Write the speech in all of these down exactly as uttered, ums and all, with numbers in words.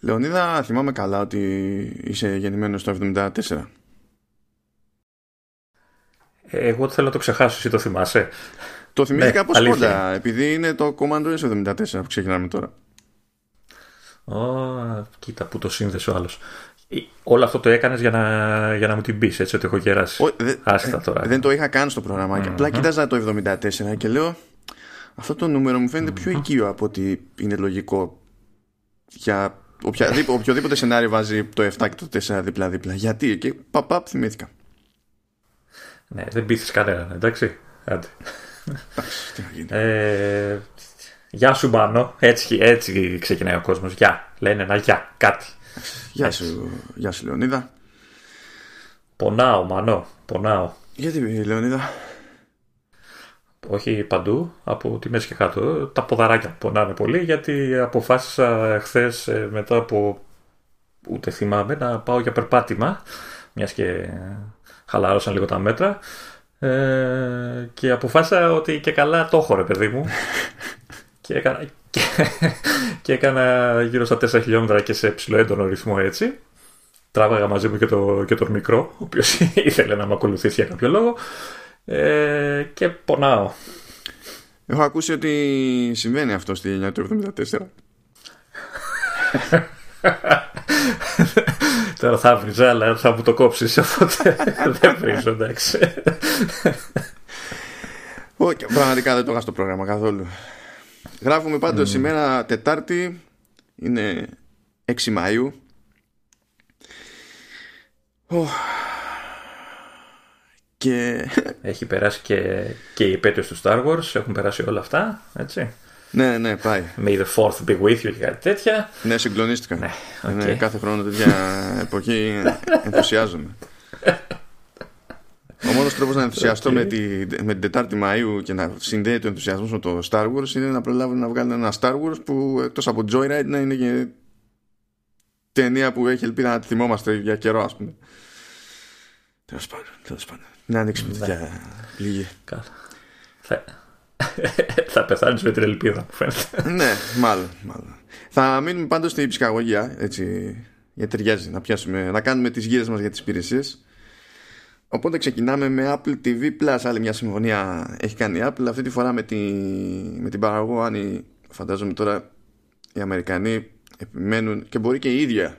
Λεωνίδα, θυμάμαι καλά ότι είσαι γεννημένος το εβδομήντα τέσσερα. Εγώ θέλω να το ξεχάσω, εσύ το θυμάσαι. Το θυμήθηκα από σπόντα, επειδή είναι το Commando εβδομήντα τέσσερα που ξεκινάμε τώρα. Oh, κοίτα που το σύνδεσε ο άλλος. Όλο αυτό το έκανες για να, για να μου την πεις, έτσι, ότι έχω κεράσει. Oh, δε, Άστα τώρα. Δεν το είχα καν στο πρόγραμμα. Mm-hmm. Απλά κοίταζα το εβδομήντα τέσσερα και λέω, αυτό το νούμερο μου φαίνεται mm-hmm. πιο οικείο από ότι είναι λογικό για οποιοδήποτε σενάριο βάζει το επτά και το τέσσερα δίπλα-δίπλα. Γιατί, και παπαπ, θυμήθηκα. Ναι, δεν πείθεις κανέναν, εντάξει. Άντε. ε, γεια σου, Μάνο. Έτσι, έτσι ξεκινάει ο κόσμος. Γεια. Λένε ένα γεια, κάτι. Γεια σου, γεια σου, Λεωνίδα. Πονάω, Μάνο. Πονάω. Γιατί, Λεωνίδα? Όχι παντού, από τη μέση και κάτω. Τα ποδαράκια πονάνε πολύ, γιατί αποφάσισα χθες, μετά από ούτε θυμάμαι, να πάω για περπάτημα, μιας και χαλάρωσαν λίγο τα μέτρα, ε, και αποφάσισα ότι και καλά το έχω, ρε παιδί μου. και, έκανα, και, και έκανα γύρω στα τέσσερα χιλιόμετρα και σε ψηλοέντονο ρυθμό, έτσι. Τράβαγα μαζί μου και, το, και τον μικρό, ο οποίος ήθελε να με ακολουθήσει για κάποιο λόγο. Ε, και πονάω. Έχω ακούσει ότι συμβαίνει αυτό στη γενιά του εβδομήντα τέσσερα. Τώρα θα βρίζα, αλλά θα μου το κόψεις. Οπότε δεν βρίζω, εντάξει. Όχι, πραγματικά δεν το είχα στο πρόγραμμα καθόλου. Γράφουμε πάντως mm. σήμερα Τετάρτη. Είναι έξι Μαΐου. Ωχ oh. Και... έχει περάσει και, και η επέτειος του Star Wars. Έχουν περάσει όλα αυτά, έτσι. Ναι, ναι, πάει. May the fourth be with you και κάτι τέτοια. Ναι, συγκλονίστηκα. Ναι, okay. ναι, κάθε χρόνο τέτοια εποχή ενθουσιάζομαι. Ο μόνος τρόπος να ενθουσιαστώ okay. με, τη, με την Τετάρτη Μαΐου και να συνδέει το ενθουσιασμό με το Star Wars είναι να προλάβω να βγάλω ένα Star Wars που εκτός από Joyride να είναι και ταινία που έχει ελπίδα να τη θυμόμαστε για καιρό, ας πούμε. Τέλος πάντων, τέλος πάντων. Να ανοίξουμε τη λίγη. Θα... θα πεθάνεις με την ελπίδα, μου φαίνεται. Ναι, μάλλον, μάλλον. Θα μείνουμε πάντως στην ψυχαγωγία, έτσι, γιατί ταιριάζει να πιάσουμε, να κάνουμε τις γύρες μας για τις υπηρεσίες. Οπότε ξεκινάμε με Apple τι βι Plus. Άλλη μια συμφωνία έχει κάνει η Apple, αυτή τη φορά με, τη... με την παραγωγό. Αν φαντάζομαι τώρα οι Αμερικανοί επιμένουν, και μπορεί και η ίδια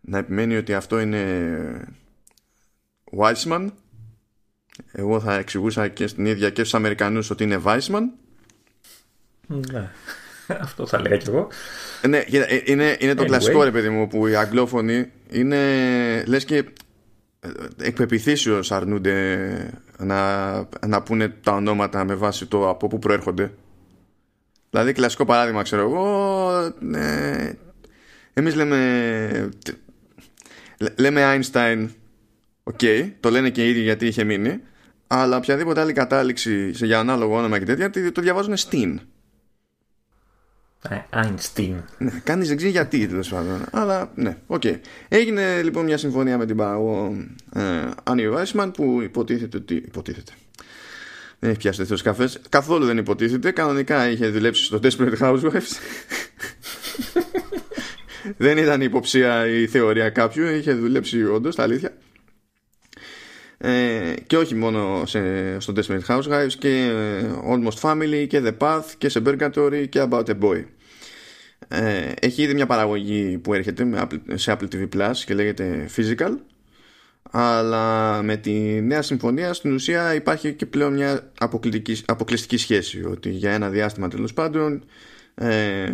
να επιμένει, ότι αυτό είναι Weisman. Εγώ θα εξηγούσα και στην ίδια και στους Αμερικανούς ότι είναι Weisman. Ναι, αυτό θα λέγα κι εγώ. Ναι, είναι, είναι το anyway. Κλασικό, ρε παιδί μου, που οι αγγλόφωνοι είναι, λες και εκ πεποιθήσεως αρνούνται να, να πούνε τα ονόματα με βάση το από που προέρχονται. Δηλαδή κλασικό παράδειγμα, ξέρω εγώ, ναι, εμείς λέμε λέμε Einstein. Οκ, okay, το λένε και οι ίδιοι γιατί είχε μείνει. Αλλά οποιαδήποτε άλλη κατάληξη σε για ανάλογο όνομα και τέτοια το διαβάζουν στην. Einstein. Ναι, κανείς δεν ξέρει γιατί, τέλος πάντων. Αλλά ναι, οκ. Okay. Έγινε λοιπόν μια συμφωνία με την παραγωγό Annie Weisman, που υποτίθεται ότι. Υποτίθεται. Δεν έχει πιάσει τέτοιους καφές. Καθόλου δεν υποτίθεται. Κανονικά είχε δουλέψει στο Desperate Housewives. Δεν ήταν υποψία η θεωρία κάποιου. Είχε δουλέψει όντως, τα αλήθεια. Ε, και όχι μόνο σε, στο Desperate Housewives, και Almost Family και The Path και σε Burgatory και About a Boy. ε, Έχει ήδη μια παραγωγή που έρχεται με Apple, σε Apple τι βι Plus, και λέγεται Physical. Αλλά με τη νέα συμφωνία στην ουσία υπάρχει και πλέον μια αποκλειστική σχέση, ότι για ένα διάστημα, τέλος πάντων, ε,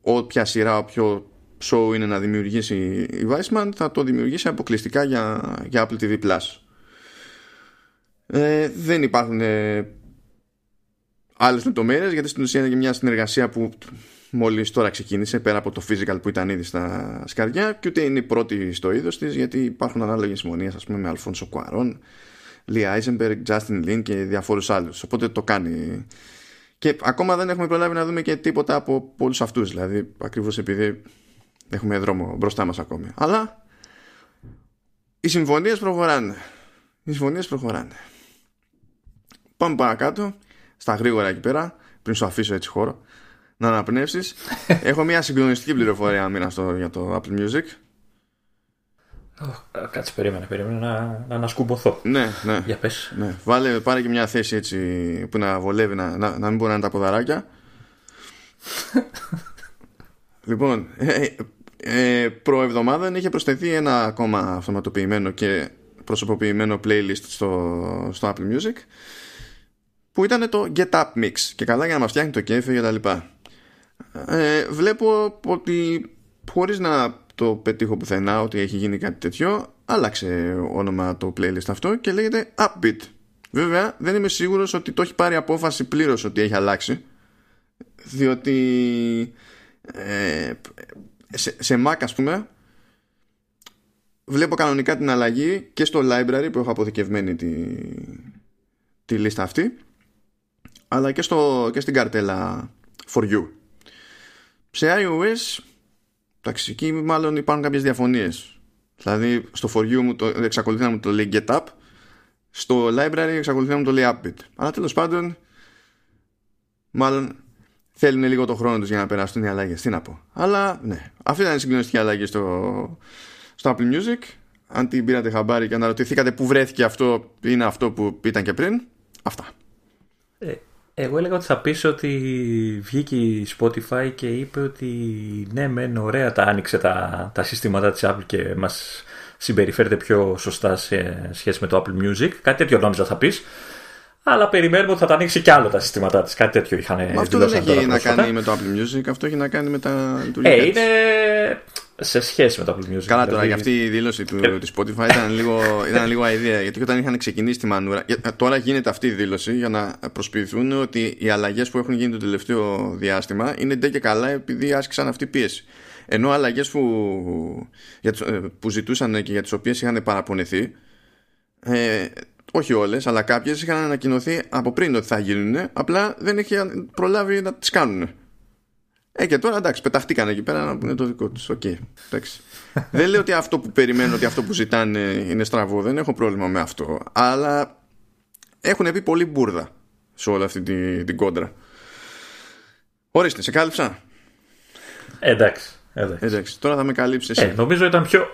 όποια σειρά, όποιο show είναι να δημιουργήσει η Weisman, θα το δημιουργήσει αποκλειστικά για, για Apple τι βι Plus. Ε, δεν υπάρχουν ε, άλλες λεπτομέρειες, γιατί στην ουσία είναι και μια συνεργασία που μόλις τώρα ξεκίνησε, πέρα από το Physical που ήταν ήδη στα σκαριά, και ούτε είναι η πρώτη στο είδος της, γιατί υπάρχουν ανάλογες συμφωνίες, ας πούμε, με Αλφόνσο Κουαρόν, Λι Άιζενμπεργκ, Justin Lin και διαφόρους άλλους. Οπότε το κάνει, και ακόμα δεν έχουμε προλάβει να δούμε και τίποτα από όλους αυτούς, δηλαδή ακριβώς επειδή έχουμε δρόμο μπροστά μας ακόμη. Αλλά οι συμφωνίες προχωράνε. Οι συμφωνίες προχωράνε. Πάμε παρακάτω, στα γρήγορα εκεί πέρα, πριν σου αφήσω έτσι χώρο να αναπνεύσεις. Έχω μια συγκλονιστική πληροφορία μήνα στο, για το Apple Music. Oh, κάτσε, περίμενε, περίμενε να, να ανασκουμποθώ. Ναι, ναι. Για πες. Ναι. Βάλε, πάρε και μια θέση έτσι που να βολεύει, να, να, να μην μπορεί να είναι τα ποδαράκια. Λοιπόν, ε, ε, προεβδομάδαν είχε προσθεθεί ένα ακόμα αυτοματοποιημένο και προσωποποιημένο playlist στο, στο Apple Music, που ήταν το Get Up Mix. Και καλά για να μας φτιάχνει το κέφι και τα λοιπά. Ε, βλέπω ότι χωρίς να το πετύχω πουθενά ότι έχει γίνει κάτι τέτοιο, άλλαξε όνομα το playlist αυτό και λέγεται Upbeat. Βέβαια δεν είμαι σίγουρος ότι το έχει πάρει απόφαση πλήρως ότι έχει αλλάξει, διότι ε, σε, σε Mac ας πούμε βλέπω κανονικά την αλλαγή και στο library που έχω αποθηκευμένη τη, τη λίστα αυτή, αλλά και, στο, και στην καρτέλα For You. Σε iOS, εντάξει, εκεί μάλλον υπάρχουν κάποιες διαφωνίες. Δηλαδή στο For You μου το, εξακολουθεί να μου το λέει Get Up, στο library εξακολουθεί να μου το λέει Upbeat. Αλλά τέλος πάντων μάλλον θέλουν λίγο το χρόνο τους για να περάσουν οι αλλαγές, τι να πω. Αλλά ναι, αυτή ήταν η συγκλονιστική αλλαγή στο, στο Apple Music. Αν την πήρατε χαμπάρι και αναρωτηθήκατε που βρέθηκε αυτό, είναι αυτό που ήταν και πριν. Αυτά. Ε, εγώ έλεγα ότι θα πεις ότι βγήκε η Spotify και είπε ότι ναι μεν ωραία τα άνοιξε τα, τα συστήματα της Apple και μας συμπεριφέρεται πιο σωστά σε σχέση με το Apple Music. Κάτι τέτοιο νόμιζα θα πεις. Αλλά περιμένουμε ότι θα τα ανοίξει κι άλλο τα συστήματά της. Κάτι τέτοιο είχαν δηλώσει. Αυτό δεν έχει να κάνει με το Apple Music, αυτό έχει να κάνει με τα λειτουργικά. Ε, είναι σε σχέση με το Apple Music. Καλά, δηλαδή... τώρα για αυτή η δήλωση του της Spotify ήταν λίγο, ήταν λίγο αηδία. Γιατί όταν είχαν ξεκινήσει τη μανούρα. Τώρα γίνεται αυτή η δήλωση για να προσποιηθούν ότι οι αλλαγές που έχουν γίνει το τελευταίο διάστημα είναι ντε και καλά επειδή άσκησαν αυτή πίεση. Ενώ αλλαγές που, που ζητούσαν και για τις οποίες είχαν παραπονεθεί. Ε, Όχι όλες, αλλά κάποιες είχαν ανακοινωθεί από πριν ότι θα γίνουν, απλά δεν είχε προλάβει να τις κάνουν. Ε, και τώρα εντάξει, πεταχτήκαν εκεί πέρα να πούνε το δικό τους. Okay, δεν λέω ότι αυτό που περιμένω, ότι αυτό που ζητάνε είναι στραβό, δεν έχω πρόβλημα με αυτό. Αλλά έχουν πει πολύ μπουρδα σε όλη αυτή την, την κόντρα. Ορίστε, σε κάλυψα. Ε, εντάξει, εντάξει. Ε, εντάξει. Τώρα θα με καλύψεις εσύ. Ε, νομίζω ήταν πιο.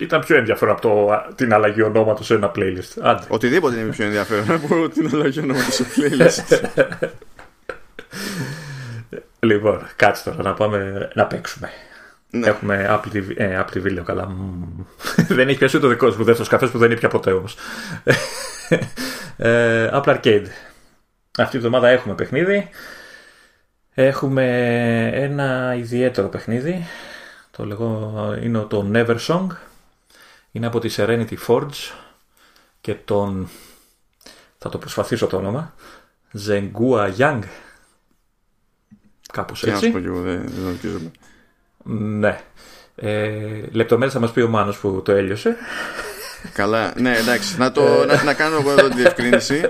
Ήταν πιο ενδιαφέρον από το, την αλλαγή ονόματος σε ένα playlist. Άντε. Οτιδήποτε είναι πιο ενδιαφέρον από την αλλαγή ονόματος σε playlist. Λοιπόν, κάτσε τώρα να πάμε να παίξουμε. Ναι. Έχουμε Apple τι βι, ε, Apple τι βι λέω καλά. Δεν έχει πιάσει ούτε ο δικός μου δεύτερος καφές που δεν ήπια ποτέ όμως. ε, Apple Arcade. Αυτή η εβδομάδα έχουμε παιχνίδι. Έχουμε ένα ιδιαίτερο παιχνίδι. Το λέγω είναι το Neversong. Είναι από τη Serenity Forge και τον, θα το προσπαθήσω το όνομα, Zengua Yang. Κάπως έτσι. Και εγώ, δεν ορκίζομαι. Ναι. Ε, λεπτομέρειες θα μας πει ο Μάνος που το έλειωσε. Καλά, ναι εντάξει. Να, το, να, να κάνω εγώ εδώ τη διευκρίνηση.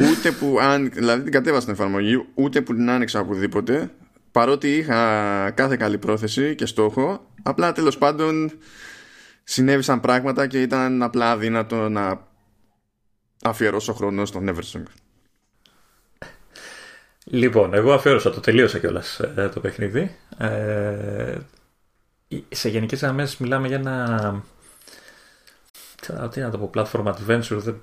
Ούτε που, αν, δηλαδή την κατέβασα στην εφαρμογή, ούτε που την άνοιξα οπουδήποτε, παρότι είχα κάθε καλή πρόθεση και στόχο, απλά τέλος πάντων συνέβησαν πράγματα και ήταν απλά αδύνατο να αφιερώσω χρόνο στο Neversong. Λοιπόν, εγώ αφιέρωσα, το τελείωσα κιόλας το παιχνίδι. Ε, σε γενικές γραμμές μιλάμε για ένα... Τι να το πω, platform adventure...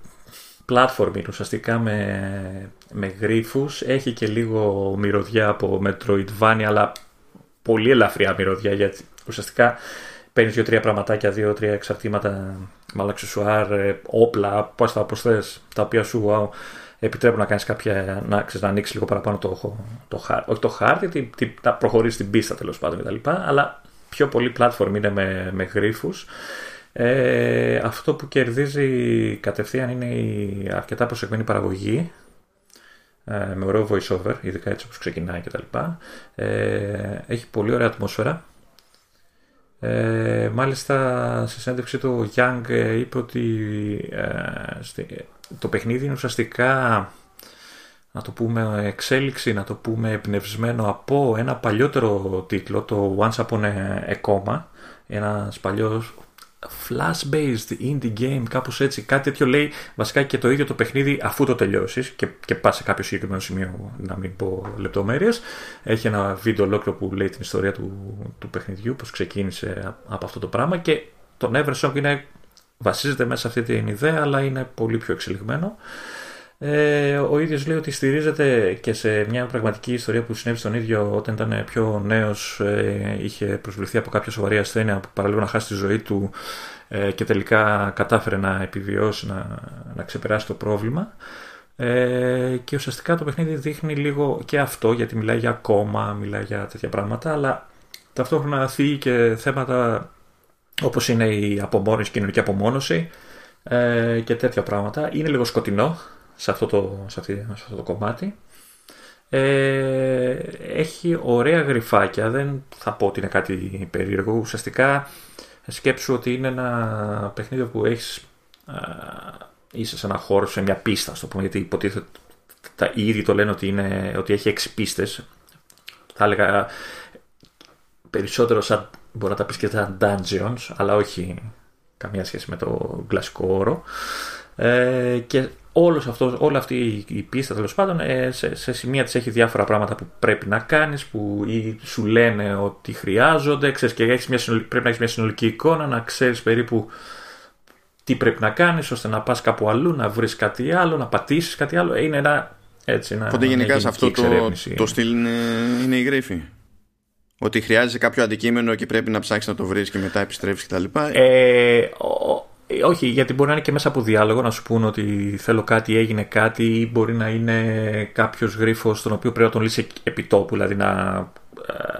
Platform είναι ουσιαστικά με, με γρίφους. Έχει και λίγο μυρωδιά από Metroidvania, αλλά πολύ ελαφριά μυρωδιά, γιατί ουσιαστικά παίρνεις δύο-τρία πραγματάκια, δύο-τρία εξαρτήματα, μαλαξουσουάρ, όπλα, πώς τα θες, τα οποία σου wow, επιτρέπουν να κάνεις κάποια, να, ξέρεις, να ανοίξεις λίγο παραπάνω το, το, χάρ, όχι το χάρτη, να προχωρήσεις την πίστα τέλος πάντων κτλ. Αλλά πιο πολύ platform είναι με, με γρίφους. Ε, αυτό που κερδίζει κατευθείαν είναι η αρκετά προσεγμένη παραγωγή ε, με ωραίο voiceover, ειδικά έτσι όπως ξεκινάει κτλ. Ε, έχει πολύ ωραία ατμόσφαιρα. Ε, μάλιστα στη συνέντευξη του ο Young ε, είπε ότι ε, στη, το παιχνίδι είναι ουσιαστικά, να το πούμε, εξέλιξη, να το πούμε εμπνευσμένο από ένα παλιότερο τίτλο, το Once Upon a Coma, ένας παλιός flash-based indie game, κάπως έτσι. Κάτι τέτοιο λέει βασικά και το ίδιο το παιχνίδι αφού το τελειώσεις και, και πας σε κάποιο συγκεκριμένο σημείο, να μην πω λεπτομέρειες. Έχει ένα βίντεο ολόκληρο που λέει την ιστορία του, του παιχνιδιού, πώς ξεκίνησε από αυτό το πράγμα, και το Neversong είναι, βασίζεται μέσα σε αυτή την ιδέα, αλλά είναι πολύ πιο εξελιγμένο. Ε, ο ίδιος λέει ότι στηρίζεται και σε μια πραγματική ιστορία που συνέβη στον ίδιο όταν ήταν πιο νέος. Ε, είχε προσβληθεί από κάποια σοβαρή ασθένεια που παραλίγο να χάσει τη ζωή του, ε, και τελικά κατάφερε να επιβιώσει, να, να ξεπεράσει το πρόβλημα. Ε, και ουσιαστικά το παιχνίδι δείχνει λίγο και αυτό, γιατί μιλάει για κόμμα, μιλάει για τέτοια πράγματα, αλλά ταυτόχρονα θίγει και θέματα όπως είναι η απομόνωση, η κοινωνική απομόνωση, ε, και τέτοια πράγματα. Είναι λίγο σκοτεινό σε αυτό το, σε αυτή, σε αυτό το κομμάτι. Ε, έχει ωραία γρυφάκια, δεν θα πω ότι είναι κάτι περίεργο. Ουσιαστικά σκέψου ότι είναι ένα παιχνίδι που έχεις, α, είσαι σε ένα χώρο, σε μια πίστα, ας το πούμε, γιατί υποτίθεται τα ήδη το λένε ότι, είναι, ότι έχει έξι πίστες. Θα έλεγα περισσότερο σαν, μπορεί να τα πεις και τα dungeons, αλλά όχι καμία σχέση με το κλασικό όρο. Ε, και όλος αυτός, όλη αυτή η πίστα, τέλος πάντων, σε, σε σημεία της έχει διάφορα πράγματα που πρέπει να κάνεις, που ή σου λένε ότι χρειάζονται, ξέρεις, και έχεις μια συνολική, πρέπει να έχεις μια συνολική εικόνα, να ξέρεις περίπου τι πρέπει να κάνεις ώστε να πας κάπου αλλού, να βρεις κάτι άλλο, να πατήσεις κάτι άλλο. Είναι ένα, έτσι, ένα, οπότε γενικά σε αυτό το, το στυλ είναι, είναι η γρήφη. Ότι χρειάζεσαι κάποιο αντικείμενο και πρέπει να ψάξεις να το βρεις και μετά επιστρέψεις κτλ. Ε, όχι, γιατί μπορεί να είναι και μέσα από διάλογο, να σου πούνε ότι θέλω κάτι, έγινε κάτι, ή μπορεί να είναι κάποιος γρίφος τον οποίο πρέπει να τον λύσει επί τόπου. Δηλαδή να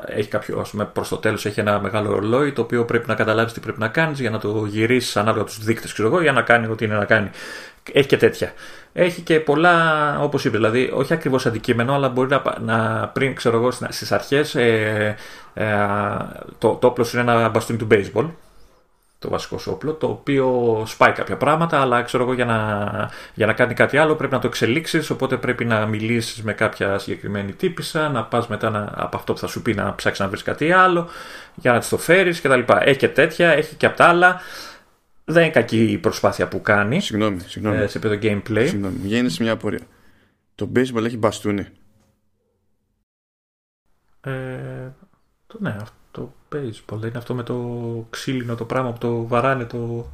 έχει κάποιο, ας πούμε, προς το τέλος έχει ένα μεγάλο ρολόι το οποίο πρέπει να καταλάβεις τι πρέπει να κάνεις για να το γυρίσεις ανάλογα τους δείκτες, ξέρω εγώ, για να κάνει ό,τι είναι να κάνει. Έχει και τέτοια. Έχει και πολλά, όπως είπε, δηλαδή όχι ακριβώς αντικείμενο, αλλά μπορεί να, να πριν, ξέρω εγώ, στις αρχές, ε, ε, το, το όπλο είναι ένα μπαστούνι του baseball, το βασικό σου όπλο, το οποίο σπάει κάποια πράγματα, αλλά ξέρω εγώ για να, για να κάνει κάτι άλλο πρέπει να το εξελίξεις, οπότε πρέπει να μιλήσεις με κάποια συγκεκριμένη τύπισσα, να πας μετά να, από αυτό που θα σου πει να ψάξεις να βρεις κάτι άλλο για να της το φέρεις κτλ. Έχει και τέτοια, έχει και απ' τα άλλα. Δεν είναι κακή η προσπάθεια που κάνει. Συγγνώμη, συγγνώμη. Ε, σε επίπεδο gameplay. Συγγνώμη, γέννησε μια απορία. Το baseball έχει μπαστούνι. Ε, το, ναι, το baseball είναι αυτό με το ξύλινο το πράγμα που το βαράνε το,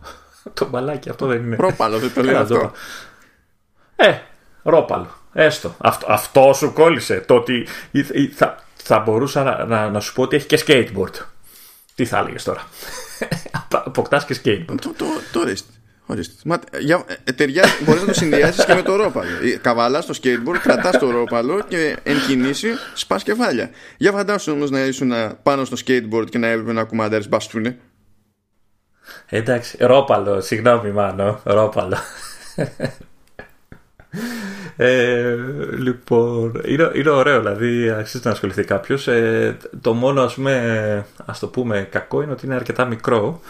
το μπαλάκι. Αυτό δεν είναι. Ρόπαλο, δεν το λέει αυτό. Ε, ρόπαλο. Έστω. Αυτό, αυτό σου κόλλησε. Το ότι θα, θα μπορούσα να, να, να σου πω ότι έχει και skateboard. Τι θα έλεγες τώρα? Αποκτάς και skateboard. Μπορείς να το συνδυάσεις και με το ρόπαλο. Καβαλάς το skateboard, κρατάς το ρόπαλο και εν κινήσει σπάς κεφάλια. Για φαντάσου όμως να ήσουν πάνω στο skateboard και να έπρεπε να κουμαντάρεις μπαστούνι. Εντάξει, ρόπαλο, συγγνώμη Μάνο, ρόπαλο. Ε, λοιπόν, είναι, είναι ωραίο, δηλαδή αξίζει να ασχοληθεί κάποιος. Ε, το μόνο, ας πούμε, ας το πούμε κακό είναι ότι είναι αρκετά μικρό,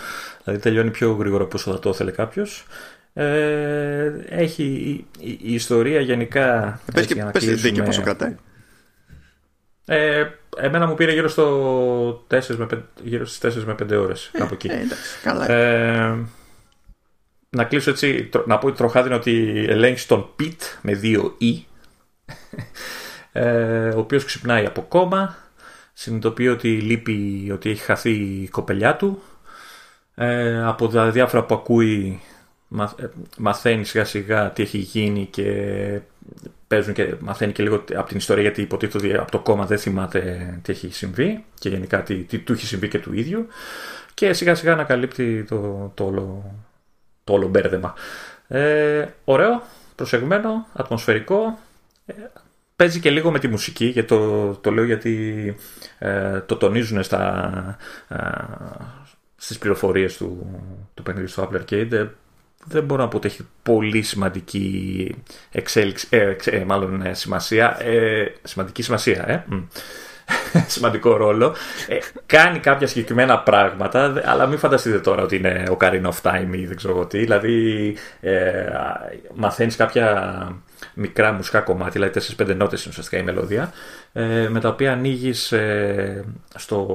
δηλαδή τελειώνει πιο γρήγορα από όσο θα το ήθελε κάποιος. Ε, έχει η, η, η ιστορία γενικά. Πες και, πες κλείσουμε, και πόσο κρατάει. Ε, εμένα μου πήρε γύρω, στο τέσσερα με πέντε, γύρω στις τέσσερις με πέντε ώρες, κάπου εκεί. Ε, εντάξει, καλά. Ε, Να κλείσω έτσι, να πω τροχάδι ότι ελέγχει τον Πιτ με δύο E, ο οποίος ξυπνάει από κόμμα, συνειδητοποιεί ότι λείπει, ότι έχει χαθεί η κοπελιά του. Από τα διάφορα που ακούει μαθαίνει σιγά σιγά τι έχει γίνει και παίζουν και μαθαίνει και λίγο από την ιστορία, γιατί υποτίθεται ότι από το κόμμα δεν θυμάται τι έχει συμβεί και γενικά τι, τι του έχει συμβεί και του ίδιου, και σιγά σιγά ανακαλύπτει το, το όλο το όλο μπέρδεμα. Ε, ωραίο, προσεγμένο, ατμοσφαιρικό. Ε, παίζει και λίγο με τη μουσική, γιατί το, το λέω γιατί ε, το τονίζουν στα, ε, στις πληροφορίες του, του παιχνιδιού στο Apple Arcade. Ε, δεν μπορώ να πω ότι έχει πολύ σημαντική εξέλιξη, ε, ε, μάλλον ε, σημασία. Ε, σημαντική σημασία, ε. σημαντικό ρόλο. Ε, κάνει κάποια συγκεκριμένα πράγματα, αλλά μην φανταστείτε τώρα ότι είναι ο Ocarina of Time ή δεν ξέρω τι. Δηλαδή, ε, μαθαίνεις κάποια μικρά μουσικά κομμάτια, δηλαδή τέσσερις πέντε νότες είναι ουσιαστικά η μελωδία, ε, με τα οποία ανοίγεις ε, στο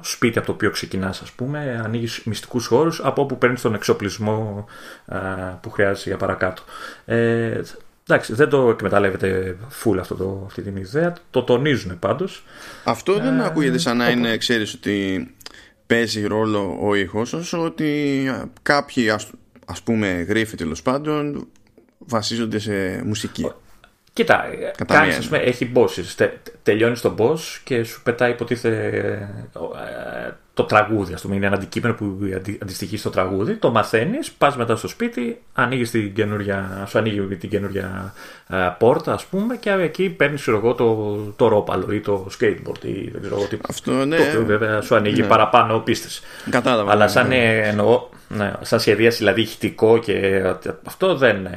σπίτι από το οποίο ξεκινάς, ας πούμε, ανοίγεις μυστικούς χώρους από όπου παίρνεις τον εξοπλισμό ε, που χρειάζεσαι για παρακάτω. Ε, Εντάξει, δεν το εκμεταλλεύεται full αυτό το, αυτή την ιδέα. Το τονίζουν πάντως. Αυτό ε, δεν ακούγεται σαν να είναι, ξέρεις, ότι παίζει ρόλο ο ήχος, όσο ότι κάποιοι, ας, ας πούμε, γρίφοι τέλος πάντων, βασίζονται σε μουσική. Κοίτα, κάνεις, ας πούμε, έχει bosses. Τε, τελειώνεις τον boss και σου πετάει υποτίθεται το τραγούδι. Ας πούμε, είναι ένα αντικείμενο που αντιστοιχεί στο τραγούδι. Το μαθαίνεις, πας μετά στο σπίτι, ανοίγεις την καινούρια, σου ανοίγει την καινούρια α, πόρτα, ας πούμε, και εκεί παίρνεις εγώ, το, το ρόπαλο ή το skateboard ή δεν ξέρω τι. Αυτό, ναι. Το οποίο βέβαια σου ανοίγει, ναι, παραπάνω πίστες. Κατάλαβα. Αλλά σαν, ναι, εννοώ, ναι, σαν σχεδίαση, δηλαδή ηχητικό και αυτό δεν.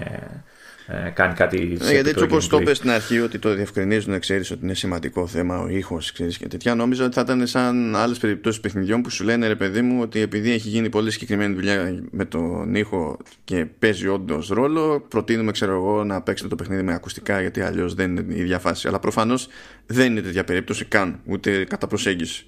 Κάνει κάτι, ναι, γιατί έτσι όπως το είπες στην αρχή ότι το διευκρινίζουν, ξέρεις ότι είναι σημαντικό θέμα ο ήχος, ξέρεις, και τέτοια, νόμιζα ότι θα ήταν σαν άλλες περιπτώσεις παιχνιδιών που σου λένε ρε παιδί μου ότι επειδή έχει γίνει πολύ συγκεκριμένη δουλειά με τον ήχο και παίζει όντως ρόλο, προτείνουμε, ξέρω εγώ, να παίξετε το παιχνίδι με ακουστικά γιατί αλλιώς δεν είναι η ίδια φάση. Αλλά προφανώς δεν είναι τέτοια περίπτωση καν, ούτε κατά προσέγγιση.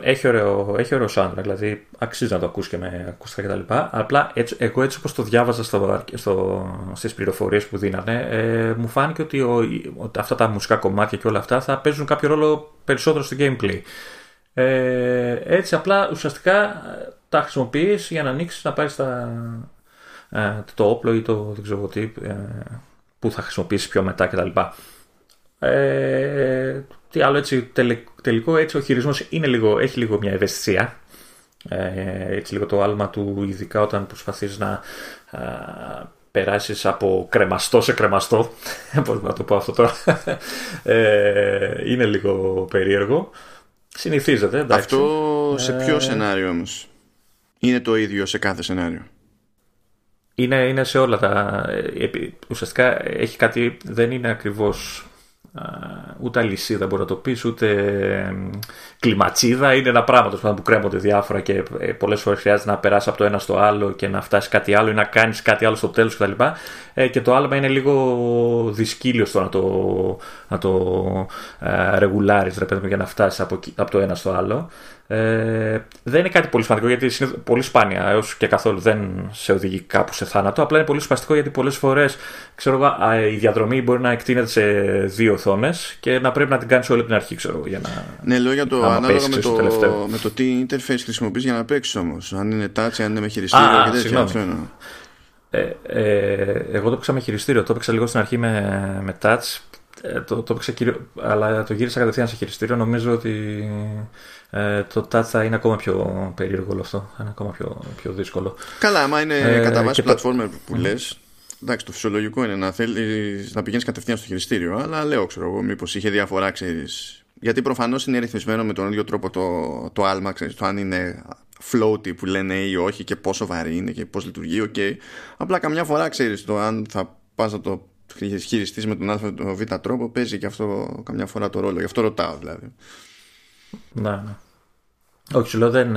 Έχει ωραίο, έχει ωραίο soundtrack, δηλαδή αξίζει να το ακούσει και με ακουστικά και τα λοιπά. Απλά έτσι, εγώ έτσι όπως το διάβαζα στο, στο, στις πληροφορίες που δίνανε, ε, μου φάνηκε ότι, ο, ότι αυτά τα μουσικά κομμάτια και όλα αυτά θα παίζουν κάποιο ρόλο περισσότερο στο gameplay. Ε, έτσι απλά ουσιαστικά τα χρησιμοποιείς για να ανοίξεις, να πάρεις τα, ε, το όπλο ή το δεν ξέρω τι, ε, που θα χρησιμοποιήσεις πιο μετά κτλ. Ε, τι άλλο, έτσι τελικό, έτσι ο χειρισμός είναι λίγο, έχει λίγο μια ευαισθησία, ε, έτσι λίγο το άλμα του, ειδικά όταν προσπαθείς να α, περάσεις από κρεμαστό σε κρεμαστό, πώς να το πω αυτό τώρα, ε, είναι λίγο περίεργο, συνηθίζεται, εντάξει. Αυτό σε ποιο ε... σενάριο όμως είναι το ίδιο σε κάθε σενάριο? Είναι, είναι σε όλα τα, ουσιαστικά έχει κάτι, δεν είναι ακριβώς ούτε αλυσίδα μπορεί να το πεις, ούτε κλιματσίδα, είναι ένα πράγμα που κρέμονται διάφορα και πολλές φορές χρειάζεται να περάσει από το ένα στο άλλο και να φτάσει κάτι άλλο ή να κάνεις κάτι άλλο στο τέλος κτλ. Και το άλμα είναι λίγο δυσκύλιο στο να το, να το ε, ρεγουλάρεις για να φτάσεις από, από το ένα στο άλλο. Ε, δεν είναι κάτι πολύ σημαντικό γιατί είναι πολύ σπάνια έως και καθόλου δεν σε οδηγεί κάπου σε θάνατο. Απλά είναι πολύ σπαστικό γιατί πολλές φορές, ξέρω, η διαδρομή μπορεί να εκτείνεται σε δύο οθόνες και να πρέπει να την κάνεις όλη από την αρχή, ξέρω, για να, ναι, λέω για το ανάλογα με το, το με το τι interface χρησιμοποιείς για να παίξεις όμως. Αν είναι touch, αν είναι με χειριστήριο ah, και τέτοια. ε, ε, Εγώ το παίξα με χειριστήριο. Το παίξα λίγο στην αρχή με, με touch. Το, το έπαιξα κύριο, αλλά το γύρισα κατευθείαν σε χειριστήριο. Νομίζω ότι ε, το touch θα είναι ακόμα πιο περίεργο όλο αυτό. Είναι ακόμα πιο, πιο δύσκολο. Καλά, άμα είναι ε, κατά βάση πλατφόρμα το... που λες. Εντάξει, το φυσιολογικό είναι να θέλεις να πηγαίνεις κατευθείαν στο χειριστήριο. Αλλά λέω, ξέρω εγώ, μήπως είχε διαφορά, ξέρεις. Γιατί προφανώς είναι ρυθμισμένο με τον ίδιο τρόπο το, το άλμα, ξέρεις, το αν είναι floaty που λένε ή όχι και πόσο βαρύ είναι και πώς λειτουργεί. Okay. Απλά καμιά φορά, ξέρεις, το αν θα πας να το χειριστείς με τον α τον β τρόπο, παίζει και αυτό καμιά φορά το ρόλο. Γι' αυτό ρωτάω δηλαδή. Ναι, ναι. Όχι, σου λέω, δεν,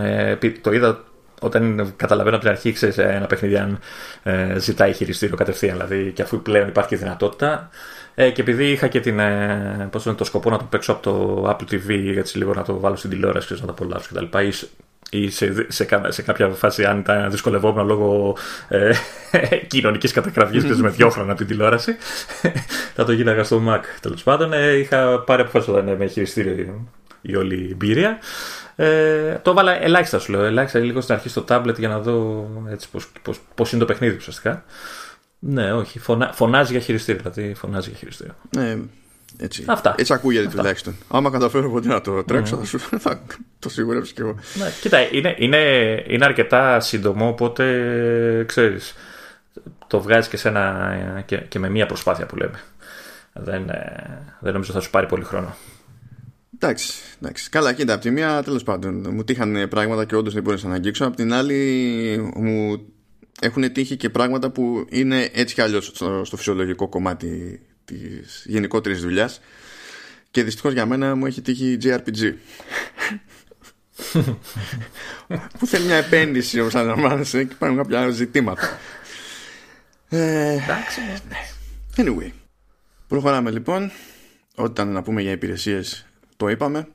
το είδα όταν καταλαβαίνω από την αρχή, ξέρεις, ένα παιχνίδι αν ε, ζητάει χειριστήριο κατευθείαν, δηλαδή, και αφού πλέον υπάρχει δυνατότητα. Ε, και επειδή είχα και την, ε, πώς είναι, το σκοπό να το παίξω από το Apple τι βι, έτσι λίγο να το βάλω στην τηλεόραση, ξέρεις, να το απολαύσω κτλ. Ή σε, σε, σε κάποια φάση, αν ήταν δυσκολευόμενο λόγω ε, κοινωνικής κατακραυγής που με διώχναν από την τηλεόραση, θα το γίναγα στο Mac. Τέλος πάντων, ε, είχα πάρει αποφάσεις όταν με χειριστήριο η όλη η εμπειρία. Ε, το έβαλα ελάχιστα, σου λέω, ελάχιστα λίγο στην αρχή στο τάμπλετ για να δω πώς είναι το παιχνίδι ουσιαστικά. Ναι, όχι, φωνα, φωνάζει για χειριστήριο. Δηλαδή, φωνάζει για χειριστήριο. Ναι. Έτσι, έτσι ακούγεται τουλάχιστον. Άμα καταφέρω ποτέ να το τρέξω, mm. θα το σιγουρέψω κι εγώ. Ναι, κοίτα, είναι, είναι, είναι αρκετά σύντομο, οπότε ξέρεις, το βγάζεις και, σένα, και, και με μία προσπάθεια που λέμε. Δεν, δεν νομίζω θα σου πάρει πολύ χρόνο. Εντάξει, εντάξει. Καλά, κοίτα, από τη μία τέλος πάντων μου τύχαν πράγματα και όντως δεν μπορούσα να αγγίξω. Απ' την άλλη μου έχουν τύχει και πράγματα που είναι έτσι κι αλλιώς στο, στο φυσιολογικό κομμάτι της γενικότερης δουλειάς Και δυστυχώς για μένα μου έχει τύχει τζέι αρ πι τζι. Που θέλει μια επένδυση, όπως αναλαμβάνεσαι, και υπάρχουν κάποια ζητήματα. Εντάξει. Anyway, προχωράμε λοιπόν. Όταν να πούμε για υπηρεσίες, το είπαμε.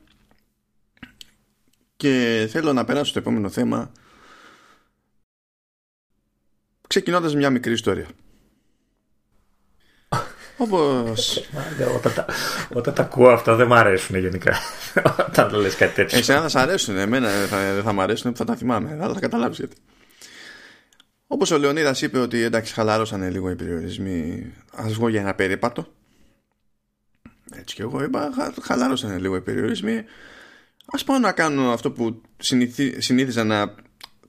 Και θέλω να περάσω στο επόμενο θέμα, ξεκινώντας μια μικρή ιστορία. Όπως... όταν, τα, όταν τα ακούω αυτά δεν μ' αρέσουν γενικά. Όταν το λες κάτι τέτοιο. Εσένα θα σ' αρέσουν, εμένα θα, δεν θα μ' αρέσουν που θα τα θυμάμαι, αλλά θα καταλάβεις γιατί. Όπως ο Λεωνίδας είπε ότι εντάξει, χαλαρώσανε λίγο οι περιορισμοί, ας βγω για ένα περίπατο. Έτσι και εγώ είπα, χαλαρώσανε λίγο οι περιορισμοί, ας πάω να κάνω αυτό που συνηθι... συνήθιζα να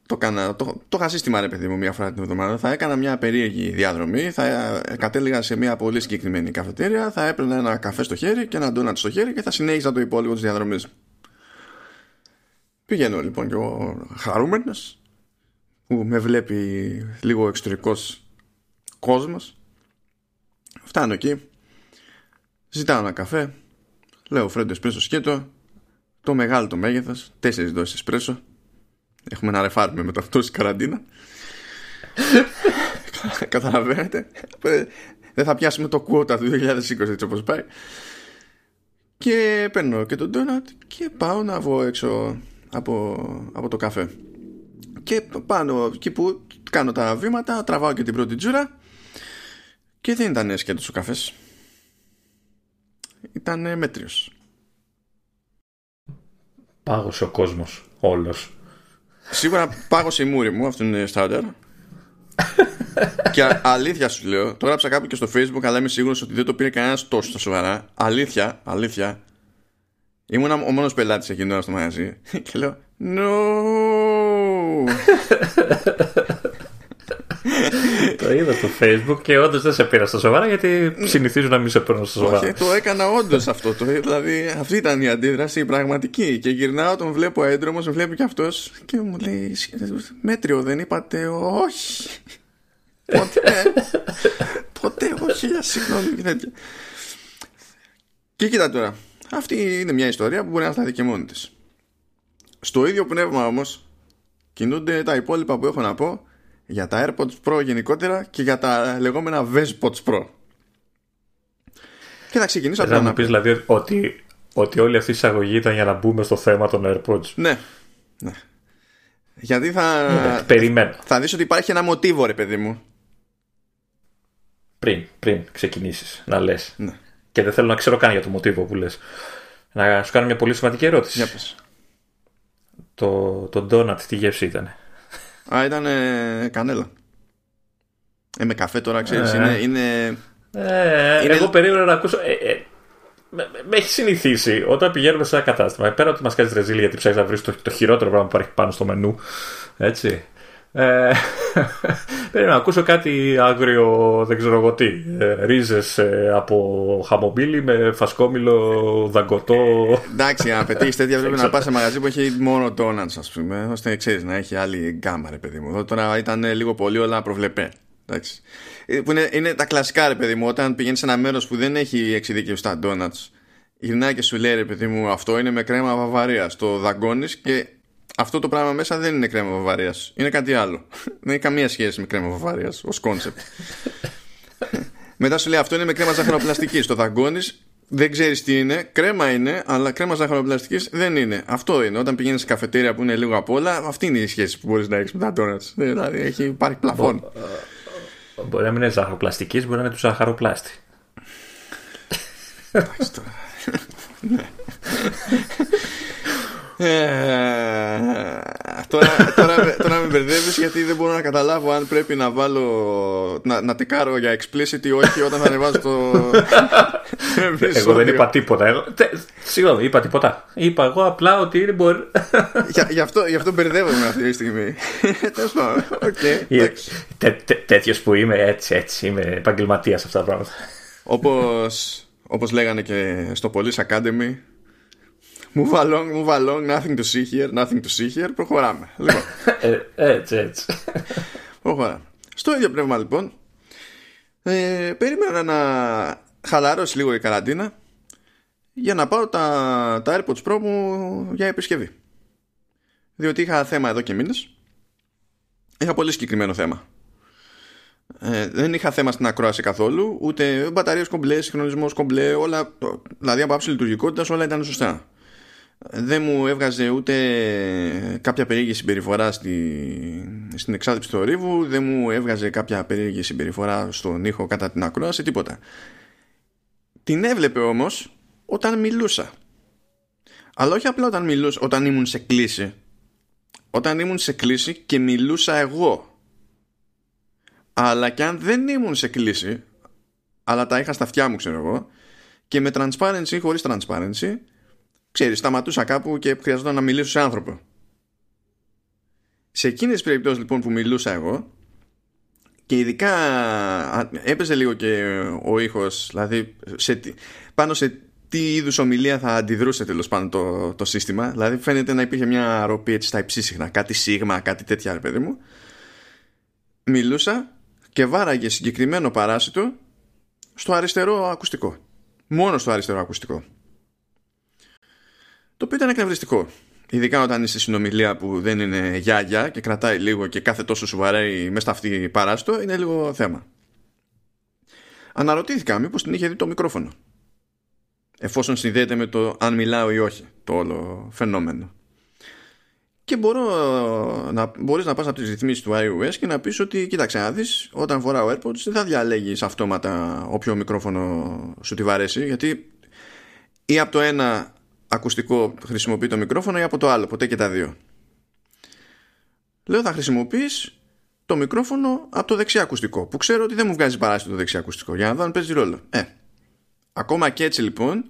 το έκανα. Το, το είχα σύστημα, ρε παιδί μου, μία φορά την εβδομάδα. Θα έκανα μια περίεργη διαδρομή, θα κατέληγα σε μια πολύ συγκεκριμένη καφετέρια, θα έπαιρνα ένα καφέ στο χέρι και ένα ντόνατ στο χέρι και θα συνέχιζα το υπόλοιπο της διαδρομής. Πηγαίνω λοιπόν και εγώ χαρούμενος, που με βλέπει λίγο εξωτερικός κόσμος. Φτάνω εκεί, ζητάω ένα καφέ, λέω φρέντο εσπρέσο σκέτο. Το μεγάλο το μέγεθος, τέσσερις δόσεις εσπρέσο. Έχουμε να ρεφάρουμε με το αυτό στην καραντίνα. Καταλαβαίνετε. Δεν θα πιάσουμε το quota του δύο χιλιάδες είκοσι έτσι όπως πάει. Και παίρνω και τον ντόνατ και πάω να βγω έξω από, από το καφέ. Και πάνω εκεί που κάνω τα βήματα, τραβάω και την πρώτη τζούρα. Και δεν ήταν σκέτος ο καφές. Ήταν μέτριος. Πάγωσε ο κόσμος, όλος. Σίγουρα πάγωσε η μούρη μου, αυτό είναι στάνταρ. Και αλήθεια σου λέω, το γράψα κάπου και στο Facebook, αλλά είμαι σίγουρος ότι δεν το πήρε κανένας τόσο στα σοβαρά. Αλήθεια, αλήθεια. Ήμουν ο μόνος πελάτης εκείνη στο μαγαζί. Και λέω, no. Το είδα στο Facebook και όντως δεν σε πήρα στα σοβαρά, γιατί συνηθίζω να μην σε παίρνω στα σοβαρά. Όχι, το έκανα όντως αυτό. Το, δηλαδή αυτή ήταν η αντίδραση, η πραγματική. Και γυρνάω, τον βλέπω έντρομος, τον βλέπει και αυτός και μου λέει, μέτριο δεν είπατε? Όχι. Ποτέ. Ποτέ, εγώ χίλια συγγνώμη. Και κοίτα τώρα, αυτή είναι μια ιστορία που μπορεί να σταθεί και μόνη της. Στο ίδιο πνεύμα όμως κινούνται τα υπόλοιπα που έχω να πω για τα AirPods Pro γενικότερα και για τα λεγόμενα Vespods Pro. Και θα ξεκινήσω από να μου πεις δηλαδή ότι, ότι όλη αυτή η εισαγωγή ήταν για να μπούμε στο θέμα των AirPods. Ναι, ναι. Γιατί θα ναι, περιμένω. Θα δεις ότι υπάρχει ένα μοτίβο, ρε παιδί μου, Πριν, πριν ξεκινήσεις να λες, ναι. Και δεν θέλω να ξέρω καν για το μοτίβο που λες. Να σου κάνω μια πολύ σημαντική ερώτηση. Για πες. Το, το donut τι γεύση ήτανε? Α, ήταν ε, κανέλα. Ε, με καφέ τώρα, ξέρεις, ε, είναι, είναι, ε, είναι... Εγώ περίμενα να ακούσω. Ε, ε, με, με έχει συνηθίσει όταν πηγαίνουμε σε ένα κατάστημα. Πέρα ότι μας κάνεις ρεζίλ γιατί ψάχνεις να βρεις το, το χειρότερο πράγμα που υπάρχει πάνω στο μενού. Έτσι. Ε, περίμενα να ακούσω κάτι άγριο, δεν ξέρω εγώ τι. Ε, ρίζες ε, από χαμομπίλι με φασκόμηλο δαγκωτό. Ε, εντάξει, αν πετύχεις τέτοια πρέπει να πας σε μαγαζί που έχει μόνο ντόνατς, ας πούμε, ώστε ξέρεις να έχει άλλη γκάμα, ρε παιδί μου. Εδώ τώρα ήταν λίγο πολύ όλα προβλεπέ. Εντάξει. Που είναι, είναι τα κλασικά, ρε παιδί μου, όταν πηγαίνεις σε ένα μέρος που δεν έχει εξειδικευσή στα ντόνατς, γυρνάει και σου λέει, ρε παιδί μου, αυτό είναι με κρέμα Βαβαρίας. Το δαγκώνεις και. Αυτό το πράγμα μέσα δεν είναι κρέμα Βαβαρίας. Είναι κάτι άλλο. Δεν έχει καμία σχέση με κρέμα Βαβαρίας ως κόνσεπτ. Μετά σου λέει αυτό είναι με κρέμα ζαχαροπλαστικής. Το δαγκώνεις, δεν ξέρεις τι είναι. Κρέμα είναι, αλλά κρέμα ζαχαροπλαστικής δεν είναι. Αυτό είναι. Όταν πηγαίνεις σε καφετέρια που είναι λίγο απ' όλα, αυτή είναι η σχέση που μπορείς να έχεις με τα ντόνατς. Δηλαδή έχει πάρει πλαφόν. Μπορεί να μην είναι ζαχαροπλαστικής, μπορεί να είναι του ζαχαροπλάστη. Ε, τώρα, τώρα, τώρα με μπερδεύεις, γιατί δεν μπορώ να καταλάβω αν πρέπει να βάλω να, να τεκάρω για explicit ή όχι όταν θα ανεβάζω το. Εγώ δεν είπα τίποτα. Συγγνώμη, είπα τίποτα. Είπα εγώ απλά ότι είναι μπορεί. για, γι' αυτό, γι' αυτό μπερδεύομαι αυτή τη στιγμή. Okay. Τέ, τέ, Τέτοιος που είμαι, έτσι, έτσι είμαι επαγγελματίας σε αυτά τα πράγματα. Όπως, όπως λέγανε και στο Police Academy. Move along, move along, nothing to see here, nothing to see here. Προχωράμε. Λοιπόν. Έτσι, έτσι. Προχωράμε. Στο ίδιο πνεύμα, λοιπόν, ε, περίμενα να χαλαρώσει λίγο η καραντίνα για να πάω τα, τα AirPods Pro μου για επισκευή. Διότι είχα θέμα εδώ και μήνες. Είχα πολύ συγκεκριμένο θέμα. Ε, δεν είχα θέμα στην ακρόαση καθόλου, ούτε μπαταρίες κομπλέ, συγχρονισμός κομπλέ, όλα, δηλαδή από άψη λειτουργικότητας όλα ήταν σωστά. Δεν μου έβγαζε ούτε κάποια περίεργη συμπεριφορά στη, στην εξάδειψη του θορύβου, δεν μου έβγαζε κάποια περίεργη συμπεριφορά στον ήχο κατά την ακρόαση, τίποτα. Την έβλεπε όμως όταν μιλούσα. Αλλά όχι απλά όταν μιλούσα, όταν ήμουν σε κλίση. Όταν ήμουν σε κλίση και μιλούσα εγώ. Αλλά και αν δεν ήμουν σε κλίση, αλλά τα είχα στα αυτιά μου, ξέρω εγώ, και με transparency ή χωρίς transparency, ξέρεις, σταματούσα κάπου και χρειαζόταν να μιλήσω σε άνθρωπο. Σε εκείνες τις περιπτώσεις λοιπόν που μιλούσα εγώ, και ειδικά έπαιζε λίγο και ο ήχος, δηλαδή σε, πάνω σε τι είδους ομιλία θα αντιδρούσε τέλος πάντων το, το σύστημα. Δηλαδή φαίνεται να υπήρχε μια ροπή έτσι στα υψίσυχνα, κάτι σίγμα, κάτι τέτοια, ρε παιδί μου. Μιλούσα και βάραγε συγκεκριμένο παράσιτο στο αριστερό ακουστικό. Μόνο στο αριστερό ακουστικό. Το οποίο ήταν εκνευριστικό. Ειδικά όταν είσαι συνομιλία που δεν είναι γιάγια και κρατάει λίγο και κάθε τόσο σου βαράει μέσα αυτή παράστο, είναι λίγο θέμα. Αναρωτήθηκα μήπως την είχε δει το μικρόφωνο, εφόσον συνδέεται με το αν μιλάω ή όχι το όλο φαινόμενο. Και μπορώ να, μπορείς να πας από τις ρυθμίσεις του iOS και να πεις ότι κοίταξε να δεις, όταν φοράω AirPods δεν θα διαλέγεις αυτόματα όποιο μικρόφωνο σου τη βαρέσει, γιατί ή από το ένα ακουστικό χρησιμοποιεί το μικρόφωνο ή από το άλλο, ποτέ και τα δύο. Λέω θα χρησιμοποιείς το μικρόφωνο από το δεξί ακουστικό, που ξέρω ότι δεν μου βγάζει παράσιτο το δεξί ακουστικό, για να δω αν παίζει ρόλο. Ε, ακόμα και έτσι λοιπόν,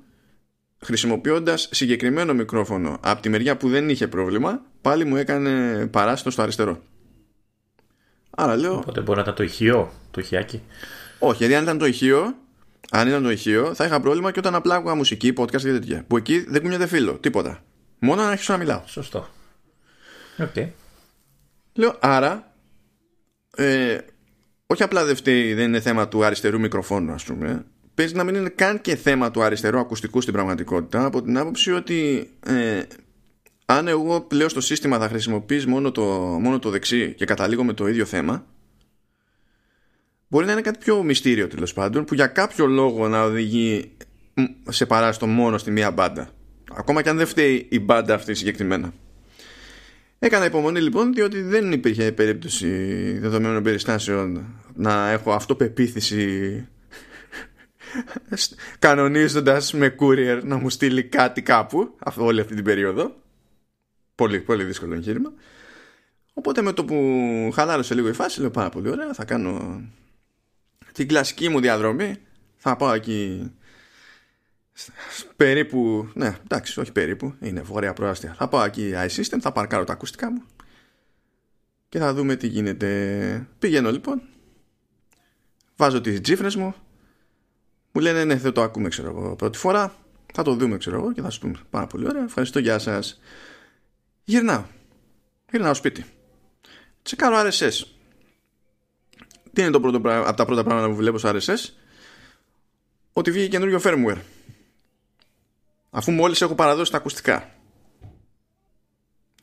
χρησιμοποιώντας συγκεκριμένο μικρόφωνο από τη μεριά που δεν είχε πρόβλημα, πάλι μου έκανε παράσιτο στο αριστερό. Άρα λέω... Οπότε μπορεί να ήταν το ηχείο, το ηχιάκι. Όχι, γιατί αν ήταν το ηχείο, αν ήταν το ηχείο, θα είχα πρόβλημα και όταν απλά ακούγα μουσική, podcast και τέτοια. Που εκεί δεν κουνιέται φίλο, τίποτα. Μόνο να αρχίσω να μιλάω. Σωστό. Okay. Λέω, άρα, ε, όχι απλά δεν φταίει, δεν είναι θέμα του αριστερού μικροφώνου, ας πούμε. Παίζει να μην είναι καν και θέμα του αριστερού ακουστικού στην πραγματικότητα, από την άποψη ότι ε, αν εγώ πλέον στο σύστημα θα χρησιμοποιείς μόνο το, μόνο το δεξί και καταλήγω με το ίδιο θέμα, μπορεί να είναι κάτι πιο μυστήριο τέλος πάντων, που για κάποιο λόγο να οδηγεί σε παράστο μόνο στη μία μπάντα, ακόμα και αν δεν φταίει η μπάντα αυτή συγκεκριμένα. Έκανα υπομονή λοιπόν, διότι δεν υπήρχε περίπτωση δεδομένων περιστάσεων να έχω αυτοπεποίθηση κανονίζοντας με courier να μου στείλει κάτι κάπου όλη αυτή την περίοδο. Πολύ, πολύ δύσκολο εγχείρημα. Οπότε με το που χαλάρωσε λίγο η φάση, λέω πάρα πολύ ωραία, θα κάνω την κλασική μου διαδρομή. Θα πάω εκεί περίπου, ναι εντάξει όχι περίπου, είναι βόρεια προάστια. Θα πάω εκεί iSystem, θα παρκάρω τα ακουστικά μου και θα δούμε τι γίνεται. Πηγαίνω λοιπόν, βάζω τις τζίφρες μου. Μου λένε ναι, δεν το ακούμε ξέρω εγώ πρώτη φορά, θα το δούμε ξέρω εγώ και θα σου πούμε πάρα πολύ ωραία, ευχαριστώ, γεια σας. Γυρνάω, γυρνάω σπίτι, τσεκάρω αρ ες ες. Τι είναι το πρώτο, από τα πρώτα πράγματα που βλέπω στο αρ ες ες? Ότι βγήκε καινούριο firmware, αφού μόλις έχω παραδώσει τα ακουστικά.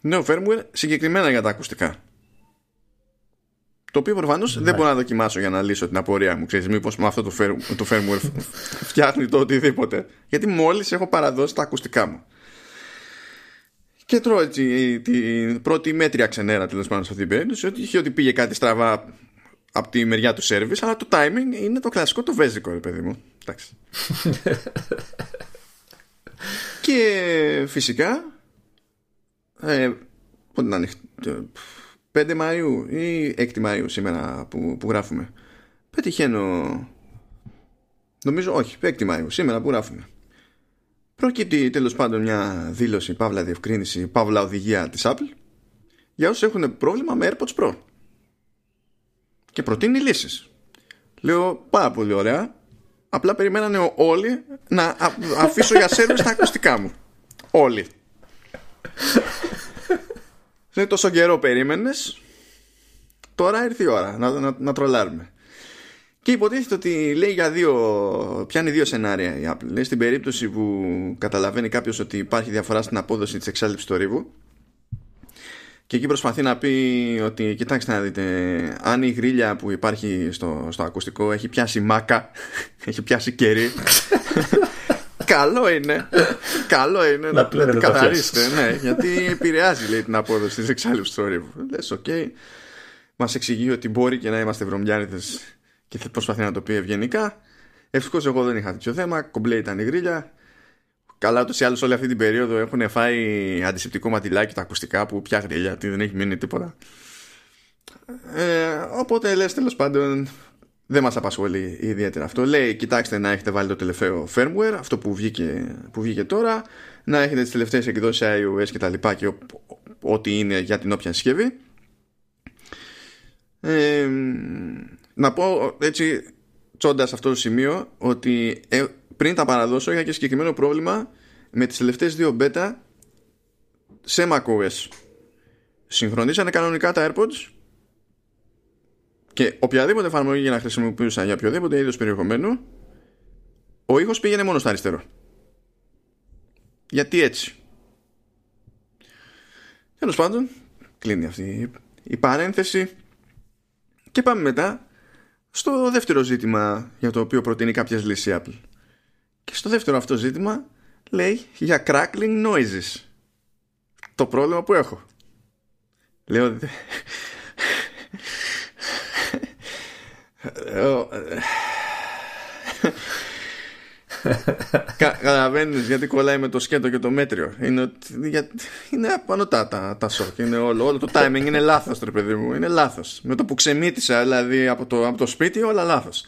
Νέο firmware συγκεκριμένα για τα ακουστικά, το οποίο προφανώς δεν μπορώ να δοκιμάσω για να λύσω την απορία μου. Ξέρεις, μήπως με αυτό το firmware φτιάχνει το οτιδήποτε, γιατί μόλις έχω παραδώσει τα ακουστικά μου. Και τρώω έτσι την πρώτη μέτρια ξενέρα τέλος πάντων σε αυτή την περίπτωση, ότι είχε ότι πήγε κάτι στραβά από τη μεριά του service, αλλά το timing είναι το κλασικό το βέζικο, ρε παιδί μου. Εντάξει. Και φυσικά ε, πότε να ανοιχτεί, πέντε Μαΐου ή έξι Μαΐου σήμερα που, που γράφουμε, πετυχαίνω, νομίζω όχι, έξι Μαΐου σήμερα που γράφουμε, προκύπτει τέλος πάντων μια δήλωση, παύλα διευκρίνηση, παύλα οδηγία της Apple για όσους έχουν πρόβλημα με AirPods Pro και προτείνει λύσεις. Λέω πάρα πολύ ωραία, απλά περιμένανε όλοι να αφήσω για service τα ακουστικά μου. Όλοι. Δεν τόσο καιρό περίμενες, τώρα ήρθε η ώρα να, να, να τρολάρουμε. Και υποτίθεται ότι λέει για δύο, πιάνει δύο σενάρια η Apple. Λέει στην περίπτωση που καταλαβαίνει κάποιος ότι υπάρχει διαφορά στην απόδοση της εξάλληψης του ρήβου, και εκεί προσπαθεί να πει ότι κοιτάξτε να δείτε, αν η γρίλια που υπάρχει στο, στο ακουστικό έχει πιάσει μάκα, έχει πιάσει κερί, καλό είναι, καλό είναι να το καθαρίσετε, ναι, γιατί επηρεάζει, λέει, την απόδοση της εξάλληψης του ρήβου. Λες, οκ, okay. Μας εξηγεί ότι μπορεί και να είμαστε βρωμιάριδες και θα προσπαθεί να το πει ευγενικά. Ευτυχώς εγώ δεν είχα τέτοιο θέμα, κομπλέ ήταν η γρίλια. Καλά, ούτως ή άλλως όλη αυτή την περίοδο έχουν φάει αντισηπτικό ματιλάκι τα ακουστικά, που πια γρίλια, τι, δεν έχει μείνει τίποτα. Ε, οπότε λες, τέλος πάντων, δεν μας απασχολεί ιδιαίτερα αυτό. Λέει, κοιτάξτε να έχετε βάλει το τελευταίο firmware, αυτό που βγήκε, που βγήκε τώρα, να έχετε τις τελευταίες εκδόσεις iOS και τα λοιπά και ό,τι είναι για την όποια συσκευή. Ε, να πω έτσι τσόντας αυτό το σημείο ότι ε, πριν τα παραδώσω είχα και συγκεκριμένο πρόβλημα με τις τελευταίες δύο beta σε macOS. Συγχρονίσανε κανονικά τα AirPods και οποιαδήποτε εφαρμογή για να χρησιμοποιούσα για οποιοδήποτε είδος περιεχομένου, ο ήχος πήγαινε μόνο στο αριστερό. Γιατί έτσι? Τέλος πάντων, κλείνει αυτή η παρένθεση. Και πάμε μετά στο δεύτερο ζήτημα για το οποίο προτείνει κάποιες λύσεις η Apple. Και στο δεύτερο αυτό ζήτημα λέει για crackling noises. Το πρόβλημα που έχω. Λέω... Καταλαβαίνεις γιατί κολλάει με το σκέτο και το μέτριο. Είναι, είναι απανωτά τα, τα σοκ. Είναι όλο, όλο το timing είναι λάθος, τρε παιδί μου. Είναι λάθος. Με το που ξεμύτησα, δηλαδή από το, από το σπίτι, όλα λάθος.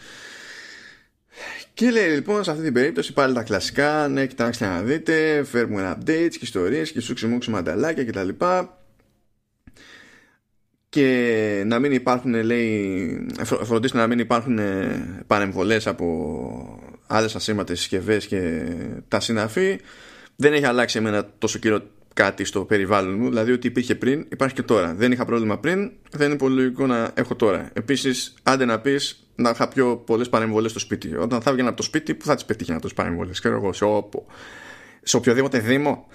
Και λέει λοιπόν σε αυτή την περίπτωση πάλι τα κλασικά. Ναι, κοιτάξτε να δείτε. Firmware updates και ιστορίες και σούξιμούξι μανταλάκια κτλ. Και να μην υπάρχουν, λέει, φροντίστε να μην υπάρχουν παρεμβολές από άλλες ασήμαντες συσκευές και τα συναφή. Δεν έχει αλλάξει εμένα τόσο κύριο κάτι στο περιβάλλον μου. Δηλαδή ότι υπήρχε πριν, υπάρχει και τώρα. Δεν είχα πρόβλημα πριν, δεν είναι πολύ λογικό να έχω τώρα. Επίσης, άντε να πεις να είχα πιο πολλές παρεμβολές στο σπίτι. Όταν θα βγαίνω από το σπίτι, που θα τις πετύχει να τις παρεμβολές? Ξέρω εγώ, σε, όπου, σε οποιοδήποτε δήμο,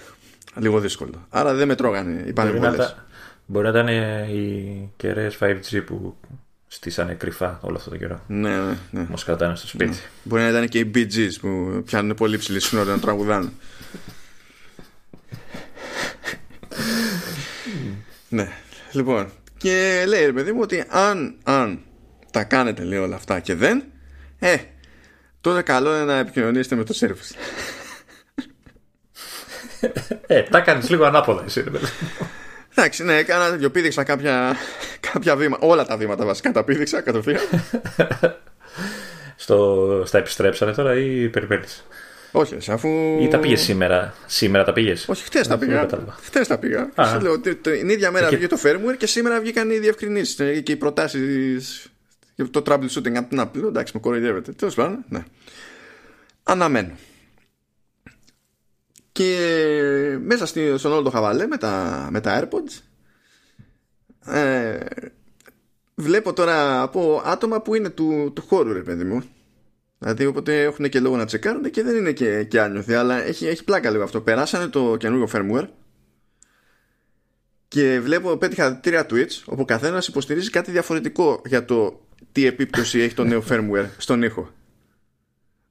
λίγο δύσκολο. Άρα δεν με τρώγανε οι παρεμβολές. Μπορεί να ήταν οι κεραίες φάιβ τζι που στήσανε κρυφά όλο αυτό το καιρό. Ναι, ναι, ναι. Μας κρατάνε στο σπίτι. Ναι. Μπορεί να ήταν και οι Bee Gees που πιάνουν πολύ ψηλή σύνορα να τραγουδάνε. Ναι. Λοιπόν, και λέει ρε παιδί μου ότι αν, αν τα κάνετε, λέει, όλα αυτά και δεν, ε, τότε καλό είναι να επικοινωνήσετε με το service. Ε, τα κάνεις λίγο ανάποδα εσύ, ρε παιδί μου. Εντάξει, ναι, έκανα δυο, πήδηξα κάποια, κάποια βήματα, όλα τα βήματα βασικά τα πήδηξα κατευθείαν. Στο, στα επιστρέψανε τώρα ή περιμένεις? Όχι, αφού... Ή τα πήγες σήμερα, σήμερα τα πήγες? Όχι, χτες τα πήγα, χτες τα πήγα. Λέω, την ίδια μέρα βγήκε το firmware και σήμερα βγήκαν οι διευκρινήσεις και οι προτάσεις για το troubleshooting από την Apple. Εντάξει, με κοροϊδεύετε, τέλος πάντων, ναι. Αναμένω. Και μέσα στον όλο το χαβαλέ με τα, με τα AirPods ε, βλέπω τώρα από άτομα που είναι του, του χώρου, ρε παιδί μου. Δηλαδή οπότε έχουν και λόγο να τσεκάρουν και δεν είναι και, και άνιωθοι. Αλλά έχει, έχει πλάκα λίγο αυτό. Περάσανε το καινούργιο firmware και βλέπω, πέτυχα τρία tweets όπου ο καθένας υποστηρίζει κάτι διαφορετικό για το τι επίπτωση έχει το νέο firmware στον ήχο.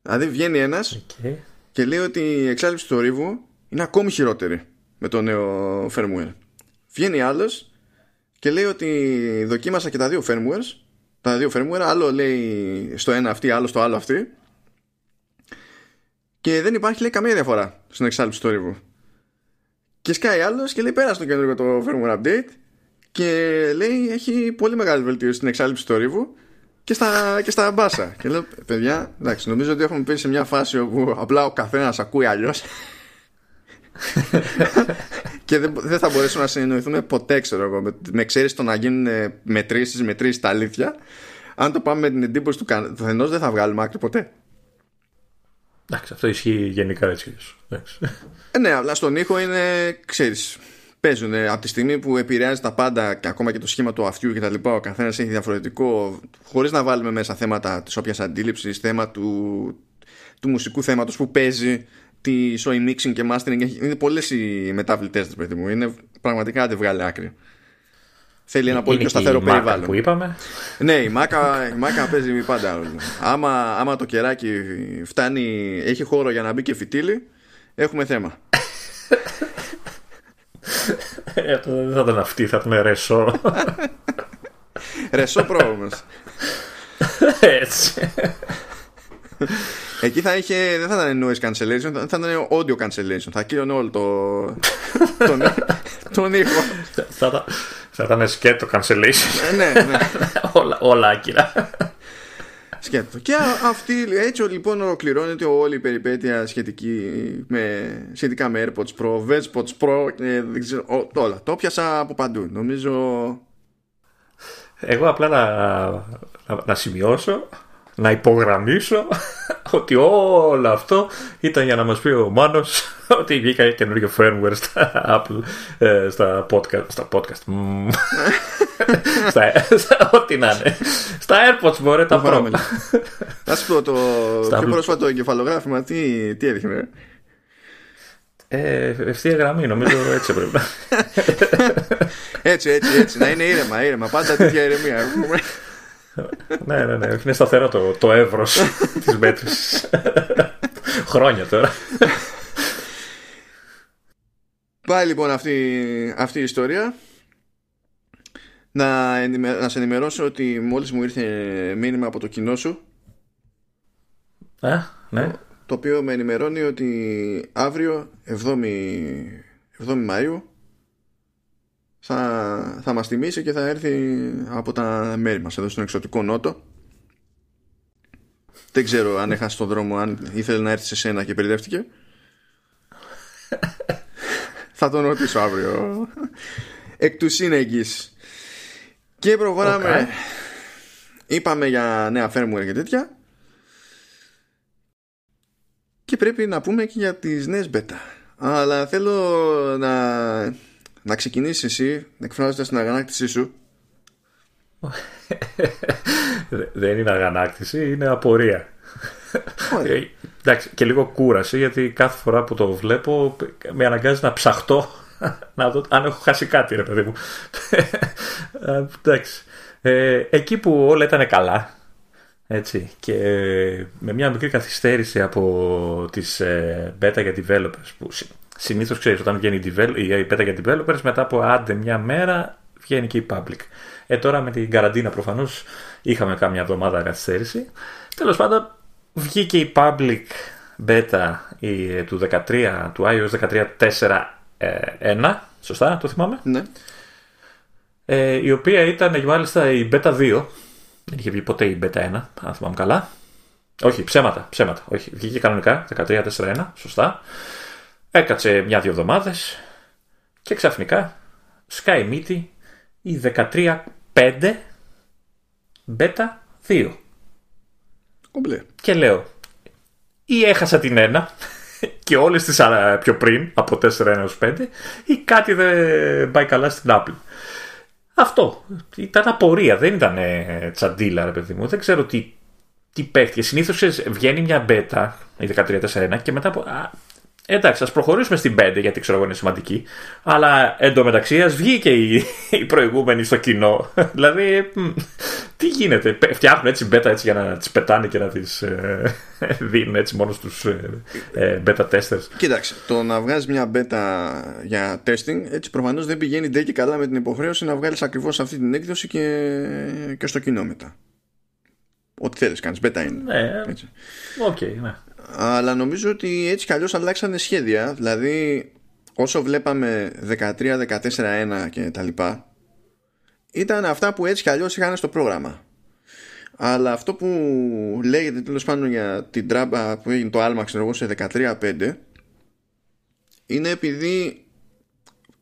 Δηλαδή βγαίνει ένας okay. Και λέει ότι η εξάλληψη του θορύβου είναι ακόμη χειρότερη με το νέο firmware. Βγαίνει άλλος και λέει ότι δοκίμασα και τα δύο firmwares. Τα δύο firmware, άλλο λέει στο ένα αυτή, άλλο στο άλλο αυτή. Και δεν υπάρχει, λέει, καμία διαφορά στην εξάλληψη του θορύβου. Και σκάει άλλος και λέει πέρασε το καινούργιο το firmware update. Και λέει έχει πολύ μεγάλη βελτίωση στην εξάλληψη του θορύβου. Και στα, και στα μπάσα. Και λέω, παιδιά, εντάξει, νομίζω ότι έχουμε πει σε μια φάση όπου απλά ο καθένας ακούει αλλιώς. Και δεν, δεν θα μπορέσουμε να συνεννοηθούμε ποτέ, ξέρω εγώ. Με, με εξαίρεση το να γίνουν μετρήσεις, μετρήσεις τα αλήθεια. Αν το πάμε με την εντύπωση του καθενός, δεν θα βγάλουμε άκρη ποτέ. Εντάξει, αυτό ισχύει γενικά έτσι. Ε, ναι, αλλά στον ήχο είναι, ξέρεις, παίζουν. Από τη στιγμή που επηρεάζει τα πάντα και ακόμα και το σχήμα του αυτιού και τα λοιπά, ο καθένας έχει διαφορετικό, χωρίς να βάλουμε μέσα θέματα της όποιας αντίληψης, θέμα του, του μουσικού θέματος που παίζει, τη soy mixing και mastering. Είναι πολλές οι μεταβλητές, παιδί μου. Είναι πραγματικά να τη βγάλει άκρη. Θέλει ένα είναι πολύ πιο σταθερό περιβάλλον. Που είπαμε. Ναι, η μάκα, η μάκα παίζει πάντα. Άμα, άμα το κεράκι φτάνει, έχει χώρο για να μπει και φυτίλι, έχουμε θέμα. ε, δεν θα ήταν αυτή, θα ήταν ρεσό. Ρεσό πρόβλημα. Έτσι. Εκεί θα είχε, δεν θα ήταν noise cancellation, θα ήταν audio cancellation. Θα κύλωνε όλο το, τον, τον ήχο. θα, θα ήταν σκέτο cancellation. Ναι, ναι. όλα, όλα άκυρα. Σκέτο. Και αυτή, έτσι λοιπόν ολοκληρώνεται όλη η περιπέτεια σχετική με, σχετικά με AirPods Pro, VestPods Pro, ε, δεν ξέρω, ό, όλα. Το πιάσα από παντού. Νομίζω. Εγώ απλά να, να, να σημειώσω. Να υπογραμμίσω ότι όλο αυτό ήταν για να μας πει ο Μάνος ότι βγήκα καινούργιο firmware στα Apple, στα podcast, στα podcast, mm. στα, στα, ό,τι να είναι, στα AirPods μπορεί τα πράγματα. Να σου πω το πιο πρόσφατο εγκεφαλογράφημα, τι, τι έδειχνε. Ε, ευθεία γραμμή, νομίζω έτσι έπρεπε. έτσι, έτσι, έτσι, να είναι ήρεμα, ήρεμα, πάντα τέτοια ηρεμία. ναι, ναι, ναι, είναι σταθερό το, το εύρος της μέτρησης. Χρόνια τώρα. Πάει λοιπόν αυτή, αυτή η ιστορία. Να, ενημε, να σε ενημερώσω ότι μόλις μου ήρθε μήνυμα από το κοινό σου. Α, ναι. Το, το οποίο με ενημερώνει ότι αύριο, εβδόμη Μαΐου, Θα, θα μας τιμήσει και θα έρθει από τα μέρη μας εδώ στον εξωτικό νότο. Δεν ξέρω αν έχασε τον δρόμο, αν ήθελε να έρθει σε σένα και περιδεύτηκε. Θα τον ρωτήσω αύριο. Εκ του σύνεγγης. Και προχωράμε. Okay. Είπαμε για νέα firmware και τέτοια. Και πρέπει να πούμε και για τις νέες beta. Αλλά θέλω να... να ξεκινήσεις εσύ, εκφράζοντας την αγανάκτησή σου. Δεν είναι αγανάκτηση, είναι απορία. ε, εντάξει, και λίγο κούραση, γιατί κάθε φορά που το βλέπω με αναγκάζει να ψαχτώ να δω αν έχω χάσει κάτι, ρε παιδί μου. ε, εντάξει. Ε, εκεί που όλα ήταν καλά, έτσι, και με μια μικρή καθυστέρηση από τις ε, beta για developers που... Συνήθως ξέρεις, όταν βγαίνει η beta για developers, μετά από άντε μια μέρα βγαίνει και η public. Ε, τώρα με την καραντίνα προφανώς είχαμε κάμια εβδομάδα καθυστέρηση. Τέλος πάντων, βγήκε η public beta η, του, δεκατρία, του iOS δεκατρία τελεία τέσσερα τελεία ένα. Σωστά, το θυμάμαι. Ναι. Ε, η οποία ήταν μάλιστα η beta δύο. Δεν είχε βγει ποτέ η beta ένα, αν θυμάμαι καλά. Όχι, ψέματα, ψέματα. Όχι, βγήκε κανονικά δεκατρία τελεία τέσσερα τελεία ένα. Σωστά. Έκατσε μια-δύο εβδομάδες και ξαφνικά σκάει μύτη η δεκατρία τελεία πέντε beta δύο. Κομπλέ. Και λέω, ή έχασα την ένα και όλες τις πιο πριν, από τέσσερα ένα έως πέντε, ή κάτι δεν πάει καλά στην Apple. Αυτό ήταν απορία, δεν ήταν τσαντίλα, ρε παιδί μου. Δεν ξέρω τι, τι παίχτηκε. Συνήθως βγαίνει μια beta, η δεκατρία τελεία τέσσερα τελεία ένα, και μετά από... Εντάξει, ας προχωρήσουμε στην πέντε, γιατί ξέρω εγώ είναι σημαντική. Αλλά εντωμεταξύ ας βγήκε η, η προηγούμενη στο κοινό. Δηλαδή, μ, τι γίνεται, φτιάχνουν έτσι beta έτσι για να τις πετάνε και να τις ε, δίνουν έτσι μόνο στους ε, ε, beta testers. Κοίταξε, το να βγάζεις μια beta για testing, έτσι προφανώς δεν πηγαίνει ντε και καλά με την υποχρέωση να βγάλεις ακριβώς αυτή την έκδοση και, και στο κοινό μετά. Ό,τι θέλεις κάνεις, beta είναι. Ναι, οκ, okay, ναι. Αλλά νομίζω ότι έτσι κι αλλιώς αλλάξανε σχέδια. Δηλαδή όσο βλέπαμε δεκατρία, δεκατέσσερα, ένα και τα λοιπά, ήταν αυτά που έτσι κι αλλιώς είχαν στο πρόγραμμα. Αλλά αυτό που λέγεται τέλος πάντων για την τράμπα που έγινε, το άλμα ξέρω εγώ σε δεκατρία πέντε, είναι επειδή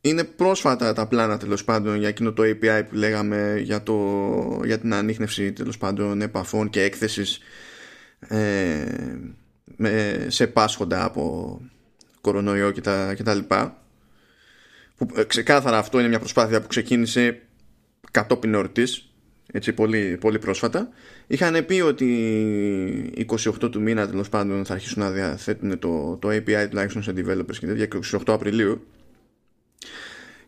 είναι πρόσφατα τα πλάνα τέλος πάντων για εκείνο το έι πι άι που λέγαμε για, το, για την ανίχνευση τέλος πάντων επαφών και έκθεσης ε, σε πάσχοντα από κορονοϊό και τα, και τα λοιπά. που ξεκάθαρα αυτό είναι μια προσπάθεια που ξεκίνησε κατόπιν εορτής, έτσι, πολύ, πολύ πρόσφατα. Είχαν πει ότι εικοστή όγδοη του μήνα, τέλος πάντων, θα αρχίσουν να διαθέτουν το, το έι πι άι τουλάχιστον σε developers και τέτοια, και εικοστή όγδοη Απριλίου.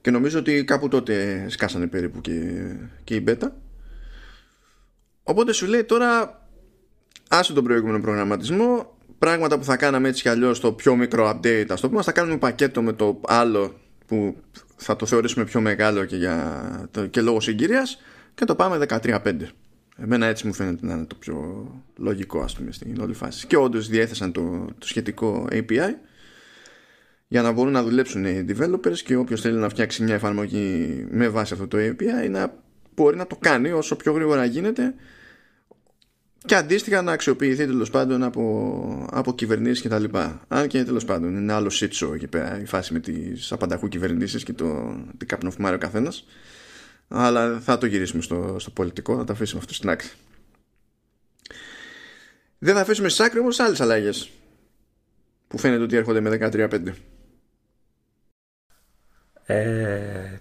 Και νομίζω ότι κάπου τότε σκάσανε περίπου και, και η beta. Οπότε σου λέει τώρα, άσε τον προηγούμενο προγραμματισμό, πράγματα που θα κάναμε έτσι κι αλλιώς στο πιο μικρό update, ας το πούμε, θα κάνουμε πακέτο με το άλλο που θα το θεωρήσουμε πιο μεγάλο και, για, και λόγω συγκυρίας, και το πάμε δεκατρία πέντε. Εμένα έτσι μου φαίνεται να είναι το πιο λογικό, ας πούμε, στην όλη φάση. Και όντως διέθεσαν το, το σχετικό έι πι άι για να μπορούν να δουλέψουν οι developers, και όποιος θέλει να φτιάξει μια εφαρμογή με βάση αυτό το έι πι άι να μπορεί να το κάνει όσο πιο γρήγορα γίνεται, και αντίστοιχα να αξιοποιηθεί τέλος πάντων από, από κυβερνήσεις και τα λοιπά. Αν και τέλος πάντων είναι άλλο σύτσο εκεί πέρα η φάση με τις απανταχού κυβερνήσεις και το τι καπνοφουμάρει ο καθένας. Αλλά θα το γυρίσουμε στο, στο πολιτικό, θα τα αφήσουμε αυτό στην άκρη. Δεν θα αφήσουμε στις άκρη όμως άλλες αλλαγές που φαίνεται ότι έρχονται με δεκατρία πέντε. Ε,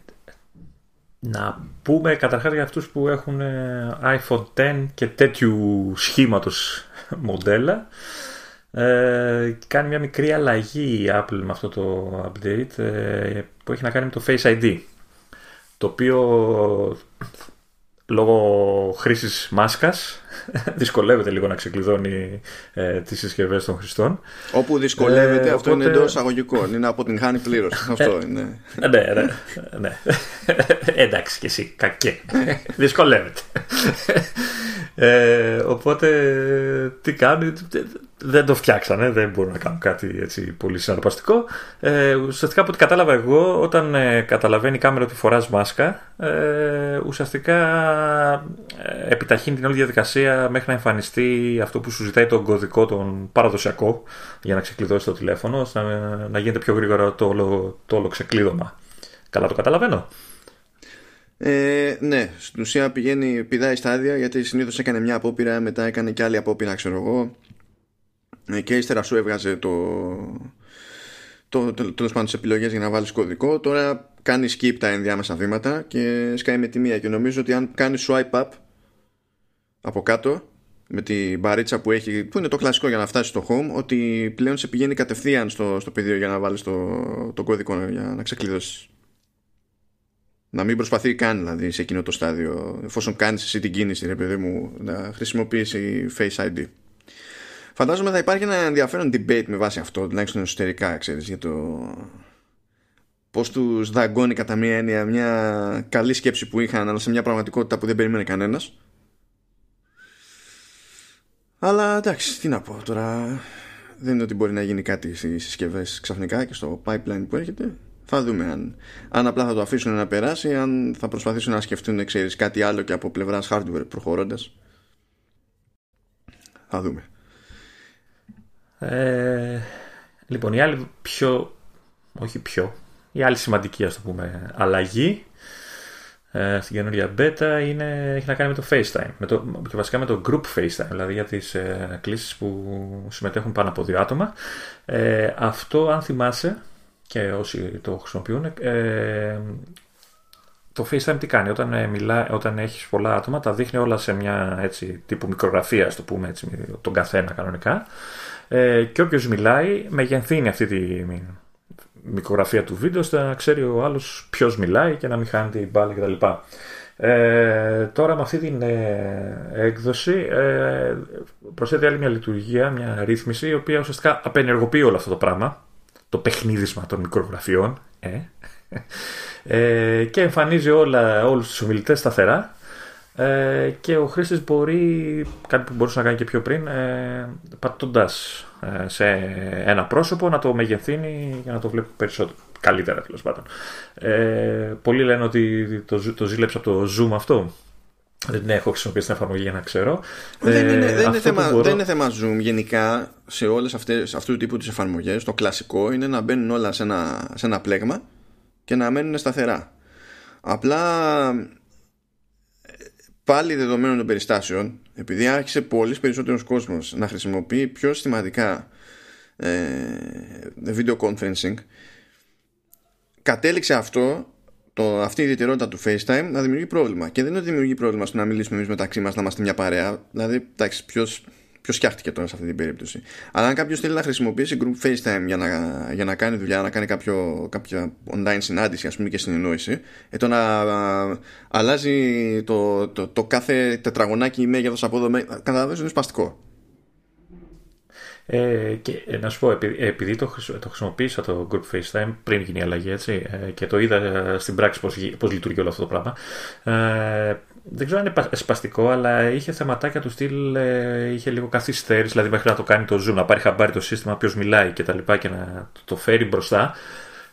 να πούμε καταρχάς για αυτούς που έχουν iPhone X και τέτοιου σχήματος μοντέλα, ε, κάνει μια μικρή αλλαγή η Apple με αυτό το update, ε, που έχει να κάνει με το Face άι ντι, το οποίο λόγω χρήσης μάσκας δυσκολεύεται λίγο να ξεκλειδώνει ε, τις συσκευές των χρηστών. Όπου δυσκολεύεται, ε, αυτό οπότε... είναι εντός εισαγωγικών. Είναι από την χάνει πλήρως. Αυτό είναι. Ναι, ναι, ναι. Εντάξει κι εσύ, κακέ. Δυσκολεύεται. Ε, οπότε τι κάνει, δεν το φτιάξανε, δεν μπορούν να κάνουν κάτι έτσι πολύ συναρπαστικό. Ε, ουσιαστικά από ό,τι κατάλαβα εγώ, όταν ε, καταλαβαίνει η κάμερα ότι φοράς μάσκα, ε, ουσιαστικά ε, επιταχύνει την όλη διαδικασία μέχρι να εμφανιστεί αυτό που σου ζητάει τον κωδικό, τον παραδοσιακό, για να ξεκλειδώσει το τηλέφωνο, ώστε να, να γίνεται πιο γρήγορα το όλο, το όλο ξεκλείδωμα. Καλά το καταλαβαίνω? Ε, ναι, στην ουσία πηγαίνει, πηδάει στάδια, γιατί συνήθως έκανε μια απόπειρα, μετά έκανε και άλλη απόπειρα, ξέρω εγώ, και ύστερα σου έβγαζε το, το, το, τέλος πάντων, τις επιλογές για να βάλεις κωδικό. Τώρα κάνει skip τα ενδιάμεσα βήματα και σκάει με τη μία, και νομίζω ότι αν κάνεις swipe up από κάτω με την μπαρίτσα που έχει, που είναι το κλασικό για να φτάσεις στο home, ότι πλέον σε πηγαίνει κατευθείαν στο, στο πεδίο για να βάλεις το, το κωδικό για να ξεκλειδώσεις. Να μην προσπαθεί καν, δηλαδή, σε εκείνο το στάδιο, εφόσον κάνεις εσύ την κίνηση, ρε παιδί μου, να χρησιμοποιήσει Face άι ντι. Φαντάζομαι θα υπάρχει ένα ενδιαφέρον debate με βάση αυτό, τουλάχιστον εσωτερικά, ξέρεις, για το πώς τους δαγκώνει κατά μία έννοια μια καλή σκέψη που είχαν, αλλά σε μια πραγματικότητα που δεν περίμενε κανένας. Αλλά εντάξει, τι να πω τώρα. Δεν είναι ότι μπορεί να γίνει κάτι στις συσκευές ξαφνικά και στο pipeline που έρχεται. Θα δούμε αν, αν απλά θα το αφήσουν να περάσει, αν θα προσπαθήσουν να σκεφτούν, ξέρεις, κάτι άλλο και από πλευράς hardware προχωρώντας. Θα δούμε. Ε, λοιπόν, η άλλη πιο, όχι πιο, η άλλη σημαντική, ας το πούμε, αλλαγή ε, στην καινούργια beta είναι, έχει να κάνει με το FaceTime, με το, και βασικά με το group FaceTime, δηλαδή για τις ε, κλήσεις που συμμετέχουν πάνω από δύο άτομα. Ε, αυτό, αν θυμάσαι, και όσοι το χρησιμοποιούν, ε, το FaceTime τι κάνει? Όταν, μιλά, όταν έχεις πολλά άτομα, τα δείχνει όλα σε μια έτσι, τύπου μικρογραφία, ας το πούμε, έτσι, τον καθένα κανονικά, ε, και όποιος μιλάει μεγενθύνει αυτή τη μικρογραφία του βίντεο, ώστε να ξέρει ο άλλος ποιος μιλάει και να μην χάνεται η μπάλα κτλ. Ε, τώρα με αυτή την ε, έκδοση ε, προσθέτει άλλη μια λειτουργία, μια ρύθμιση, η οποία ουσιαστικά απενεργοποιεί όλο αυτό το πράγμα, το παιχνίδισμα των μικρογραφιών, ε, ε, και εμφανίζει όλα, όλους τους ομιλητές σταθερά, ε, και ο χρήστης μπορεί, κάτι που μπορούσε να κάνει και πιο πριν, ε, πατώντας ε, σε ένα πρόσωπο να το μεγεθύνει για να το βλέπει περισσότερο, καλύτερα τέλος πάντων. Ε, πολλοί λένε ότι το, το ζήλεψα από το Zoom αυτό. Δεν έχω χρησιμοποιήσει την εφαρμογή για να ξέρω. Δεν είναι, δεν είναι, θέμα, μπορώ... δεν είναι θέμα Zoom. Γενικά σε όλες αυτές, αυτού του τύπου τις εφαρμογές, το κλασικό είναι να μπαίνουν όλα σε ένα, σε ένα πλέγμα και να μένουν σταθερά. Απλά πάλι δεδομένων των περιστάσεων, επειδή άρχισε πολύ περισσότερος κόσμος να χρησιμοποιεί πιο συστηματικά ε, video conferencing, κατέληξε αυτό, το, αυτή η ιδιαιτερότητα του FaceTime να δημιουργεί πρόβλημα. Και δεν είναι ότι δημιουργεί πρόβλημα στο να μιλήσουμε εμείς μεταξύ μας, να είμαστε μια παρέα. Δηλαδή, εντάξει, ποιος φτιάχτηκε τώρα σε αυτή την περίπτωση. Αλλά αν κάποιος θέλει να χρησιμοποιήσει group FaceTime για να, για να κάνει δουλειά, να κάνει κάποιο, κάποια online συνάντηση, ας πούμε, και συνεννόηση, ε, το να α, αλλάζει το, το, το κάθε τετραγωνάκι μέγεθος από εδώ, καταλαβαίνεις, είναι σπαστικό. Ε, και ε, να σου πω, επει, επειδή το, το χρησιμοποίησα το Group FaceTime πριν γίνει η αλλαγή, έτσι, ε, και το είδα ε, στην πράξη πώς, πώς λειτουργεί όλο αυτό το πράγμα, ε, δεν ξέρω αν είναι σπαστικό, αλλά είχε θεματάκια του στυλ, ε, είχε λίγο καθυστέρηση, δηλαδή μέχρι να το κάνει το Zoom, να πάρει χαμπάρι το σύστημα, ποιος μιλάει και τα λοιπά, και να το, το φέρει μπροστά.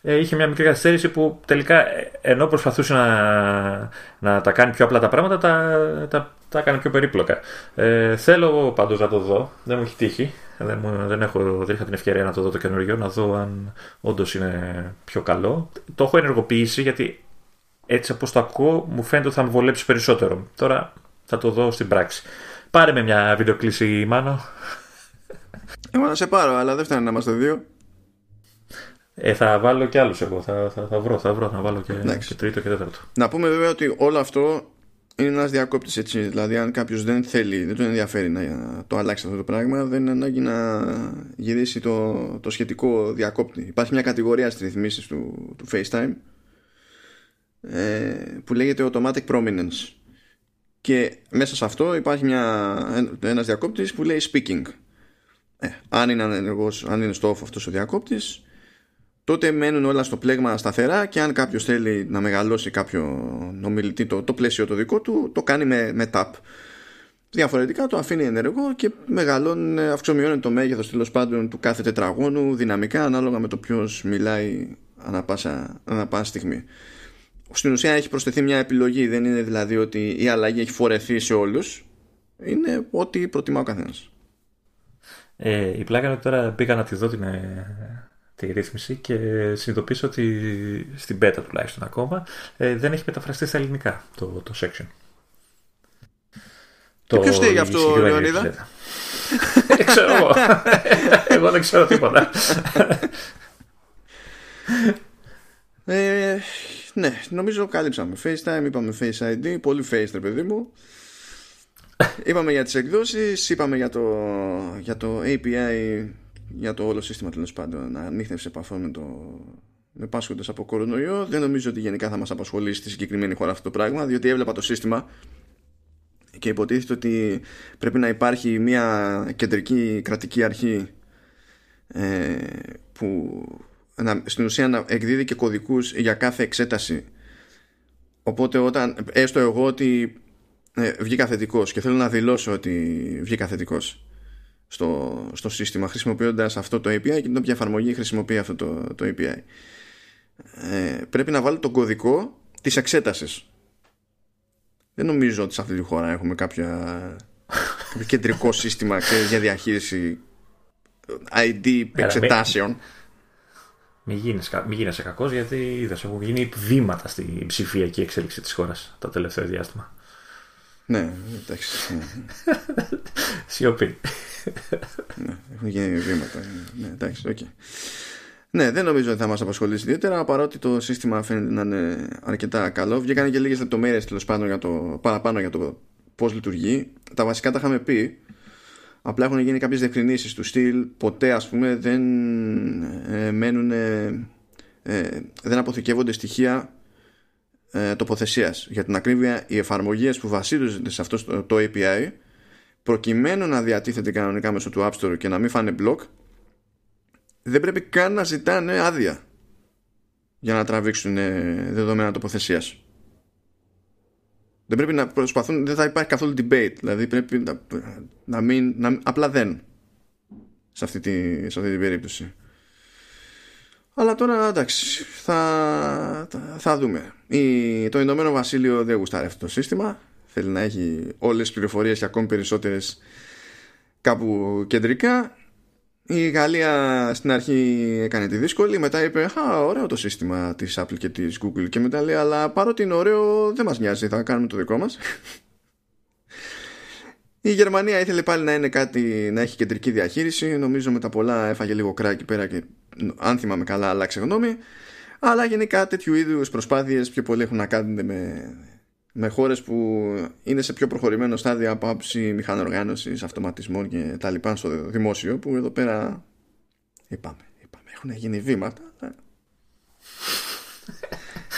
Είχε μια μικρή καθυστέρηση που τελικά, ενώ προσπαθούσε να, να τα κάνει πιο απλά τα πράγματα, τα, τα, τα έκανε πιο περίπλοκα. Ε, θέλω πάντως να το δω, δεν μου έχει τύχει, δεν, μου, δεν, έχω, δεν είχα την ευκαιρία να το δω το καινούριο, να δω αν όντως είναι πιο καλό. Το έχω ενεργοποιήσει, γιατί έτσι όπως το ακούω μου φαίνεται ότι θα μου βολέψει περισσότερο. Τώρα θα το δω στην πράξη. Πάρε με μια βιντεοκλήση, Μάνο. Εγώ να σε πάρω, αλλά δεν φτάνει να είμαστε δύο. Ε, θα βάλω και άλλους εγώ, θα, θα, θα βρω, θα βρω, να βάλω και, και τρίτο και τέταρτο. Να πούμε βέβαια ότι όλο αυτό είναι ένας διακόπτης, έτσι, δηλαδή αν κάποιος δεν θέλει, δεν τον ενδιαφέρει να το αλλάξει αυτό το πράγμα, δεν είναι ανάγκη να γυρίσει το, το σχετικό διακόπτη. Υπάρχει μια κατηγορία στις ρυθμίσεις του, του FaceTime ε, που λέγεται Automatic Prominence, και μέσα σε αυτό υπάρχει μια, ένας διακόπτης που λέει Speaking. Ε, αν, είναι ενεργός, αν είναι στο off αυτός ο διακόπτης, τότε μένουν όλα στο πλέγμα σταθερά, και αν κάποιος θέλει να μεγαλώσει κάποιον ομιλητή το, το πλαίσιο το δικό του, το κάνει με, με tap. Διαφορετικά το αφήνει ενεργό και μεγαλώνει, αυξομειώνει το μέγεθος τέλος πάντων του κάθε τετραγώνου δυναμικά, ανάλογα με το ποιος μιλάει ανά πάσα, ανά πάσα στιγμή. Στην ουσία έχει προσθεθεί μια επιλογή, δεν είναι δηλαδή ότι η αλλαγή έχει φορεθεί σε όλους, είναι ό,τι προτιμά ο καθένας. Ε, η πλάκα τώρα πήγα να τη δω την... τη ρύθμιση και συνειδητοποίησα ότι στην beta τουλάχιστον ακόμα ε, δεν έχει μεταφραστεί στα ελληνικά το, το section. Και ποιος θέλει γι' αυτό, Λεωνίδα? Δεν ξέρω εγώ. Εγώ δεν ξέρω τίποτα. ε, ναι, νομίζω κάλυψαμε FaceTime, είπαμε Face άι ντι, πολύ face ρε παιδί μου. Είπαμε για τις εκδόσεις, είπαμε για το, για το έι πι άι, για το όλο σύστημα τέλος πάντων, ανείχνευση επαφών με, το... με πάσχοντες από κορονοϊό. Δεν νομίζω ότι γενικά θα μας απασχολήσει στη συγκεκριμένη χώρα αυτό το πράγμα, διότι έβλεπα το σύστημα και υποτίθεται ότι πρέπει να υπάρχει μια κεντρική κρατική αρχή ε, που να, στην ουσία να εκδίδει και κωδικούς για κάθε εξέταση. Οπότε όταν έστω εγώ ότι ε, βγήκα θετικός και θέλω να δηλώσω ότι βγήκα θετικός Στο, στο σύστημα χρησιμοποιώντας αυτό το έι πι άι, και την όποια εφαρμογή χρησιμοποιεί αυτό το, το έι πι άι, ε, πρέπει να βάλω τον κωδικό της εξέτασης. Δεν νομίζω ότι σε αυτή τη χώρα έχουμε κάποια, κάποιο κεντρικό σύστημα για διαχείριση άι ντι εξετάσεων. Μην γίνεσαι κακός, γιατί είδες, έχουν γίνει βήματα στην ψηφιακή εξέλιξη της χώρας το τελευταίο διάστημα. Ναι, εντάξει. Σιωπή. Ναι, έχουν γίνει βήματα. Ναι, εντάξει, οκ. Okay. Ναι, δεν νομίζω ότι θα μας απασχολήσει ιδιαίτερα, παρότι το σύστημα φαίνεται να είναι αρκετά καλό. Βγήκαν και λίγες λεπτομέρειες τέλος πάντων για το, παραπάνω για το πώς λειτουργεί. Τα βασικά τα είχαμε πει. Απλά έχουν γίνει κάποιες διευκρινήσεις του στυλ. Ποτέ, ας πούμε, δεν ε, μένουν. Ε, ε, δεν αποθηκεύονται στοιχεία τοποθεσίας. Για την ακρίβεια, οι εφαρμογές που βασίζονται σε αυτό το έι πι άι, προκειμένου να διατίθεται κανονικά μέσω του App Store και να μην φάνε block, δεν πρέπει καν να ζητάνε άδεια για να τραβήξουν δεδομένα τοποθεσίας. Δεν πρέπει να προσπαθούν, δεν θα υπάρχει καθόλου debate, δηλαδή πρέπει να, να, μην, να μην, απλά δεν σε αυτή, τη, σε αυτή την περίπτωση. Αλλά τώρα εντάξει, θα, θα δούμε. Η, το Ηνωμένο Βασίλειο δεν γουστάρει αυτό το σύστημα. Θέλει να έχει όλες τις πληροφορίες και ακόμη περισσότερες κάπου κεντρικά. Η Γαλλία στην αρχή έκανε τη δύσκολη, μετά είπε «Α, ωραίο το σύστημα της Apple και της Google», και μετά λέει «Αλλά παρότι είναι ωραίο δεν μας νοιάζει, θα κάνουμε το δικό μας». Η Γερμανία ήθελε πάλι να είναι κάτι, να έχει κεντρική διαχείριση. Νομίζω με τα πολλά έφαγε λίγο κράκι πέρα και αν θυμάμαι καλά άλλαξε γνώμη. Αλλά γενικά τέτοιου είδους προσπάθειες πιο πολύ έχουν να κάνουν με, με χώρες που είναι σε πιο προχωρημένο στάδιο από άποψη μηχανοργάνωσης, αυτοματισμών και τα λοιπά στο δημόσιο, που εδώ πέρα είπαμε, είπαμε έχουν γίνει βήματα.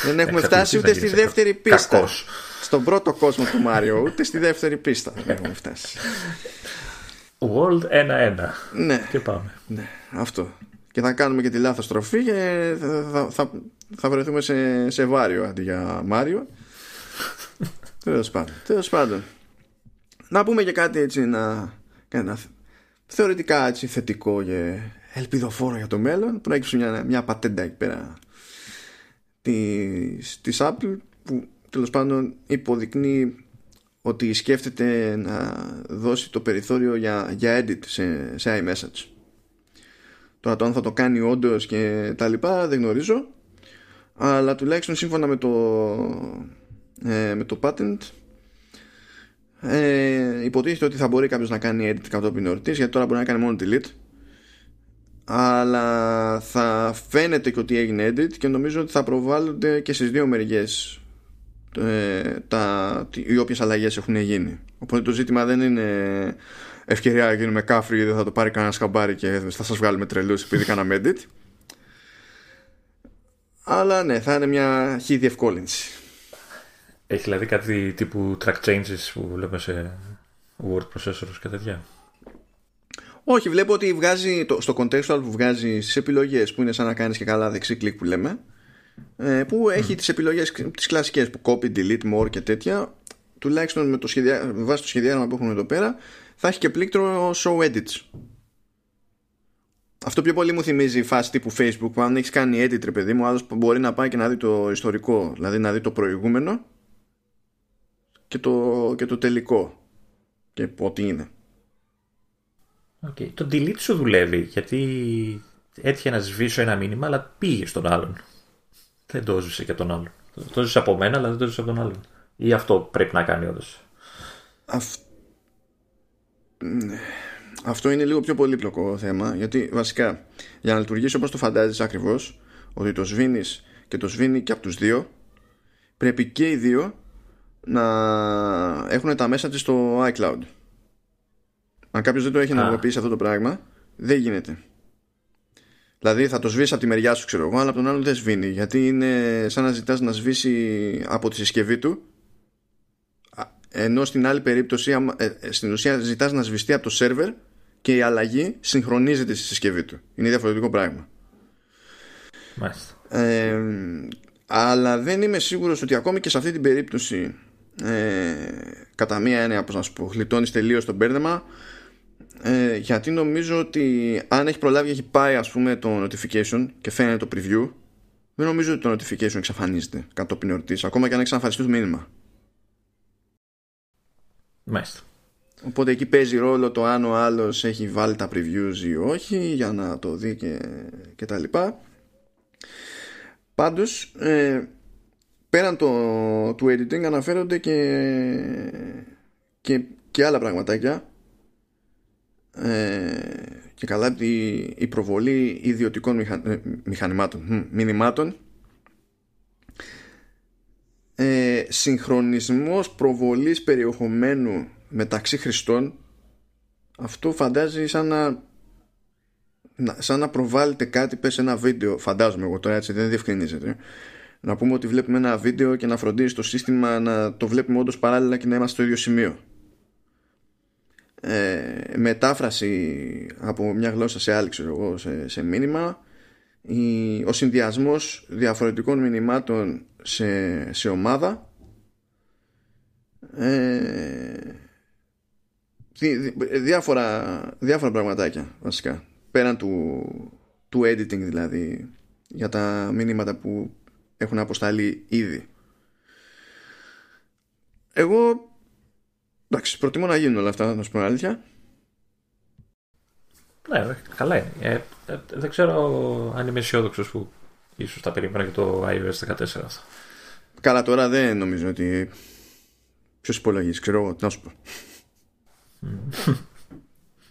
Δεν έχουμε φτάσει ούτε στη δεύτερη πίστα. Κακός. Στον πρώτο κόσμο του Μάριο, ούτε στη δεύτερη πίστα δεν έχουμε φτάσει. World ένα ένα. Ναι. Και πάμε. Ναι, αυτό. Και θα κάνουμε και τη λάθος τροφή και θα, θα, θα βρεθούμε σε, σε βάριο αντί για Μάριο. Τέλος πάντων. Τέλος πάντων. Να πούμε και κάτι έτσι, να, ένα θεωρητικά έτσι θετικό και ελπιδοφόρο για το μέλλον. Προέκυψε μια, μια πατέντα εκεί πέρα της, της Apple, που τέλος πάντων υποδεικνύει ότι σκέφτεται να δώσει το περιθώριο για, για edit σε, σε iMessage. Τώρα το αν θα το κάνει όντως και τα λοιπά δεν γνωρίζω, αλλά τουλάχιστον σύμφωνα με το, ε, με το patent ε, υποτίθεται ότι θα μπορεί κάποιος να κάνει edit κατόπιν εορτής, γιατί τώρα μπορεί να κάνει μόνο delete, αλλά θα φαίνεται και ότι έγινε edit και νομίζω ότι θα προβάλλονται και στις δύο μεριές ε, τα, οι όποιες αλλαγές έχουν γίνει. Οπότε το ζήτημα δεν είναι ευκαιρία να γίνουμε κάφροι γιατί θα το πάρει κανένα χαμπάρι και θα σας βγάλουμε τρελούς επειδή κάναμε edit. Αλλά ναι, θα είναι μια χι διευκόλυνση. Έχει δηλαδή κάτι τύπου track changes που βλέπουμε σε word processors και τέτοια? Όχι, βλέπω ότι βγάζει το, στο contextual που βγάζει στις επιλογές, που είναι σαν να κάνεις και καλά δεξί κλικ που λέμε, που έχει mm. τις επιλογές τις κλασικές που copy, delete, more και τέτοια. Τουλάχιστον με, το σχεδιά, με βάση το σχεδιάγραμμα που έχουμε εδώ πέρα, θα έχει και πλήκτρο show edits. Αυτό πιο πολύ μου θυμίζει η φάση τύπου Facebook, που αν έχεις κάνει edit, ρε παιδί μου, άλλος μπορεί να πάει και να δει το ιστορικό, δηλαδή να δει το προηγούμενο και το, και το τελικό και ό,τι είναι. Okay. Το delete σου δουλεύει, γιατί έτυχε να σβήσω ένα μήνυμα, αλλά πήγε στον άλλον. Δεν το ζήσε και τον άλλον. Το ζήσε από μένα, αλλά δεν το ζήσε από τον άλλον. Ή αυτό πρέπει να κάνει όντως? Αυτ... Αυτό είναι λίγο πιο πολύπλοκο θέμα, γιατί βασικά για να λειτουργήσει όπως το φαντάζεις ακριβώς, ότι το σβήνεις και το σβήνει και από τους δύο, πρέπει και οι δύο να έχουν τα μέσα της στο iCloud. Αν κάποιος δεν το έχει ενεργοποιήσει αυτό το πράγμα, δεν γίνεται. Δηλαδή θα το σβήσει από τη μεριά σου, ξέρω εγώ, αλλά από τον άλλον δεν σβήνει, γιατί είναι σαν να ζητάς να σβήσει από τη συσκευή του, ενώ στην άλλη περίπτωση στην ουσία ζητάς να σβηστεί από το σερβερ και η αλλαγή συγχρονίζεται στη συσκευή του. Είναι διαφορετικό πράγμα. Μάλιστα. Ε, αλλά δεν είμαι σίγουρος ότι ακόμη και σε αυτή την περίπτωση ε, κατά μία έννοια, πώς να σου πω, γλιτώνεις τελείως το μπέρδεμα. Ε, γιατί νομίζω ότι αν έχει προλάβει, έχει πάει ας πούμε το notification και φαίνεται το preview, δεν νομίζω ότι το notification εξαφανίζεται κατόπιν εορτής, ακόμα και αν εξαφανιστεί το μήνυμα. Μάλιστα. Οπότε εκεί παίζει ρόλο το αν ο άλλος έχει βάλει τα previews ή όχι, για να το δει και, και τα λοιπά. Πάντως ε, πέραν το, του editing αναφέρονται και, και, και άλλα πραγματάκια. Ε, και καλά η, η προβολή ιδιωτικών μηχα, ε, μηχανημάτων, μηνυμάτων, ε, συγχρονισμός προβολής περιεχομένου μεταξύ χρηστών. Αυτό φαντάζει σαν να, να, σαν να προβάλλεται κάτι, πες ένα βίντεο, φαντάζομαι εγώ τώρα, έτσι δεν διευκρινίζεται, να πούμε ότι βλέπουμε ένα βίντεο και να φροντίζει το σύστημα να το βλέπουμε όντως παράλληλα και να είμαστε στο ίδιο σημείο. Ε, μετάφραση από μια γλώσσα σε άλλη, ξέρω εγώ, σε, σε μήνυμα, η, ο συνδυασμός διαφορετικών μηνυμάτων σε, σε ομάδα, ε, δι, δι, διάφορα, διάφορα πραγματάκια βασικά, πέραν του, του editing δηλαδή, για τα μηνύματα που έχουν αποσταλεί ήδη. Εγώ εντάξει, προτιμώ να γίνουν όλα αυτά, να σου πω αλήθεια. Ναι, καλά είναι. Ε, ε, δεν ξέρω αν είμαι αισιόδοξος που ίσως τα περίμενα και το iOS δεκατέσσερα αυτό. Καλά, τώρα δεν νομίζω ότι. Ποιος υπολογίζει, ξέρω εγώ, τι να σου πω.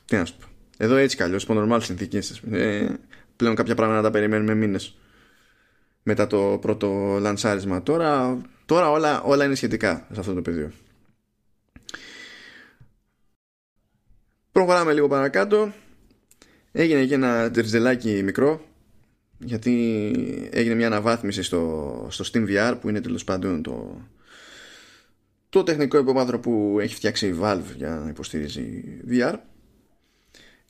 Τι να σου πω. Εδώ έτσι κι αλλιώς, υπό normal συνθήκες. Ε, πλέον κάποια πράγματα τα περιμένουμε μήνες. μετά το πρώτο λανσάρισμα. Τώρα, τώρα όλα, όλα είναι σχετικά σε αυτό το πεδίο. Προχωράμε λίγο παρακάτω. Έγινε και ένα τερτζελάκι μικρό, γιατί έγινε μια αναβάθμιση στο, στο Steam βι αρ, που είναι τέλος πάντων το, το τεχνικό υποβάθρο που έχει φτιάξει η Valve για να υποστηρίζει βι αρ.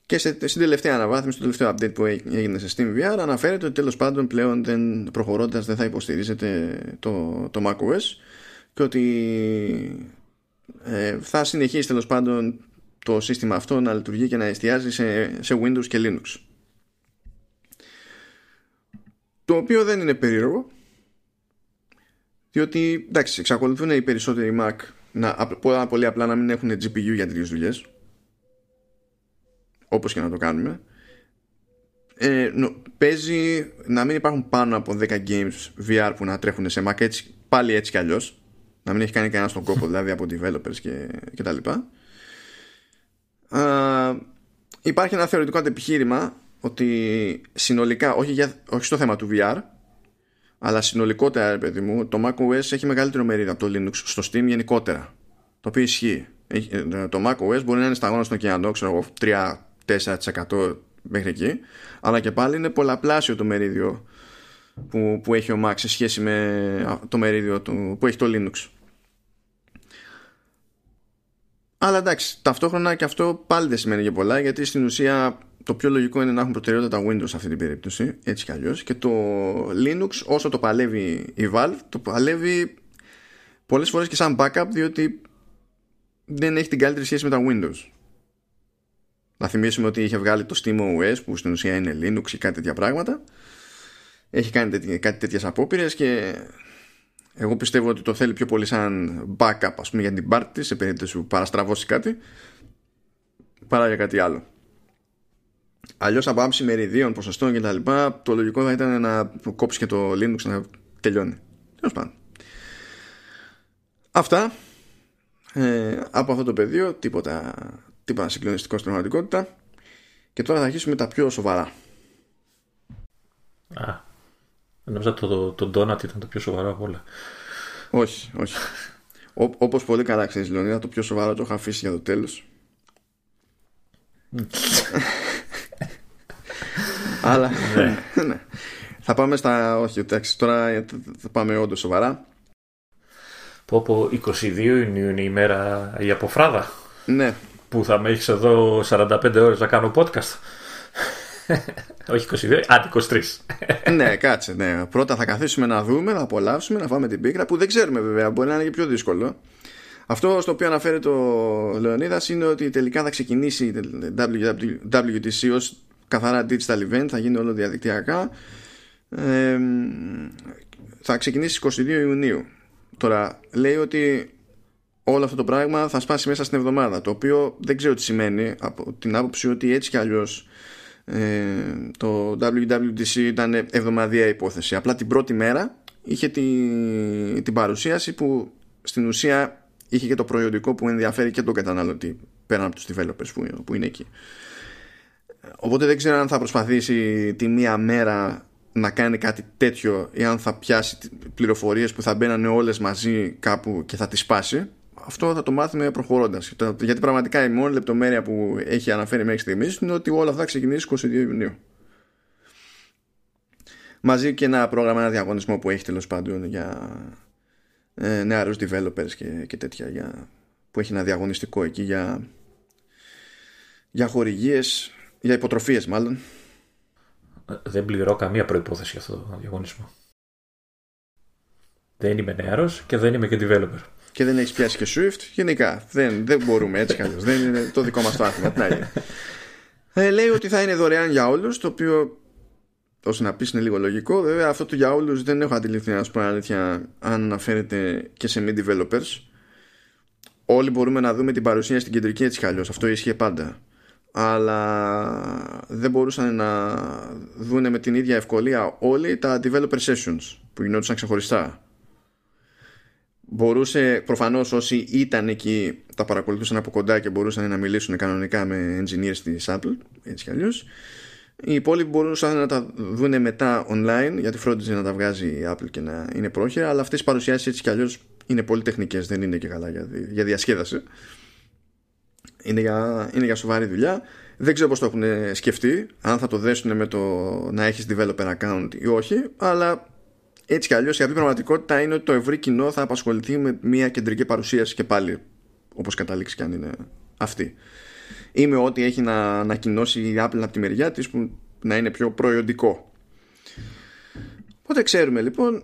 Και σε, στην τελευταία αναβάθμιση, το τελευταίο update που έγινε σε Steam βι αρ, αναφέρεται ότι τέλος πάντων πλέον δεν, προχωρώντας δεν θα υποστηρίζεται το, το macOS, και ότι ε, θα συνεχίσει τέλος πάντων το σύστημα αυτό να λειτουργεί και να εστιάζει σε, σε Windows και Linux. Το οποίο δεν είναι περίεργο, διότι εντάξει, εξακολουθούν οι περισσότεροι Mac να, πολύ απλά να μην έχουν τζι πι γιου για τέτοιες δουλειές, όπως και να το κάνουμε. Ε, νο, παίζει να μην υπάρχουν πάνω από δέκα games βι αρ που να τρέχουν σε Mac, έτσι, πάλι έτσι κι αλλιώς, να μην έχει κάνει κανένα στον κόπο, δηλαδή από developers και, και τα λοιπά. Uh, υπάρχει ένα θεωρητικό αντεπιχείρημα ότι συνολικά, όχι, για, όχι στο θέμα του βι αρ, αλλά συνολικότερα, ρε παιδί μου, το macOS έχει μεγαλύτερο μερίδα από το Linux στο Steam γενικότερα. Το οποίο ισχύει. Έχει, το macOS μπορεί να είναι σταγόνα στον ωκεανό, ξέρω εγώ, τρία με τέσσερα τοις εκατό μέχρι εκεί, αλλά και πάλι είναι πολλαπλάσιο το μερίδιο που, που έχει ο Mac σε σχέση με το μερίδιο του, που έχει το Linux. Αλλά εντάξει, ταυτόχρονα και αυτό πάλι δεν σημαίνει και πολλά, γιατί στην ουσία το πιο λογικό είναι να έχουν προτεραιότητα τα Windows σε αυτή την περίπτωση, έτσι κι αλλιώς. Και το Linux, όσο το παλεύει η Valve, το παλεύει πολλές φορές και σαν backup, διότι δεν έχει την καλύτερη σχέση με τα Windows. Να θυμίσουμε ότι είχε βγάλει το SteamOS, που στην ουσία είναι Linux ή κάτι τέτοια πράγματα. Έχει κάνει κάτι τέτοιες απόπειρες και... εγώ πιστεύω ότι το θέλει πιο πολύ σαν backup, ας πούμε, για την πάρτι της, σε περίπτωση που παραστραβώσει κάτι, παρά για κάτι άλλο. Αλλιώς από άψη μεριδίων, ποσοστών κτλ., το λογικό θα ήταν να κόψει και το Linux να τελειώνει. Τέλος πάντων. Αυτά ε, από αυτό το πεδίο, τίποτα, τίποτα συγκλονιστικό στην πραγματικότητα. Και τώρα θα αρχίσουμε τα πιο σοβαρά. Α. Νομίζω το, το donut ήταν το πιο σοβαρό από όλα. Όχι, όχι. Ό, όπως πολύ καλά ξέρεις, Λεωνίδα, το πιο σοβαρό το είχα αφήσει για το τέλος. Αλλά ναι. Ναι. Θα πάμε στα... όχι, εντάξει, τώρα θα πάμε όντως σοβαρά. Πω πω, είκοσι δύο Ιουνίου είναι η μέρα η αποφράδα. Ναι. Που θα με έχεις εδώ σαράντα πέντε ώρες να κάνω podcast. Όχι είκοσι δύο, άντε είκοσι τρία. Ναι, κάτσε, ναι. Πρώτα θα καθίσουμε να δούμε, να απολαύσουμε, να φάμε την πίκρα, που δεν ξέρουμε βέβαια, μπορεί να είναι και πιο δύσκολο. Αυτό στο οποίο αναφέρει το Λεωνίδας είναι ότι τελικά θα ξεκινήσει η ντάμπλιου ντάμπλιου ντι σι ως καθαρά digital event, θα γίνει όλο διαδικτυακά. ε, Θα ξεκινήσει είκοσι δύο Ιουνίου. Τώρα λέει ότι όλο αυτό το πράγμα θα σπάσει μέσα στην εβδομάδα, το οποίο δεν ξέρω τι σημαίνει, από την άποψη ότι έτσι κι αλλιώς Ε, το ντάμπλιου ντάμπλιου ντι σι ήταν εβδομαδιαία υπόθεση. Απλά την πρώτη μέρα είχε τη, την παρουσίαση που στην ουσία είχε και το προϊόντικό που ενδιαφέρει και τον καταναλωτή, πέραν από τους developers που, που είναι εκεί. Οπότε δεν ξέρω αν θα προσπαθήσει τη μία μέρα να κάνει κάτι τέτοιο, ή αν θα πιάσει πληροφορίες που θα μπαίνανε όλες μαζί κάπου και θα τις σπάσει. Αυτό θα το μάθουμε προχωρώντας. Γιατί πραγματικά η μόνη λεπτομέρεια που έχει αναφέρει μέχρι στιγμής είναι ότι όλα αυτά θα ξεκινήσει είκοσι δύο Ιουνίου. Μαζί και ένα πρόγραμμα, ένα διαγωνισμό που έχει τέλος πάντων για ε, νεαρούς developers και, και τέτοια. Για, που έχει ένα διαγωνιστικό εκεί για, για χορηγίες, για υποτροφίες μάλλον. Δεν πληρώ καμία προϋπόθεση για αυτό το διαγωνισμό. Δεν είμαι νεαρός και δεν είμαι και developer. Και δεν έχεις πιάσει και Swift. Γενικά δεν, δεν μπορούμε έτσι καλώς. Δεν είναι το δικό μας το άθλημα. ε, Λέει ότι θα είναι δωρεάν για όλους, το οποίο όσο να πεις είναι λίγο λογικό. Βέβαια αυτό το για όλους δεν έχω αντιληφθεί, να σου πω αλήθεια, αν αναφέρεται και σε μη developers. Όλοι μπορούμε να δούμε την παρουσία στην κεντρική έτσι καλώς. Αυτό ίσχυε πάντα. Αλλά δεν μπορούσαν να δούνε με την ίδια ευκολία όλοι τα developer sessions που γινόντουσαν ξεχωριστά. Μπορούσε προφανώς όσοι ήταν εκεί, τα παρακολουθούσαν από κοντά και μπορούσαν να μιλήσουν κανονικά με engineers της Apple, έτσι κι αλλιώς. Οι υπόλοιποι μπορούσαν να τα δουν μετά online, γιατί φρόντιζε να τα βγάζει η Apple και να είναι πρόχειρα, αλλά αυτές οι παρουσιάσεις έτσι κι αλλιώς είναι πολύ τεχνικές, δεν είναι και καλά για, δι... για διασκέδαση. Είναι για... είναι για σοβαρή δουλειά. Δεν ξέρω πώς το έχουν σκεφτεί, αν θα το δέσουν με το να έχεις developer account ή όχι, αλλά έτσι κι αλλιώς η απλή πραγματικότητα είναι ότι το ευρύ κοινό θα απασχοληθεί με μια κεντρική παρουσίαση και πάλι, όπως καταλήξει κι αν είναι αυτή. Ή με ό,τι έχει να ανακοινώσει η Apple από τη μεριά της που να είναι πιο προϊοντικό. Οπότε ξέρουμε λοιπόν,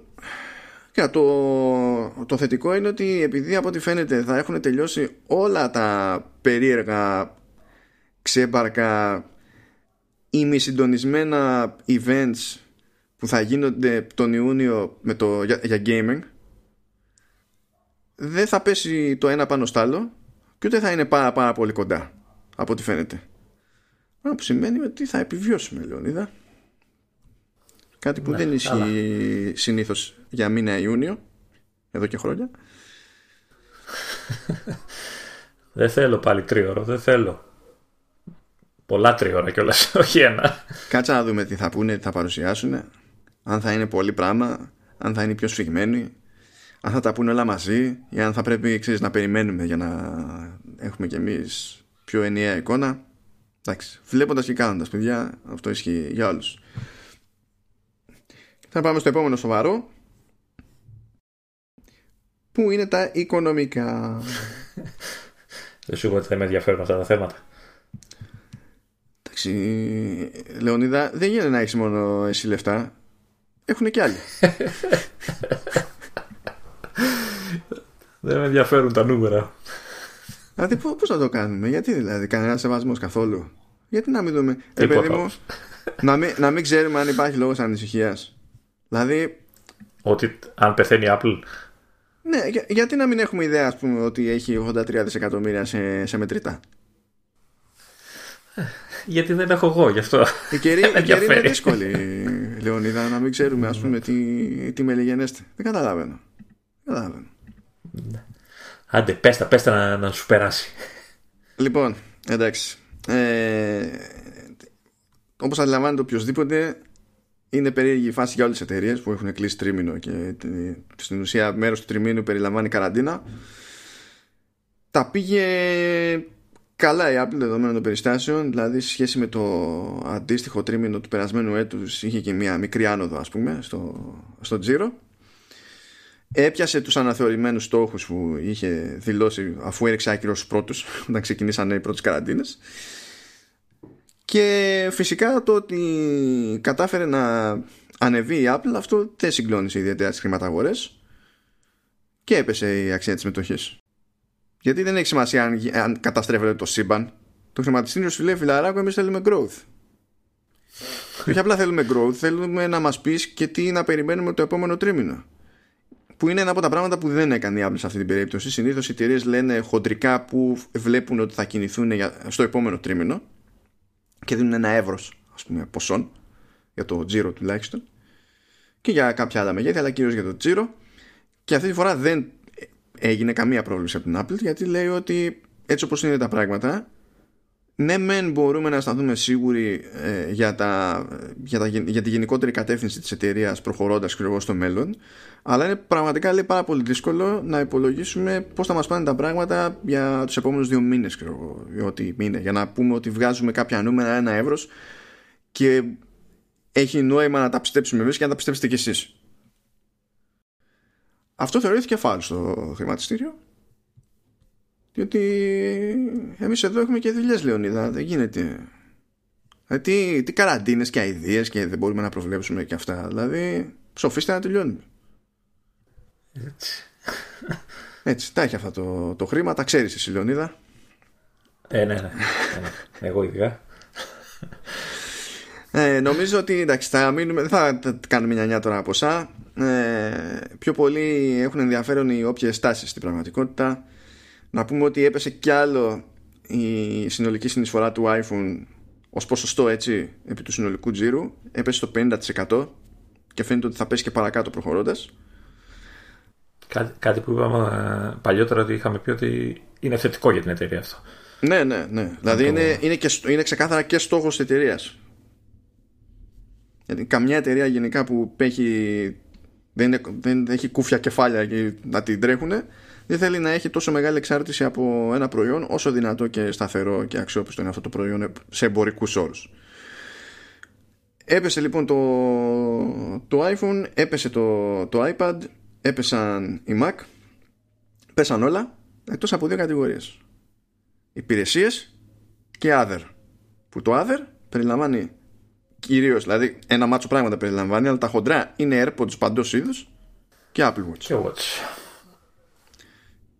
και το, το θετικό είναι ότι επειδή από ό,τι φαίνεται θα έχουν τελειώσει όλα τα περίεργα, ξέμπαρκα, ημισυντονισμένα events που θα γίνονται τον Ιούνιο με το, για, για gaming, δεν θα πέσει το ένα πάνω στο άλλο και ούτε θα είναι πάρα πάρα πολύ κοντά από ό,τι φαίνεται. Άρα που σημαίνει ότι θα επιβιώσουμε, Λεωνίδα. Κάτι που ναι, δεν ισχύει αλλά... συνήθως για μήνα Ιούνιο, εδώ και χρόνια. Δεν θέλω πάλι τρίωρο, δεν θέλω. Πολλά τρίωρα κιόλας, όχι ένα. Κάτσα να δούμε τι θα πούνε, τι θα παρουσιάσουν, αν θα είναι πολύ πράγμα, αν θα είναι πιο σφιγμένοι, αν θα τα πούνε όλα μαζί ή αν θα πρέπει, ξέρεις, να περιμένουμε για να έχουμε κι εμείς πιο ενιαία εικόνα. Εντάξει, βλέποντας και κάνοντας, παιδιά, αυτό ισχύει για όλους. Θα πάμε στο επόμενο σοβαρό, που είναι τα οικονομικά. Δεν σου είπα ότι θα είμαι ενδιαφέρον αυτά τα θέματα. Εντάξει, Λεωνίδα, δεν γίνεται να έχεις μόνο εσύ λεφτά. Έχουν και άλλοι. Δεν με ενδιαφέρουν τα νούμερα. Δηλαδή πώς θα το κάνουμε, γιατί δηλαδή κανένα σεβασμό καθόλου? Γιατί να μην δούμε, ε, παιδί μου, να, μην, να μην ξέρουμε αν υπάρχει λόγος ανησυχίας. Δηλαδή ότι αν πεθαίνει η Apple. Ναι, για, γιατί να μην έχουμε ιδέα, ας πούμε, ότι έχει ογδόντα τρία δισεκατομμύρια σε, σε μετρητά? Γιατί δεν έχω εγώ γι' αυτό. Η καιρή είναι δύσκολη, Λεωνίδα, να μην ξέρουμε, ας πούμε, τι, τι μελιγενέστε. Δεν καταλαβαίνω. Δεν καταλαβαίνω. Άντε, πέστα, πέστα να, να σου περάσει. Λοιπόν, εντάξει. Ε, όπως αντιλαμβάνεται οποιοδήποτε, είναι περίεργη η φάση για όλες τις εταιρείες που έχουν κλείσει τρίμηνο και στην ουσία μέρος του τριμήνου περιλαμβάνει καραντίνα. Τα πήγε καλά η Apple δεδομένων των περιστάσεων, δηλαδή σε σχέση με το αντίστοιχο τρίμηνο του περασμένου έτους είχε και μια μικρή άνοδο, ας πούμε, στο, στο τζίρο. Έπιασε τους αναθεωρημένους στόχους που είχε δηλώσει αφού έριξε άκυρο στους πρώτους, όταν ξεκινήσανε οι πρώτες καραντίνες. Και φυσικά το ότι κατάφερε να ανεβεί η Apple, αυτό δεν συγκλώνησε ιδιαίτερα τις χρηματαγορές και έπεσε η αξία της μετοχής. Γιατί δεν έχει σημασία αν, αν καταστρέφεται το σύμπαν. Το χρηματιστήριο σου λέει, φιλαράκο, εμείς θέλουμε growth. Όχι απλά θέλουμε growth, θέλουμε να μας πεις και τι να περιμένουμε το επόμενο τρίμηνο. Που είναι ένα από τα πράγματα που δεν έκανε η Apple σε αυτή την περίπτωση. Συνήθως οι εταιρείες λένε χοντρικά που βλέπουν ότι θα κινηθούν στο επόμενο τρίμηνο και δίνουν ένα εύρος, ας πούμε, ποσών για το τζίρο τουλάχιστον και για κάποια άλλα μεγέθη, αλλά κυρίως για το τζίρο. Και αυτή τη φορά δεν έγινε καμία πρόβληση από την Apple, γιατί λέει ότι έτσι όπως είναι τα πράγματα, ναι μεν μπορούμε να σταθούμε σίγουροι ε, για, τα, για, τα, για τη γενικότερη κατεύθυνση της εταιρείας προχωρώντας ακριβώς στο μέλλον, αλλά είναι πραγματικά, λέει, πάρα πολύ δύσκολο να υπολογίσουμε πώς θα μας πάνε τα πράγματα για τους επόμενους δύο μήνες, ξέρω, ό,τι είναι, για να πούμε ότι βγάζουμε κάποια νούμερα, ένα εύρος, και έχει νόημα να τα πιστέψουμε εμείς και να τα πιστέψετε κι εσείς. Αυτό θεωρήθηκε φάουλ στο χρηματιστήριο, διότι εμείς εδώ έχουμε και δουλειές, Λεωνίδα, δεν γίνεται. Τι, τι καραντίνες και αηδίες και δεν μπορούμε να προβλέψουμε και αυτά. Δηλαδή, ψοφίστε να τελειώνουμε. Έτσι. Έτσι, τα έχει αυτά το, το χρήμα, τα ξέρεις εσύ, Λεωνίδα. Ε, ναι, ναι, ναι. Εγώ ειδικά. Ε, νομίζω ότι, εντάξει, θα μείνουμε, δεν θα κάνουμε μια νιά τώρα από εσά. Ε, πιο πολύ έχουν ενδιαφέρον οι όποιες τάσεις στην πραγματικότητα. Να πούμε ότι έπεσε κι άλλο η συνολική συνεισφορά του iPhone ως ποσοστό, έτσι, επί του συνολικού τζίρου. Έπεσε στο πενήντα τοις εκατό και φαίνεται ότι θα πέσει και παρακάτω προχωρώντας. Κάτι, κάτι που είπαμε παλιότερα ότι είχαμε πει ότι είναι θετικό για την εταιρεία αυτό. Ναι, ναι, ναι. Δηλαδή είναι, είναι, και, είναι ξεκάθαρα και στόχος της εταιρείας. Γιατί καμιά εταιρεία γενικά που έχει, δεν, είναι, δεν έχει κούφια κεφάλια και να την τρέχουνε, δεν θέλει να έχει τόσο μεγάλη εξάρτηση από ένα προϊόν, όσο δυνατό και σταθερό και αξιόπιστο είναι αυτό το προϊόν σε εμπορικούς όρους. Έπεσε λοιπόν το, το iPhone, έπεσε το, το iPad, έπεσαν οι Mac, πέσαν όλα, εκτός από δύο κατηγορίες. Υπηρεσίες και other. Που το other περιλαμβάνει κυρίως, δηλαδή ένα μάτσο πράγματα περιλαμβάνει, αλλά τα χοντρά είναι AirPods παντός είδους και Apple Watch. Και Watch.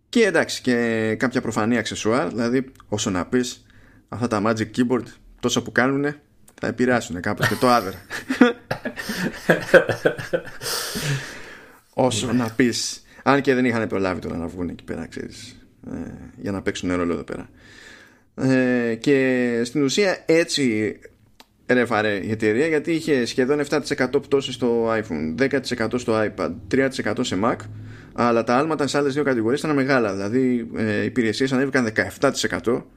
Και εντάξει, και κάποια προφανή αξεσουάρ, δηλαδή όσο να πεις, αυτά τα Magic Keyboard, τόσα που κάνουνε, θα επηρεάσουν κάπως και το other. Όσο να πεις. Αν και δεν είχαν προλάβει τώρα να βγουν εκεί πέρα, ξέρεις, ε, για να παίξουν ρόλο εδώ πέρα. Ε, και στην ουσία έτσι ρέφαρε η εταιρεία, γιατί είχε σχεδόν επτά τοις εκατό πτώση στο iPhone, δέκα τοις εκατό στο iPad, τρία τοις εκατό σε Mac, αλλά τα άλματα σε άλλες δύο κατηγορίες ήταν μεγάλα. Δηλαδή ε, οι υπηρεσίες ανέβηκαν δεκαεπτά τοις εκατό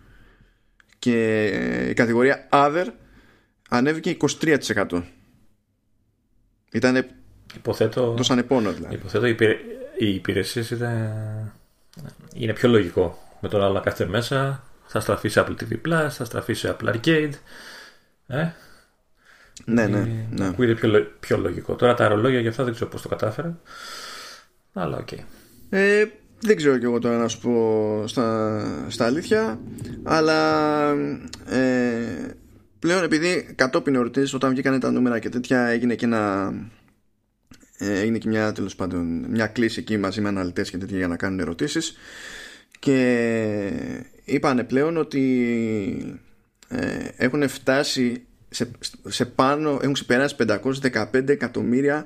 και η κατηγορία Other ανέβηκε είκοσι τρία τοις εκατό. Ήτανε, υποθέτω, το σανεπώνω δηλαδή. Υποθέτω οι υπηρεσίες ήταν... είναι πιο λογικό. Με τον άλλο κάθε μέσα θα στραφεί σε Apple τι βι Plus, θα στραφεί σε Apple Arcade. Ε? Ναι, ναι, ναι. Ακούγεται πιο, πιο λογικό. Τώρα τα ρολόγια για αυτά δεν ξέρω πώς το κατάφερα. Αλλά οκ. Okay. Ε, δεν ξέρω κι εγώ τώρα να σου πω στα, στα αλήθεια. Αλλά ε, πλέον επειδή κατόπιν εορτής, όταν βγήκανε τα νούμερα και τέτοια, έγινε και ένα... έγινε και μια, τέλος πάντων, μια κλίση εκεί μαζί με αναλυτές και τέτοια για να κάνουν ερωτήσεις, και είπανε πλέον ότι ε, έχουν φτάσει σε, σε πάνω, έχουν ξεπεράσει πεντακόσια δεκαπέντε εκατομμύρια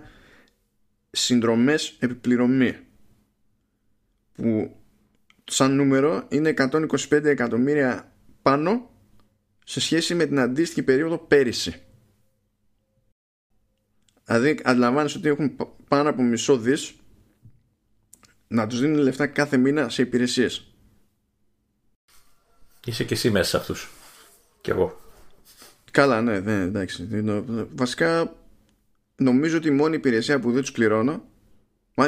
συνδρομές επιπληρωμή, που σαν νούμερο είναι εκατόν είκοσι πέντε εκατομμύρια πάνω σε σχέση με την αντίστοιχη περίοδο πέρυσι. Δηλαδή αντιλαμβάνεις ότι έχουν πάνω από μισό δις να τους δίνουν λεφτά κάθε μήνα σε υπηρεσίες. Είσαι και εσύ μέσα σε αυτούς. Κι εγώ. Καλά, ναι, ναι, εντάξει. Βασικά νομίζω ότι η μόνη υπηρεσία που δεν τους πληρώνω,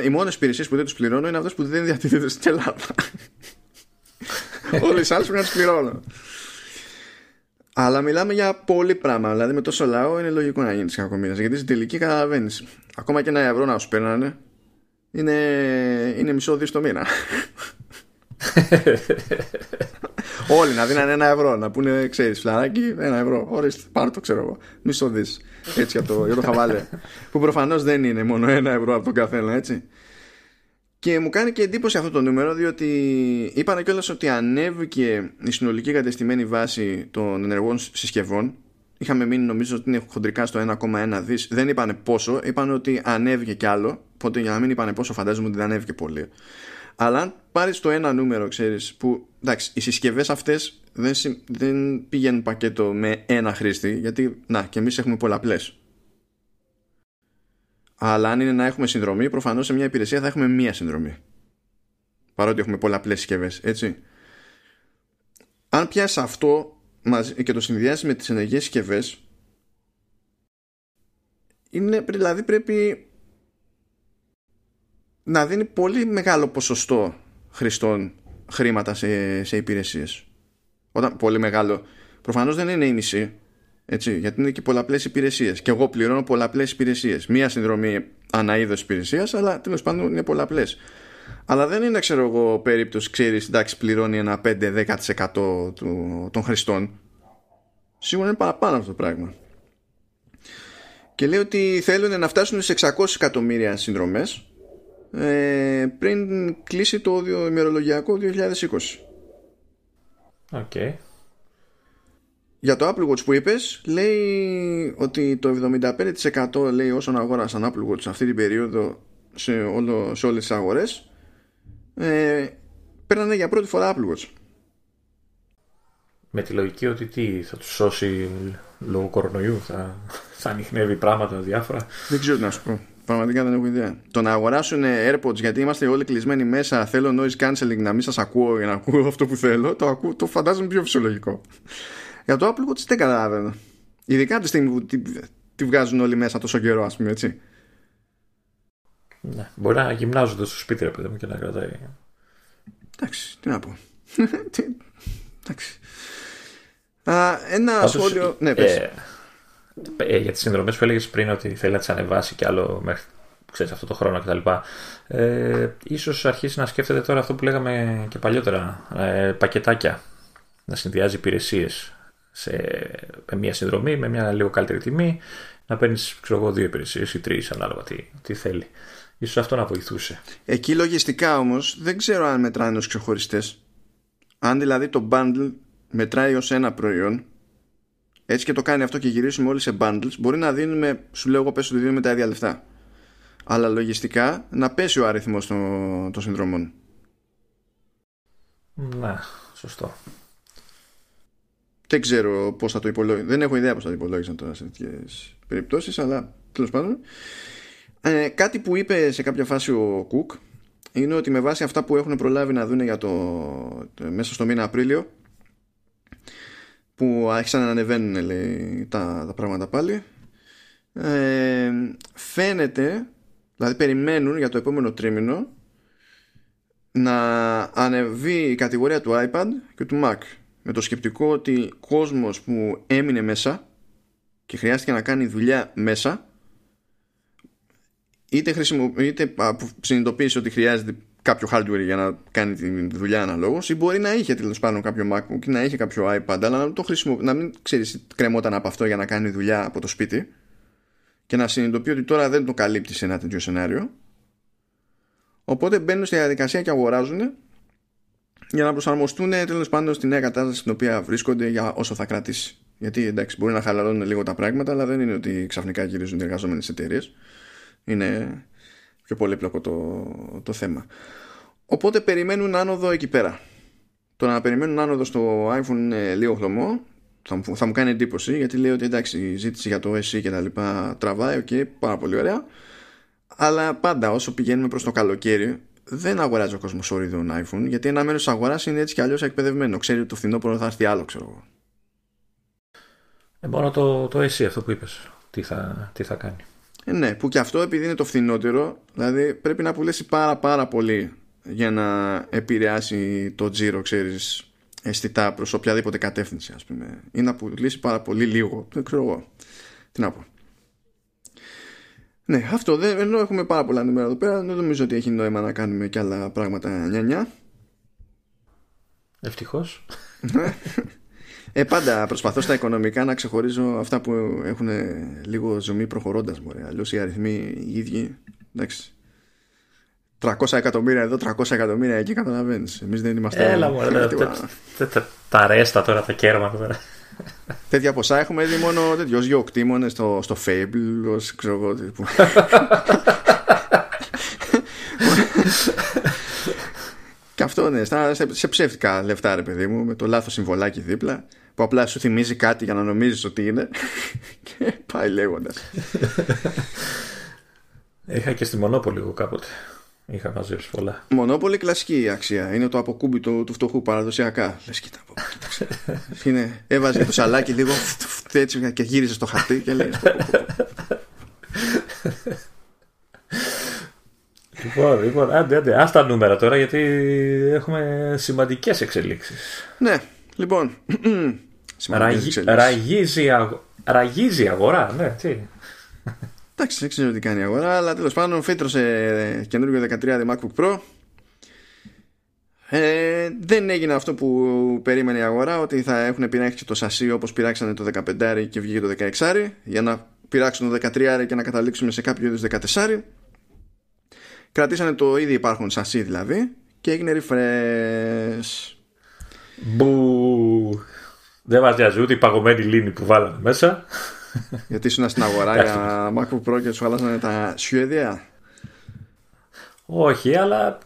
οι μόνες υπηρεσίες που δεν τους πληρώνω είναι αυτές που δεν διατίθεται στην Ελλάδα. Όλες τις άλλες πρέπει να τις πληρώνω. Αλλά μιλάμε για πολύ πράγμα. Δηλαδή με τόσο λαό είναι λογικό να γίνει τη κακομοίρα. Γιατί στην τελική καταλαβαίνει. Ακόμα και ένα ευρώ να σου παίρνανε είναι, είναι μισό δι το μήνα. Όλοι να δίνανε ένα ευρώ. Να πούνε, ξέρεις, φλαράκι, ένα ευρώ. Ορίστε, πάρ' το, ξέρω εγώ. Μισό δι. Έτσι για το, για το χαβάλε. Που προφανώς δεν είναι μόνο ένα ευρώ από τον καθένα, έτσι. Και μου κάνει και εντύπωση αυτό το νούμερο, διότι είπανε κιόλας ότι ανέβηκε η συνολική κατεστημένη βάση των ενεργών συσκευών. Είχαμε μείνει, νομίζω, ότι είναι χοντρικά στο ένα κόμμα ένα δις. Δεν είπανε πόσο, είπανε ότι ανέβηκε κι άλλο. Οπότε για να μην είπανε πόσο, φαντάζομαι ότι δεν ανέβηκε πολύ. Αλλά αν πάρεις το ένα νούμερο, ξέρεις, που εντάξει, οι συσκευές αυτές δεν, δεν πηγαίνουν πακέτο με ένα χρήστη, γιατί να, και εμείς έχουμε πολλαπλές. Αλλά αν είναι να έχουμε συνδρομή, προφανώς σε μια υπηρεσία θα έχουμε μία συνδρομή. Παρότι έχουμε πολλαπλές συσκευές, έτσι. Αν πιάσεις αυτό και το συνδυάσεις με τις ενεργές συσκευές, είναι, δηλαδή πρέπει να δίνει πολύ μεγάλο ποσοστό χρηστών χρήματα σε, σε υπηρεσίες. Όταν, πολύ μεγάλο. Προφανώς δεν είναι η μισή. Έτσι, γιατί είναι και πολλαπλές υπηρεσίες. Και εγώ πληρώνω πολλαπλές υπηρεσίες. Μία συνδρομή ανά είδος υπηρεσίας, αλλά τέλος πάντων είναι πολλαπλές. Αλλά δεν είναι, ξέρω εγώ, περίπτωση, ξέρεις, εντάξει, πληρώνει ένα πέντε με δέκα τοις εκατό των χρηστών. Σίγουρα είναι παραπάνω αυτό το πράγμα. Και λέει ότι θέλουν να φτάσουν σε εξακόσια εκατομμύρια συνδρομές ε, πριν κλείσει το ημερολογιακό δύο χιλιάδες είκοσι. Οκ. Okay. Για το Apple Watch που είπες, λέει ότι το εβδομήντα πέντε τοις εκατό, λέει, όσων αγόρασαν Apple Watch αυτή την περίοδο σε, όλο, σε όλες τις αγορές ε, παίρνανε για πρώτη φορά Apple Watch. Με τη λογική ότι τι, θα τους σώσει λόγω κορονοϊού, θα, θα ανοιχνεύει πράγματα διάφορα. Δεν ξέρω τι να σου πω, πραγματικά δεν έχω ιδέα. Το να αγοράσουν AirPods, γιατί είμαστε όλοι κλεισμένοι μέσα, θέλω noise cancelling, να μην σας ακούω για να ακούω αυτό που θέλω, το, ακούω, το φαντάζομαι πιο φυσιολογικό. Για το Apple Watch δεν καταλαβαίνω. Ειδικά από τη στιγμή που τη βγάζουν όλοι μέσα τόσο καιρό, ας πούμε, έτσι. Ναι, μπορεί να γυμνάζονται στο σπίτι, ρε παιδί μου, και να κρατάει. Εντάξει, τι να πω. Εντάξει. Α, ένα Άντως, σχόλιο. Ε, ναι, πες. Ε, ε, για τις συνδρομές που έλεγες πριν ότι θέλει να τις ανεβάσει κι άλλο μέχρι, ξέρεις, αυτό το χρόνο κτλ. Ε, ίσως αρχίσει να σκέφτεται τώρα αυτό που λέγαμε και παλιότερα. Ε, πακετάκια. Να συνδυάζει υπηρεσίες με μια συνδρομή, με μια λίγο καλύτερη τιμή. Να παίρνεις, ξέρω εγώ, δύο υπηρεσίες ή τρεις, ανάλογα τι, τι θέλει. Ίσως αυτό να βοηθούσε. Εκεί λογιστικά όμως δεν ξέρω αν μετράνε ως ξεχωριστές. Αν δηλαδή το bundle μετράει ως ένα προϊόν, έτσι και το κάνει αυτό και γυρίσουμε όλοι σε bundles, μπορεί να δίνουμε, σου λέω εγώ, πες ότι δίνουμε τα ίδια λεφτά. Αλλά λογιστικά να πέσει ο αριθμός των, των συνδρομών. Ναι, σωστό. Δεν ξέρω πώς θα το υπολόγιζαν. Δεν έχω ιδέα πώς θα το υπολόγιζαν τώρα σε τέτοιες περιπτώσεις, αλλά τέλος πάντων. Ε, κάτι που είπε σε κάποια φάση ο Κουκ είναι ότι με βάση αυτά που έχουν προλάβει να δουν για το, το, μέσα στο μήνα Απρίλιο, που άρχισαν να ανεβαίνουν, λέει, τα, τα πράγματα πάλι, ε, φαίνεται, δηλαδή περιμένουν για το επόμενο τρίμηνο να ανεβεί η κατηγορία του iPad και του Mac, με το σκεπτικό ότι κόσμος που έμεινε μέσα και χρειάστηκε να κάνει δουλειά μέσα, είτε, χρησιμο... είτε συνειδητοποίησε ότι χρειάζεται κάποιο hardware για να κάνει τη δουλειά αναλόγως, ή μπορεί να είχε τέλος πάντων κάποιο MacBook ή να είχε κάποιο iPad, αλλά να, το χρησιμο... να μην, ξέρεις, κρεμόταν από αυτό για να κάνει δουλειά από το σπίτι, και να συνειδητοποιεί ότι τώρα δεν το καλύπτει σε ένα τέτοιο σενάριο. Οπότε μπαίνουν στη διαδικασία και αγοράζουν για να προσαρμοστούν τέλος πάντων στη νέα κατάσταση στην οποία βρίσκονται για όσο θα κρατήσει. Γιατί εντάξει, μπορεί να χαλαρώνουν λίγο τα πράγματα, αλλά δεν είναι ότι ξαφνικά γυρίζουν οι εργαζόμενες εταιρείες. Είναι πιο πολύπλοκο το, το θέμα. Οπότε περιμένουν άνοδο εκεί πέρα. Το να περιμένουν άνοδο στο iPhone είναι λίγο χλωμό. Θα, θα μου κάνει εντύπωση, γιατί λέει ότι εντάξει, η ζήτηση για το ες ι και τα λοιπά τραβάει, οκ, okay, πάρα πολύ ωραία. Αλλά πάντα όσο πηγαίνουμε προς το καλοκαίρι, δεν αγοράζει ο κόσμος όριδων iPhone, γιατί ένα μέρος της αγοράς είναι έτσι κι αλλιώς εκπαιδευμένο. Ξέρει ότι το φθινόπωρο θα έρθει άλλο, ξέρω εγώ. Ε, μόνο το, το ες ι, αυτό που είπες, τι θα, τι θα κάνει. Ε, ναι, που και αυτό επειδή είναι το φθηνότερο, δηλαδή πρέπει να πουλέσει πάρα πάρα πολύ για να επηρεάσει το τζίρο, ξέρεις, αισθητά προς οποιαδήποτε κατεύθυνση, ας πούμε. Ή να πουλήσει πάρα πολύ λίγο, δεν ξέρω εγώ. Τι να πω. Ναι, αυτό δεν, ενώ έχουμε πάρα πολλά νούμερα εδώ πέρα, δεν νομίζω ότι έχει νόημα να κάνουμε και άλλα πράγματα νιάνια. Ευτυχώς. ε, πάντα προσπαθώ στα οικονομικά να ξεχωρίζω αυτά που έχουν λίγο ζουμί προχωρώντας, μωρέ. Αλλιώς οι αριθμοί οι ίδιοι, εντάξει. τριακόσια εκατομμύρια εδώ, τριακόσια εκατομμύρια εκεί, καταλαβαίνεις. Εμείς δεν είμαστε... Έλα, μωρέ, τα ρέστα τώρα, τα κέρματα τώρα. Τέτοια ποσά έχουμε δει μόνο τέτοιος γεωκτήμονες στο, στο Fable, ως, ξέρω εγώ, τύπου. Και αυτό, ναι, σε, σε ψεύτικα λεφτά, ρε παιδί μου, με το λάθος συμβολάκι δίπλα, που απλά σου θυμίζει κάτι για να νομίζεις ότι είναι, και πάει λέγοντας. Είχα και στη Μονόπολη εγώ κάποτε. Είχα μαζέψει πολλά. Μονόπολη, κλασική αξία. Είναι το αποκούμπιτο του φτωχού, παραδοσιακά. Λες, κοίτα από πού. Έβαζε το σαλάκι λίγο έτσι και γύριζε στο χαρτί και λέει. Λοιπόν, λοιπόν, άντε, άντε, ας τα νούμερα τώρα, γιατί έχουμε σημαντικές εξελίξεις. Ναι, λοιπόν. Ραγίζει η αγορά, ναι, τι. Εντάξει, δεν ξέρω τι κάνει η αγορά, αλλά τέλος πάντων φύτρωσε καινούργιο δεκατρία MacBook Pro. Ε, δεν έγινε αυτό που περίμενε η αγορά, ότι θα έχουν πειράξει το σασί όπως πειράξανε το δεκαπέντε και βγήκε το δεκαέξι, για να πειράξουν το δεκατρία και να καταλήξουμε σε κάποιο είδους δεκατέσσερα. Κρατήσανε το ήδη υπάρχον σασί δηλαδή και έγινε refresh. Μπου. Δεν μας νοιάζει ούτε η παγωμένη λίνη που βάλανε μέσα. Γιατί ήσουν στην αγορά για MacBook Pro και σου χαλάσανε τα σχέδια. Όχι, αλλά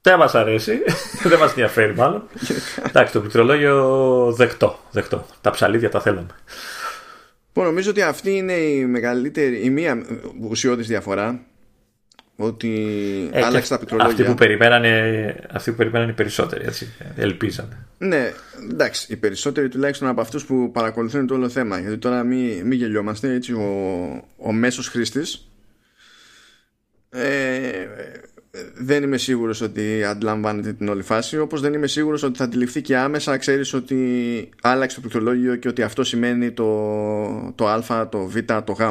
δεν μας αρέσει. Δεν μας ενδιαφέρει μάλλον. Εντάξει, το πληκτρολόγιο δεκτό, δεκτό. Τα ψαλίδια τα θέλαμε. Νομίζω ότι αυτή είναι η μεγαλύτερη, η μία ουσιώδης διαφορά. Ότι ε, άλλαξε τα πληκτρολόγια. Αυτοί που περιμένανε, αυτοί που περιμένανε οι περισσότεροι, έτσι, ελπίζανε. Ναι, εντάξει, οι περισσότεροι τουλάχιστον από αυτούς που παρακολουθούν το όλο θέμα. Γιατί τώρα μην μη γελιόμαστε, έτσι, ο, ο μέσος χρήστης ε, δεν είμαι σίγουρος ότι αντιλαμβάνεται την όλη φάση. Όπως δεν είμαι σίγουρος ότι θα αντιληφθεί και άμεσα, ξέρεις, ότι άλλαξε το πληκτρολόγιο και ότι αυτό σημαίνει το, το α, το β, το γ.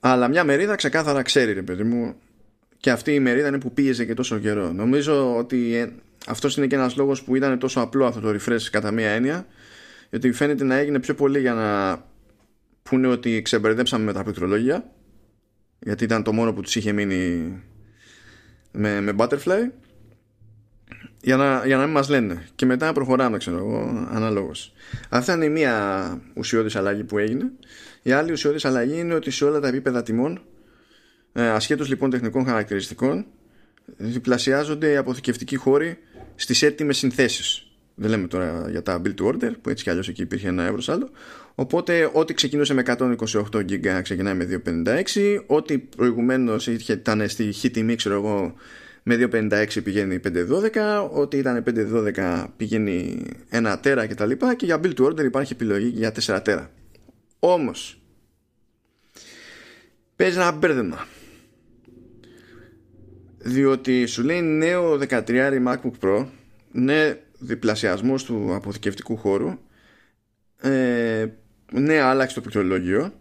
Αλλά μια μερίδα ξεκάθαρα ξέρει, ρε παιδί μου, και αυτή η μερίδα είναι που πίεζε και τόσο καιρό. Νομίζω ότι αυτός είναι και ένας λόγος που ήταν τόσο απλό αυτό το refresh κατά μία έννοια, γιατί φαίνεται να έγινε πιο πολύ για να πούνε ότι ξεμπερδέψαμε με τα πληκτρολόγια, γιατί ήταν το μόνο που τους είχε μείνει με, με butterfly, για να, για να μην μας λένε. Και μετά προχωράμε, ξέρω εγώ, αναλόγως. Αυτή είναι η μία ουσιώδης αλλαγή που έγινε. Η άλλη ουσιώδης αλλαγή είναι ότι σε όλα τα επίπεδα τιμών, ε, ασχέτως λοιπόν τεχνικών χαρακτηριστικών, διπλασιάζονται οι αποθηκευτικοί χώροι στις έτοιμες συνθέσεις. Δεν λέμε τώρα για τα build to order, που έτσι κι αλλιώς εκεί υπήρχε ένα ευρώ άλλο. Οπότε ό,τι ξεκινούσε με εκατόν είκοσι οκτώ γίγα ξεκινάει με διακόσια πενήντα έξι, ό,τι προηγουμένως ήταν στη χ τιμή, ξέρω εγώ, με διακόσια πενήντα έξι πηγαίνει πεντακόσια δώδεκα, ό,τι ήταν πεντακόσια δώδεκα πηγαίνει ένα τέρα κτλ. Και για build to order υπάρχει επιλογή για τέσσερα τέρα. Όμως παίζει ένα μπέρδεμα, διότι σου λέει νέο δεκατριάρι MacBook Pro, ναι, διπλασιασμός του αποθηκευτικού χώρου, ε, ναι, άλλαξε το πληκτρολόγιο,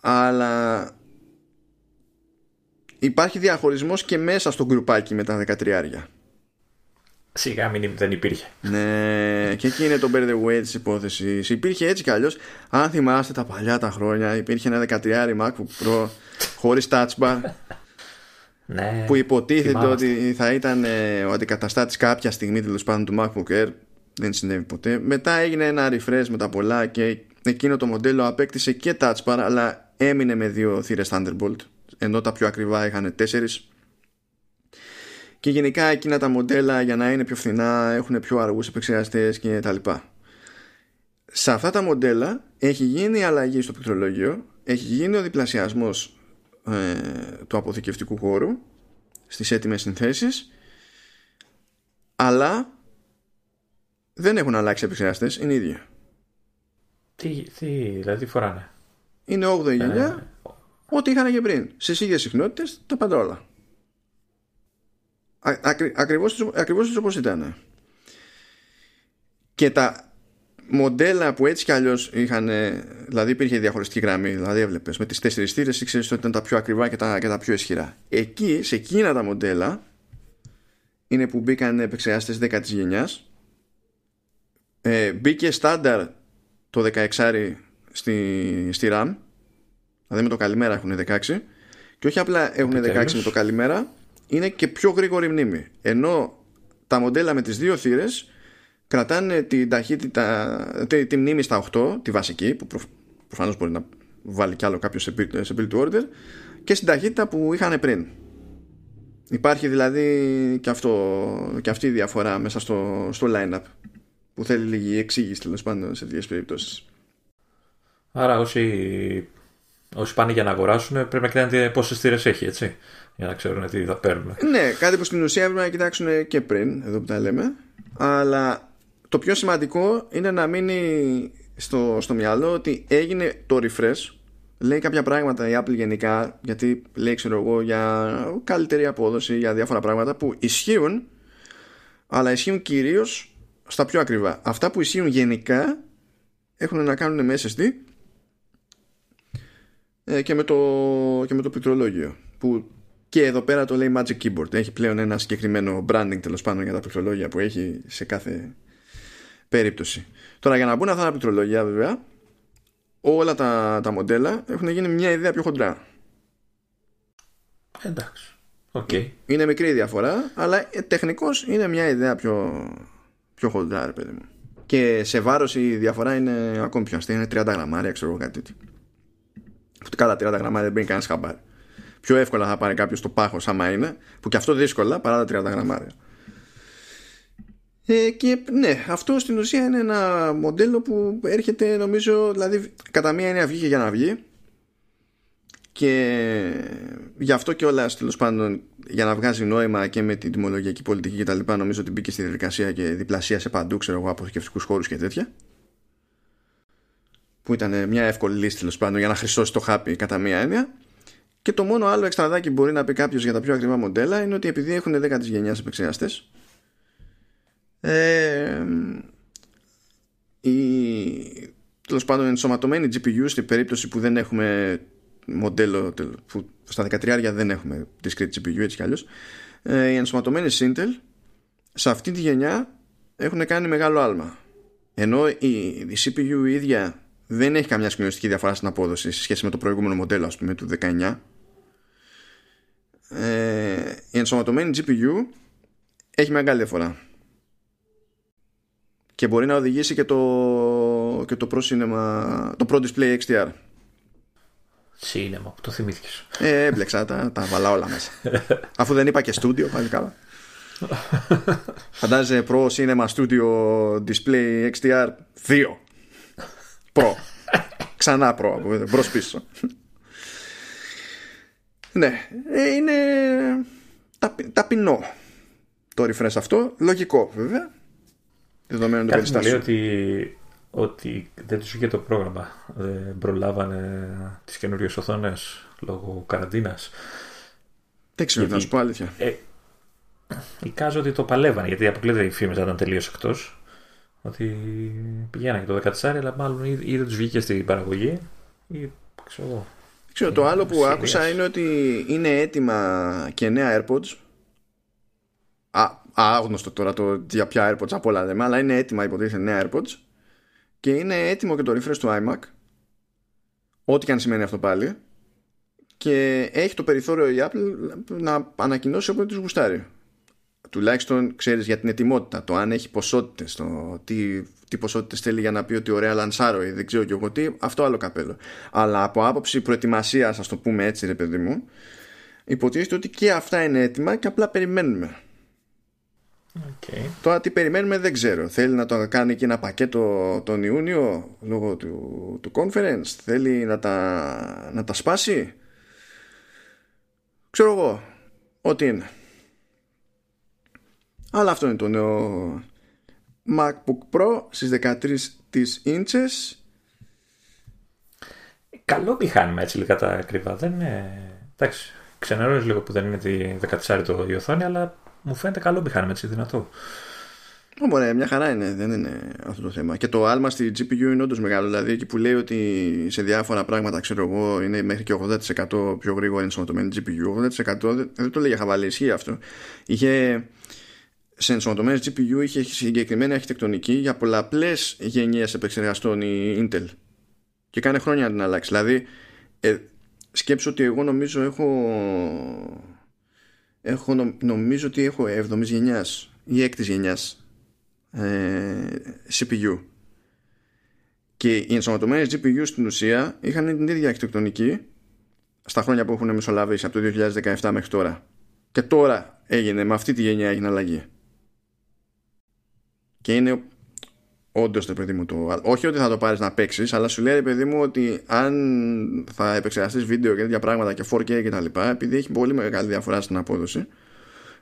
αλλά υπάρχει διαχωρισμός και μέσα στο γκρουπάκι με τα δεκατριάρια. Σιγά μην δεν υπήρχε. Ναι, και εκεί είναι το μπερδεουέ της υπόθεσης. Υπήρχε έτσι κι αλλιώς. Αν θυμάστε τα παλιά τα χρόνια, υπήρχε ένα δεκατριάρι MacBook Pro χωρίς touch bar, ναι, που υποτίθεται θυμάμαι. Ότι θα ήταν ε, ο αντικαταστάτης κάποια στιγμή, τέλος πάντων, του MacBook Air. Δεν συνέβη ποτέ. Μετά έγινε ένα refresh με τα πολλά και εκείνο το μοντέλο απέκτησε και touch bar, αλλά έμεινε με δύο θύρες Thunderbolt, ενώ τα πιο ακριβά είχαν τέσσερις. Και γενικά εκείνα τα μοντέλα, για να είναι πιο φθηνά, έχουν πιο αργούς επεξεργαστές και τα λοιπά. Σε αυτά τα μοντέλα έχει γίνει η αλλαγή στο πληκτρολόγιο, έχει γίνει ο διπλασιασμός ε, του αποθηκευτικού χώρου στις έτοιμες συνθέσεις, αλλά δεν έχουν αλλάξει επεξεργαστές, είναι ίδια. Τι, τι δηλαδή φοράνε? Είναι όγδοη γενιά, ε... ό,τι είχαν και πριν, στις ίδιες συχνότητες, τα πάντα όλα. Ακρι, ακριβώς, ακριβώς όπως ήταν. Και τα μοντέλα που έτσι κι αλλιώς είχαν, δηλαδή υπήρχε διαχωριστική γραμμή, δηλαδή έβλεπες με τις τέσσερις θύρες, ξέρεις ότι ήταν τα πιο ακριβά και τα, και τα πιο ισχυρά. Εκεί, σε εκείνα τα μοντέλα, είναι που μπήκαν επεξεργαστές δέκατης γενιάς. ε, Μπήκε στάνταρ το δεκαεξάρι στη, στη RAM. Δηλαδή με το καλημέρα έχουν δεκαέξι. Και όχι απλά έχουν δεκαέξι με το καλημέρα, είναι και πιο γρήγορη μνήμη. Ενώ τα μοντέλα με τις δύο θύρες κρατάνε την ταχύτητα, τη, τη μνήμη στα οκτώ, τη βασική, που προφ, προφανώς μπορεί να βάλει κι άλλο κάποιο σε, σε build to order, και στην ταχύτητα που είχαν πριν. Υπάρχει δηλαδή και, αυτό, και αυτή η διαφορά μέσα στο, στο line-up, που θέλει λίγη εξήγηση τέλος πάντων σε τέτοιες περιπτώσεις. Άρα όσοι, όσοι πάνε για να αγοράσουν πρέπει να κοιτάνε πόσες θύρες έχει, έτσι, για να ξέρουν τι θα παίρνουν. Ναι, κάτι που στην ουσία πρέπει να κοιτάξουν και πριν, εδώ που τα λέμε. Αλλά το πιο σημαντικό είναι να μείνει στο, στο μυαλό ότι έγινε το refresh. Λέει κάποια πράγματα η Apple γενικά, γιατί λέει, ξέρω εγώ, για καλύτερη απόδοση, για διάφορα πράγματα που ισχύουν, αλλά ισχύουν κυρίως στα πιο ακριβά. Αυτά που ισχύουν γενικά έχουν να κάνουν με ες ες ντι και με το, και με το πληκτρολόγιο, που και εδώ πέρα το λέει Magic Keyboard. Έχει πλέον ένα συγκεκριμένο branding, τέλος πάντων, για τα πληκτρολόγια που έχει σε κάθε περίπτωση. Τώρα, για να μπουν αυτά τα πληκτρολόγια, βέβαια, όλα τα, τα μοντέλα έχουν γίνει μια ιδέα πιο χοντρά. Εντάξει. Okay. Είναι μικρή η διαφορά, αλλά τεχνικώς είναι μια ιδέα πιο, πιο χοντρά, ρε παιδί μου. Και σε βάρος η διαφορά είναι ακόμη πιο αστεία. Είναι τριάντα γραμμάρια, ξέρω εγώ, κάτι τέτοιο. Καλά, τριάντα γραμμάρια δεν μπαίνει κανένα χαμπάρι. Πιο εύκολα θα πάρει κάποιος το πάχος, άμα είναι, που και αυτό δύσκολα, παρά τα τριάντα γραμμάρια. Ε, και ναι, αυτό στην ουσία είναι ένα μοντέλο που έρχεται, νομίζω, δηλαδή κατά μία έννοια βγήκε για να βγει. Και γι' αυτό κιόλας, τέλος πάντων, για να βγάζει νόημα και με την τιμολογιακή πολιτική και τα λοιπά, νομίζω ότι μπήκε στη διαδικασία και διπλασίασε παντού, ξέρω εγώ, αποθηκευτικούς χώρους και τέτοια. Που ήταν μια εύκολη λύση, τέλος πάντων, για να χρυσώσει το χάπι κατά μία έννοια. Και το μόνο άλλο εξτραδάκι που μπορεί να πει κάποιος για τα πιο ακριβά μοντέλα είναι ότι επειδή έχουν δέκατη γενιά επεξεργαστές, ε, η, τέλος πάντων, ενσωματωμένη τζι πι γιου, στην περίπτωση που δεν έχουμε μοντέλο, που στα δεκατρία δεν έχουμε discrete τζι πι γιου έτσι κι αλλιώς, ε, οι ενσωματωμένες Intel σε αυτή τη γενιά έχουν κάνει μεγάλο άλμα, ενώ η, η σι πι γιου η ίδια δεν έχει καμιά συγκλονιστική διαφορά στην απόδοση σε σχέση με το προηγούμενο μοντέλο, ας πούμε, του δεκαεννιά. Ε, η ενσωματωμένη τζι πι γιου έχει μεγάλη διαφορά και μπορεί να οδηγήσει και το, και το Pro Cinema, το Pro Display εξ τι αρ. Σύννεμα, που το θυμήθηκες. Ε, έπλεξα, τα, τα βάλα όλα μέσα. Αφού δεν είπα και στούντιο, πάλι καλά. Φαντάζεσαι Pro Cinema Studio Display εξ τι αρ δύο. Pro. Ξανά Pro, μπρος πίσω. Ναι, είναι ταπει, ταπεινό το refresh αυτό. Λογικό, βέβαια. Δεδομένου του περιστάσεων. Μου λέει ότι... ότι δεν τους βγήκε το πρόγραμμα, δεν προλάβανε τις καινούριες οθόνες λόγω καραντίνας. Δεν ξέρω, να σου πω αλήθεια. Ε, εικάζω ότι το παλεύανε, γιατί αποκλείται οι φήμες να ήταν τελείως εκτός, ότι πηγαίνανε και το δεκατέσσερα, αλλά μάλλον ή, ή δεν τους βγήκε στην παραγωγή ή ξέρω, ξέρω το άλλο που σχεδίας. Άκουσα είναι ότι είναι έτοιμα και νέα AirPods. Α, άγνωστο τώρα το για ποια AirPods απ' όλα λέμε, αλλά είναι έτοιμα, υποτίθεται, νέα AirPods. Και είναι έτοιμο και το refresh του iMac, ό,τι και αν σημαίνει αυτό πάλι. Και έχει το περιθώριο η Apple να ανακοινώσει όποτε τους γουστάρει. Τουλάχιστον ξέρεις για την ετοιμότητα, το αν έχει ποσότητες, το τι, τι ποσότητες θέλει για να πει ότι ωραία λανσάρω ή δεν ξέρω κι εγώ τι, αυτό άλλο καπέλο. Αλλά από άποψη προετοιμασίας, ας το πούμε έτσι, ρε παιδί μου, υποτίθεται ότι και αυτά είναι έτοιμα και απλά περιμένουμε. Okay. Τώρα τι περιμένουμε δεν ξέρω. Θέλει να το κάνει και ένα πακέτο τον Ιούνιο λόγω του, του conference. Θέλει να τα, να τα σπάσει. Ξέρω εγώ ό,τι είναι. Αλλά αυτό είναι το νέο MacBook Pro στις δεκατρείς της ίντσες. Καλό μηχάνημα έτσι λίγα τα κρυβά. Δεν είναι... Εντάξει, ξενερώνεις λίγο που δεν είναι τη δεκατέσσερα το η οθόνη, αλλά μου φαίνεται καλό μηχάνημα, έτσι, δυνατό. Ωραία, μια χαρά είναι, δεν είναι αυτό το θέμα. Και το άλμα στη τζι πι γιου είναι όντως μεγάλο. Δηλαδή εκεί που λέει ότι σε διάφορα πράγματα, ξέρω εγώ, είναι μέχρι και ογδόντα τοις εκατό πιο γρήγορα ενσωματωμένη τζι πι γιου. ογδόντα τοις εκατό δεν το λέει για χαβαλή, ισχύει αυτό. Είχε, σε ενσωματωμένες τζι πι γιου είχε συγκεκριμένη αρχιτεκτονική για πολλαπλές γενιές επεξεργαστών η Intel. Και κάνε χρόνια να την αλλάξει. Δηλαδή, ε, σκέψω ότι εγώ νομίζω έχω. Έχω, νομίζω ότι έχω έβδομης γενιάς ή έκτης γενιάς ε, σι πι γιου και οι ενσωματωμένες τζι πι γιου στην ουσία είχαν την ίδια αρχιτεκτονική στα χρόνια που έχουν μεσολαβήσει από το δύο χιλιάδες δεκαεπτά μέχρι τώρα, και τώρα έγινε, με αυτή τη γενιά έγινε αλλαγή και είναι όντως, ρε παιδί μου, το, όχι ότι θα το πάρεις να παίξεις, αλλά σου λέει, ρε παιδί μου, ότι αν θα επεξεργαστείς βίντεο και τέτοια πράγματα και φορ κέι και τα λοιπά, επειδή έχει πολύ μεγάλη διαφορά στην απόδοση,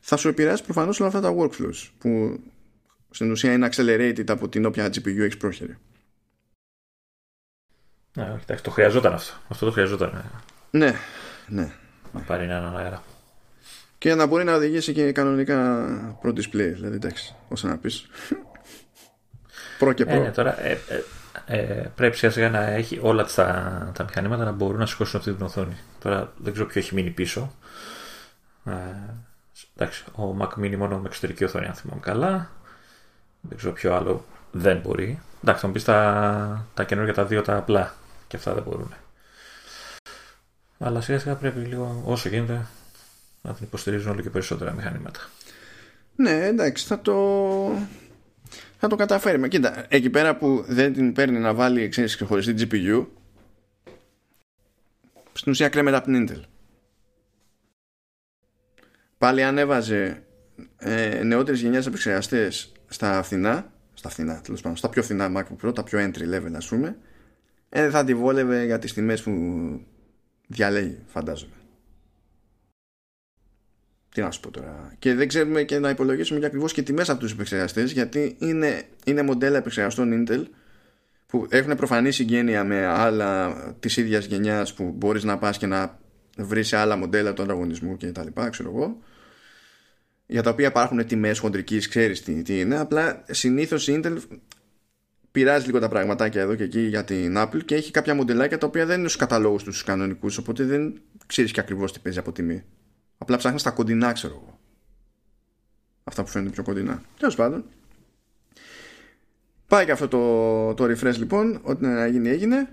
θα σου επηρεάσει προφανώς όλα αυτά τα workflows που στην ουσία είναι accelerated από την όποια τζι πι γιου έχεις πρόχειρη. Ναι, εντάξει, το χρειαζόταν αυτό. Αυτό το χρειαζόταν. Ναι, ναι. Να πάρει έναν αέρα. Και να μπορεί να οδηγήσει και κανονικά Pro Display, δηλαδή, εντάξει, όσο να πεις. Προ και προ. Ε, ναι, τώρα, ε, ε, ε, πρέπει σιγά σιγά να έχει όλα τα, τα μηχανήματα να μπορούν να σηκώσουν αυτή την οθόνη. Τώρα δεν ξέρω ποιο έχει μείνει πίσω. Ε, εντάξει, ο Mac μείνει μόνο με εξωτερική οθόνη, αν θυμάμαι καλά. Δεν ξέρω ποιο άλλο δεν μπορεί. Εντάξει, θα μου πεις τα, τα καινούργια τα δύο τα απλά, και αυτά δεν μπορούν. Αλλά σιγά σιγά πρέπει λίγο όσο γίνεται να την υποστηρίζουν όλο και περισσότερα μηχανήματα. Ναι, εντάξει, θα το... θα το καταφέρουμε. Κοίτα, εκεί πέρα που δεν την παίρνει να βάλει, ξέρεις, ξεχωριστή τζι πι γιου, στην ουσία κρέμεται από την Intel. Πάλι αν έβαζε ε, νεότερες γενιάς επεξεργαστές στα φθηνά, στα φθηνά, τέλος πάντων, στα πιο φθηνά MacBook Pro, τα πιο entry level, ας πούμε, ε, θα τη βόλευε για τις τιμές που διαλέγει, φαντάζομαι. Τι να σου πω τώρα. Και δεν ξέρουμε και να υπολογίσουμε και ακριβώς και τιμές από τους επεξεργαστές, γιατί είναι, είναι μοντέλα επεξεργαστών Intel που έχουν προφανή συγγένεια με άλλα της ίδιας γενιάς που μπορείς να πας και να βρεις σε άλλα μοντέλα του ανταγωνισμού και τα λοιπά, ξέρω εγώ, για τα οποία υπάρχουν τιμές χοντρικής, ξέρεις τι, τι είναι. Απλά συνήθως η Intel πειράζει λίγο τα πραγματάκια εδώ και εκεί για την Apple και έχει κάποια μοντελάκια τα οποία δεν είναι στους καταλόγους τους κανονικούς, οπότε δεν ξέρεις και ακριβώς τι παίζει από τιμή. Απλά ψάχνεις τα κοντινά, ξέρω εγώ. Αυτά που φαίνονται πιο κοντινά. Τέλος πάντων. Πάει και αυτό το, το refresh λοιπόν. Ό,τι να γίνει έγινε.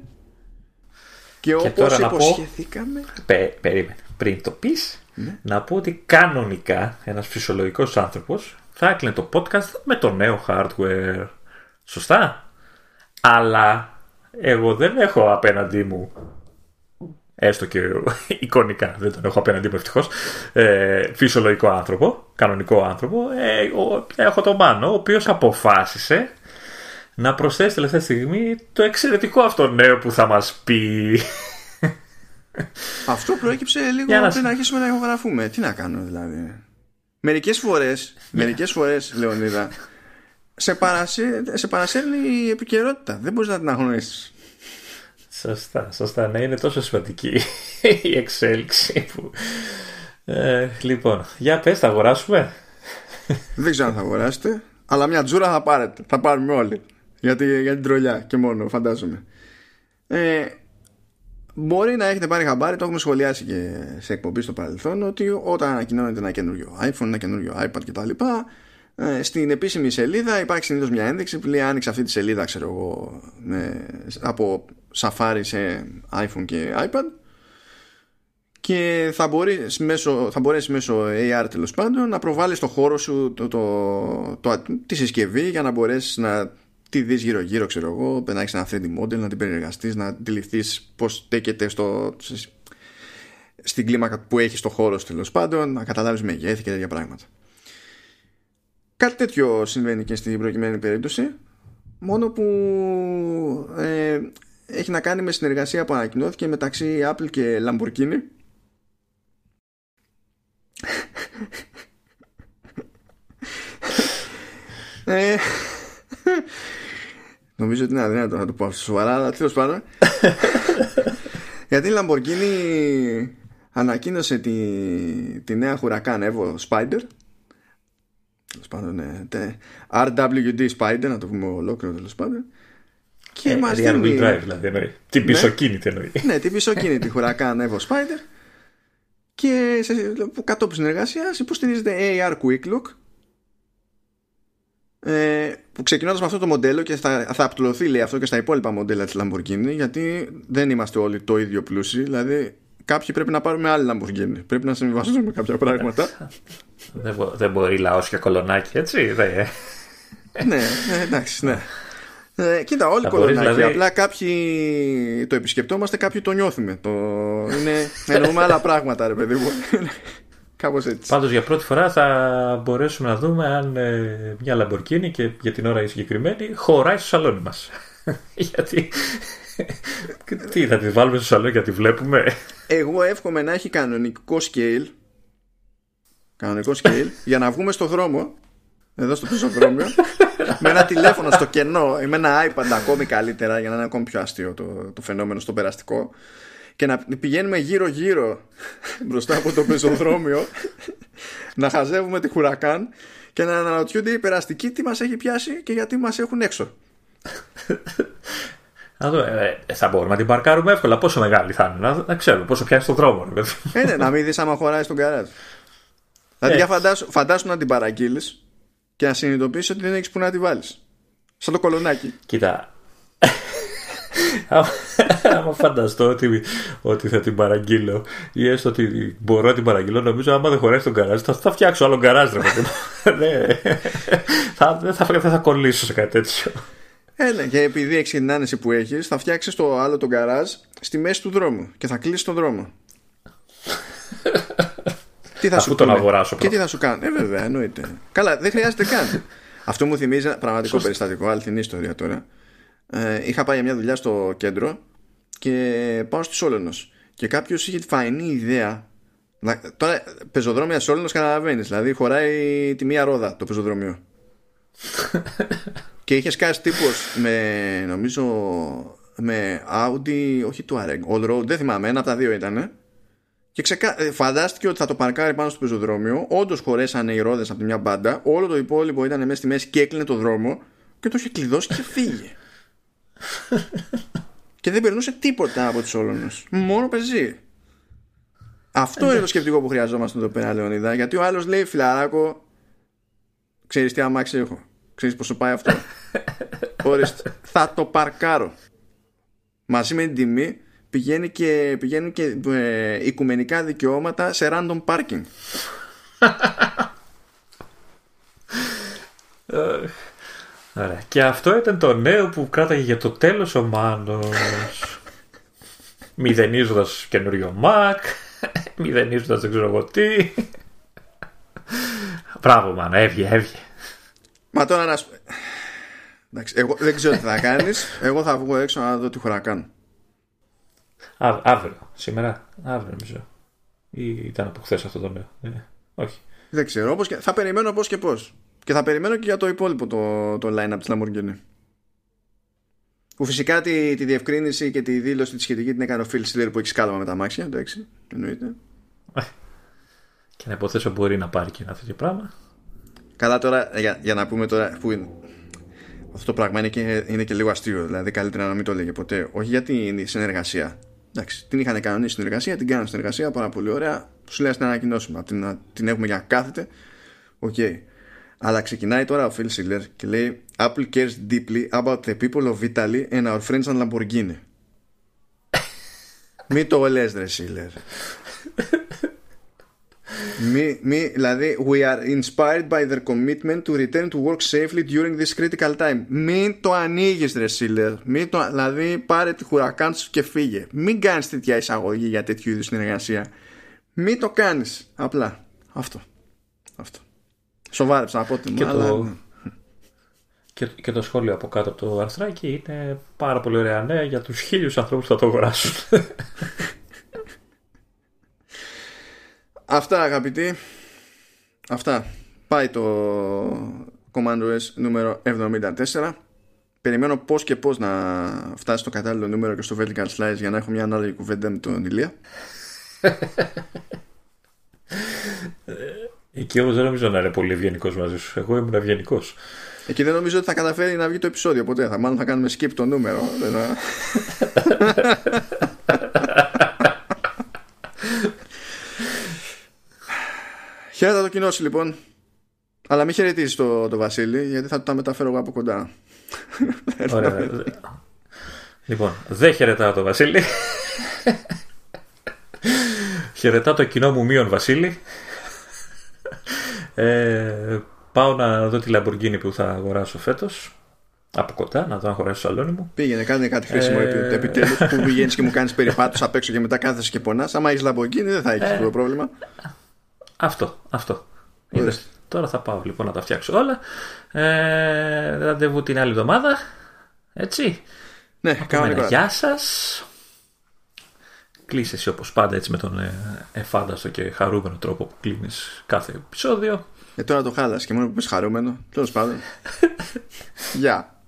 Και όπως υποσχεθήκαμε. Πε, περίμενε. Πριν το πεις, ναι, να πω ότι κανονικά ένας φυσιολογικός άνθρωπος θα έκλεινε το podcast με το νέο hardware. Σωστά. Αλλά εγώ δεν έχω απέναντί μου, έστω και εικονικά δεν τον έχω απέναντί μου ευτυχώς, ε, φυσιολογικό άνθρωπο, κανονικό άνθρωπο, ε, ο, έχω τον Μάνο, ο οποίος αποφάσισε να προσθέσει τελευταία στιγμή το εξαιρετικό αυτό νέο που θα μας πει. Αυτό προέκυψε λίγο πριν να... να αρχίσουμε να ηχογραφούμε. Τι να κάνω δηλαδή. Μερικές φορές, μερικές φορές, Λεωνίδα, σε, παρασέ... σε παρασέρνει η επικαιρότητα. Δεν μπορείς να την αγνοήσεις. Σωστά, σωστά. Ναι, είναι τόσο σημαντική η εξέλιξη που... ε, λοιπόν, για πες, θα αγοράσουμε. Δεν ξέρω αν θα αγοράσετε, αλλά μια τζούρα θα πάρετε. Θα πάρουμε όλοι. Για την, για την τρολιά και μόνο, φαντάζομαι. Ε, μπορεί να έχετε πάρει χαμπάρι, το έχουμε σχολιάσει και σε εκπομπή στο παρελθόν, ότι όταν ανακοινώνεται ένα καινούριο iPhone, ένα καινούριο iPad κτλ., στην επίσημη σελίδα υπάρχει συνήθως μια ένδειξη που λέει άνοιξε αυτή τη σελίδα, ξέρω εγώ, με, από Safari σε iPhone και iPad, και θα μπορείς μέσω, θα μπορείς μέσω έι αρ τέλος πάντων να προβάλλεις το χώρο σου, το, το, το, το, τη συσκευή, για να μπορέσεις να τη δεις γύρω γύρω, ξέρω εγώ, να έχεις ένα θρι ντι model, να την περιεργαστείς, να αντιληφθείς πώς στέκεται στο, στην κλίμακα που έχεις στο χώρο σου τέλος πάντων, να καταλάβεις μεγέθη και τέτοια πράγματα. Κάτι τέτοιο συμβαίνει και στην προκειμένη περίπτωση, μόνο που ε, έχει να κάνει με συνεργασία που ανακοινώθηκε μεταξύ Apple και Lamborghini. ε, νομίζω ότι είναι αδύνατο να το πω αυτό σοβαρά, αλλά τέλος πάντων. Γιατί η Lamborghini ανακοίνωσε τη, τη νέα Huracan Evo Spider. Τέλος πάντων, ναι, αρ ντάμπλιου ντι Spider, να το πούμε ολόκληρο τέλος πάντων. Και ε, μας δίνει... Rear wheel drive, δηλαδή, εννοεί. Την πισωκίνητη εννοεί. Ναι, την πισωκίνητη Huracan Evo Spider. Και σε, κατόπιν συνεργασίας υποστηρίζεται έι αρ Quick Look, ε, που ξεκινώντας με αυτό το μοντέλο και θα, θα απτουλωθεί, λέει, αυτό και στα υπόλοιπα μοντέλα της Lamborghini, γιατί δεν είμαστε όλοι το ίδιο πλούσιοι. Δηλαδή κάποιοι πρέπει να πάρουμε άλλη Lamborghini, πρέπει να συμβιβαστούμε κάποια πράγματα. Δεν, μπο, δεν μπορεί λαός και κολονάκι, έτσι δε. Ναι, εντάξει, ναι. Ε, κοίτα, όλοι κολονάκι, δηλαδή... απλά κάποιοι το επισκεπτόμαστε, κάποιοι το νιώθουμε, το... είναι... εννοούμε άλλα πράγματα, ρε παιδί μου. Κάπως έτσι. Πάντως για πρώτη φορά θα μπορέσουμε να δούμε αν ε, μια Lamborghini, και για την ώρα η συγκεκριμένη, χωράει στο σαλόνι μας. Γιατί τι, θα τη βάλουμε στο σαλόνι και τη βλέπουμε? Εγώ εύχομαι να έχει κανονικό scale, κανονικό scale, για να βγούμε στο δρόμο, εδώ στο πεζοδρόμιο, με ένα τηλέφωνο στο κενό, με ένα iPad ακόμη καλύτερα, για να είναι ακόμη πιο αστείο το, το φαινόμενο στο περαστικό, και να πηγαίνουμε γύρω γύρω μπροστά από το πεζοδρόμιο, να χαζεύουμε τη Huracan και να αναρωτιούνται οι περαστικοί τι μας έχει πιάσει και γιατί μας έχουν έξω. Να δω, ε, θα μπορούμε να την παρκάρουμε εύκολα. Πόσο μεγάλη θα είναι, να, να ξέρουμε πόσο πιάνει στον δρόμο. Ε, ναι, να μην δεις άμα χωράει στον καράζ. Δηλαδή, για φαντάσου, φαντάσου να την παραγγείλεις και να συνειδητοποιήσεις ότι δεν έχεις που να την βάλεις. Σαν το κολονάκι. Κοίτα. Άμα φανταστώ ότι, ότι θα την παραγγείλω, ή έστω ότι μπορώ να την παραγγείλω, νομίζω άμα δεν χωράει στον καράζ θα, θα φτιάξω άλλο καράζ. Ναι. θα, δεν θα, θα, θα κολλήσω σε κάτι τέτοιο. Έλα, και επειδή έχεις την άνεση που έχεις, θα φτιάξεις το άλλο το γκαράζ στη μέση του δρόμου και θα κλείσεις τον δρόμο. Τι θα σου τον αγοράσω πρώτα. Και τι θα σου κάνει. Ε, βέβαια, εννοείται. Καλά, δεν χρειάζεται καν. Αυτό μου θυμίζει ένα πραγματικό περιστατικό, αληθινή ιστορία τώρα. Ε, είχα πάει για μια δουλειά στο κέντρο και πάω στους Σόλωνος. και κάποιος είχε τη φανή ιδέα. Τώρα πεζοδρόμια σε όλους καταλαβαίνεις, δηλαδή χωράει τη μία ρόδα το πεζοδρομίο. Και είχε σκάσει τύπος με, νομίζω, με Audi, όχι του Touareg, All Road, δεν θυμάμαι, ένα από τα δύο ήτανε. Και ξεκα... φαντάστηκε ότι θα το παρκάρει πάνω στο πεζοδρόμιο. Όντως χωρέσανε οι ρόδες από τη μια μπάντα. Όλο το υπόλοιπο ήταν μέσα στη μέση και έκλεινε το δρόμο. Και το είχε κλειδώσει και φύγε. Και δεν περνούσε τίποτα από τους όλωνους. Μόνο πεζί. Αυτό είναι το σκεπτικό που χρειαζόμαστε εδώ πέρα, Λεωνίδα. Γιατί ο άλλος λέει, φιλαράκο, ξέρεις τι αμάξι έχω. Ξέρεις πόσο πάει αυτό. Ορίστε, θα το παρκάρω. Μαζί με την τιμή πηγαίνει και, πηγαίνει και ε, οικουμενικά δικαιώματα σε random parking. Ωραία. Και αυτό ήταν το νέο που κράταγε για το τέλος ο Μάνος. Μηδενίζοντας καινούριο Mac, μηδενίζοντας δεν ξέρω εγώ τι. Μπράβο Μάνα, έβγε, έβγε. Μα τώρα να σου... Εντάξει, εγώ δεν ξέρω τι θα κάνεις. Εγώ θα βγω έξω να δω τι χωρά κάνω. Α, αύριο, σήμερα, αύριο νομίζω. Ή ήταν από χθες αυτό το νέο. Ε, όχι. Δεν ξέρω, πώς και... θα περιμένω πώς και πώς. Και θα περιμένω και για το υπόλοιπο το, το line-up της Lamborghini. Που φυσικά τη, τη διευκρίνηση και τη δήλωση τη σχετική την έκανε ο Phil Schiller που έχει σκάλωμα με τα μάξια. Εντάξει, εννοείται. Και να υποθέσω μπορεί να πάρει και ένα τέτοιο πράγμα. Καλά τώρα, για, για να πούμε τώρα που είναι. Αυτό το πράγμα είναι και, είναι και λίγο αστείο. Δηλαδή, καλύτερα να μην το έλεγε ποτέ. Όχι για την συνεργασία. Εντάξει, την είχαν κανονίσει συνεργασία, την κάνανε συνεργασία πάρα πολύ ωραία. Σου λέει να ανακοινώσουμε. Την, να την έχουμε για να κάθεται. Οκ. Okay. Αλλά ξεκινάει τώρα ο Phil Schiller και λέει: Apple cares deeply about the people of Italy and our friends on Lamborghini. Μη το λες, ρε Schiller. Μη, μη, δηλαδή, we are inspired by their commitment to return to work safely during this critical time. Μην το ανοίγεις, ρε Schiller. Μην το, δηλαδή, πάρε τη χουρακάν σου και φύγε. Μην κάνεις τέτοια εισαγωγή για τέτοιου είδους συνεργασία. Μην το κάνεις. Απλά. Αυτό. Αυτό. Σοβάρεψα από την και, αλλά... το... και, και το σχόλιο από κάτω από το αρθράκι είναι πάρα πολύ ωραία νέα για τους χίλιους ανθρώπους που θα το αγοράσουν. Αυτά, αγαπητοί. Αυτά. Πάει το Commando S νούμερο εβδομήντα τέσσερα. Περιμένω πώς και πώς να φτάσει στο κατάλληλο νούμερο και στο vertical slice για να έχω μια ανάλογη κουβέντα με τον Ηλία. Εκεί όμως δεν νομίζω να είναι πολύ ευγενικός μαζί σου. Εγώ ήμουν ευγενικός. Εκεί δεν νομίζω ότι θα καταφέρει να βγει το επεισόδιο ποτέ. Θα, μάλλον θα κάνουμε skip το νούμερο. Χαίρετα το κοινό σου λοιπόν. Αλλά μην χαιρετήσεις το, το Βασίλη, γιατί θα τα μεταφέρω εγώ από κοντά. Ωραία. Λοιπόν, δεν χαιρετάω το Βασίλη. Χαιρετάω το κοινό μου μείον Βασίλη. Ε, πάω να δω τη Lamborghini που θα αγοράσω φέτος από κοντά, να δω αν χωράει στο σαλόνι μου. Πήγαινε, κάνε κάτι χρήσιμο ε... επιτέλους. Που πηγαίνεις και μου κάνεις περιπάτους απ' έξω και μετά κάθεσαι και πονάς. Άμα έχεις Lamborghini δεν θα έχεις ε... το πρόβλημα. Αυτό, αυτό. Είδες, τώρα θα πάω λοιπόν να τα φτιάξω όλα. ε, Ραντεβού την άλλη εβδομάδα. Έτσι. Ναι, κανονικά. Γεια σας. Κλείσε εσύ όπως πάντα, έτσι με τον εφάνταστο και χαρούμενο τρόπο που κλείνεις κάθε επεισόδιο. Ε, τώρα το χάλασε και μόνο που πες χαρούμενο. Τέλος πάντων. Γεια.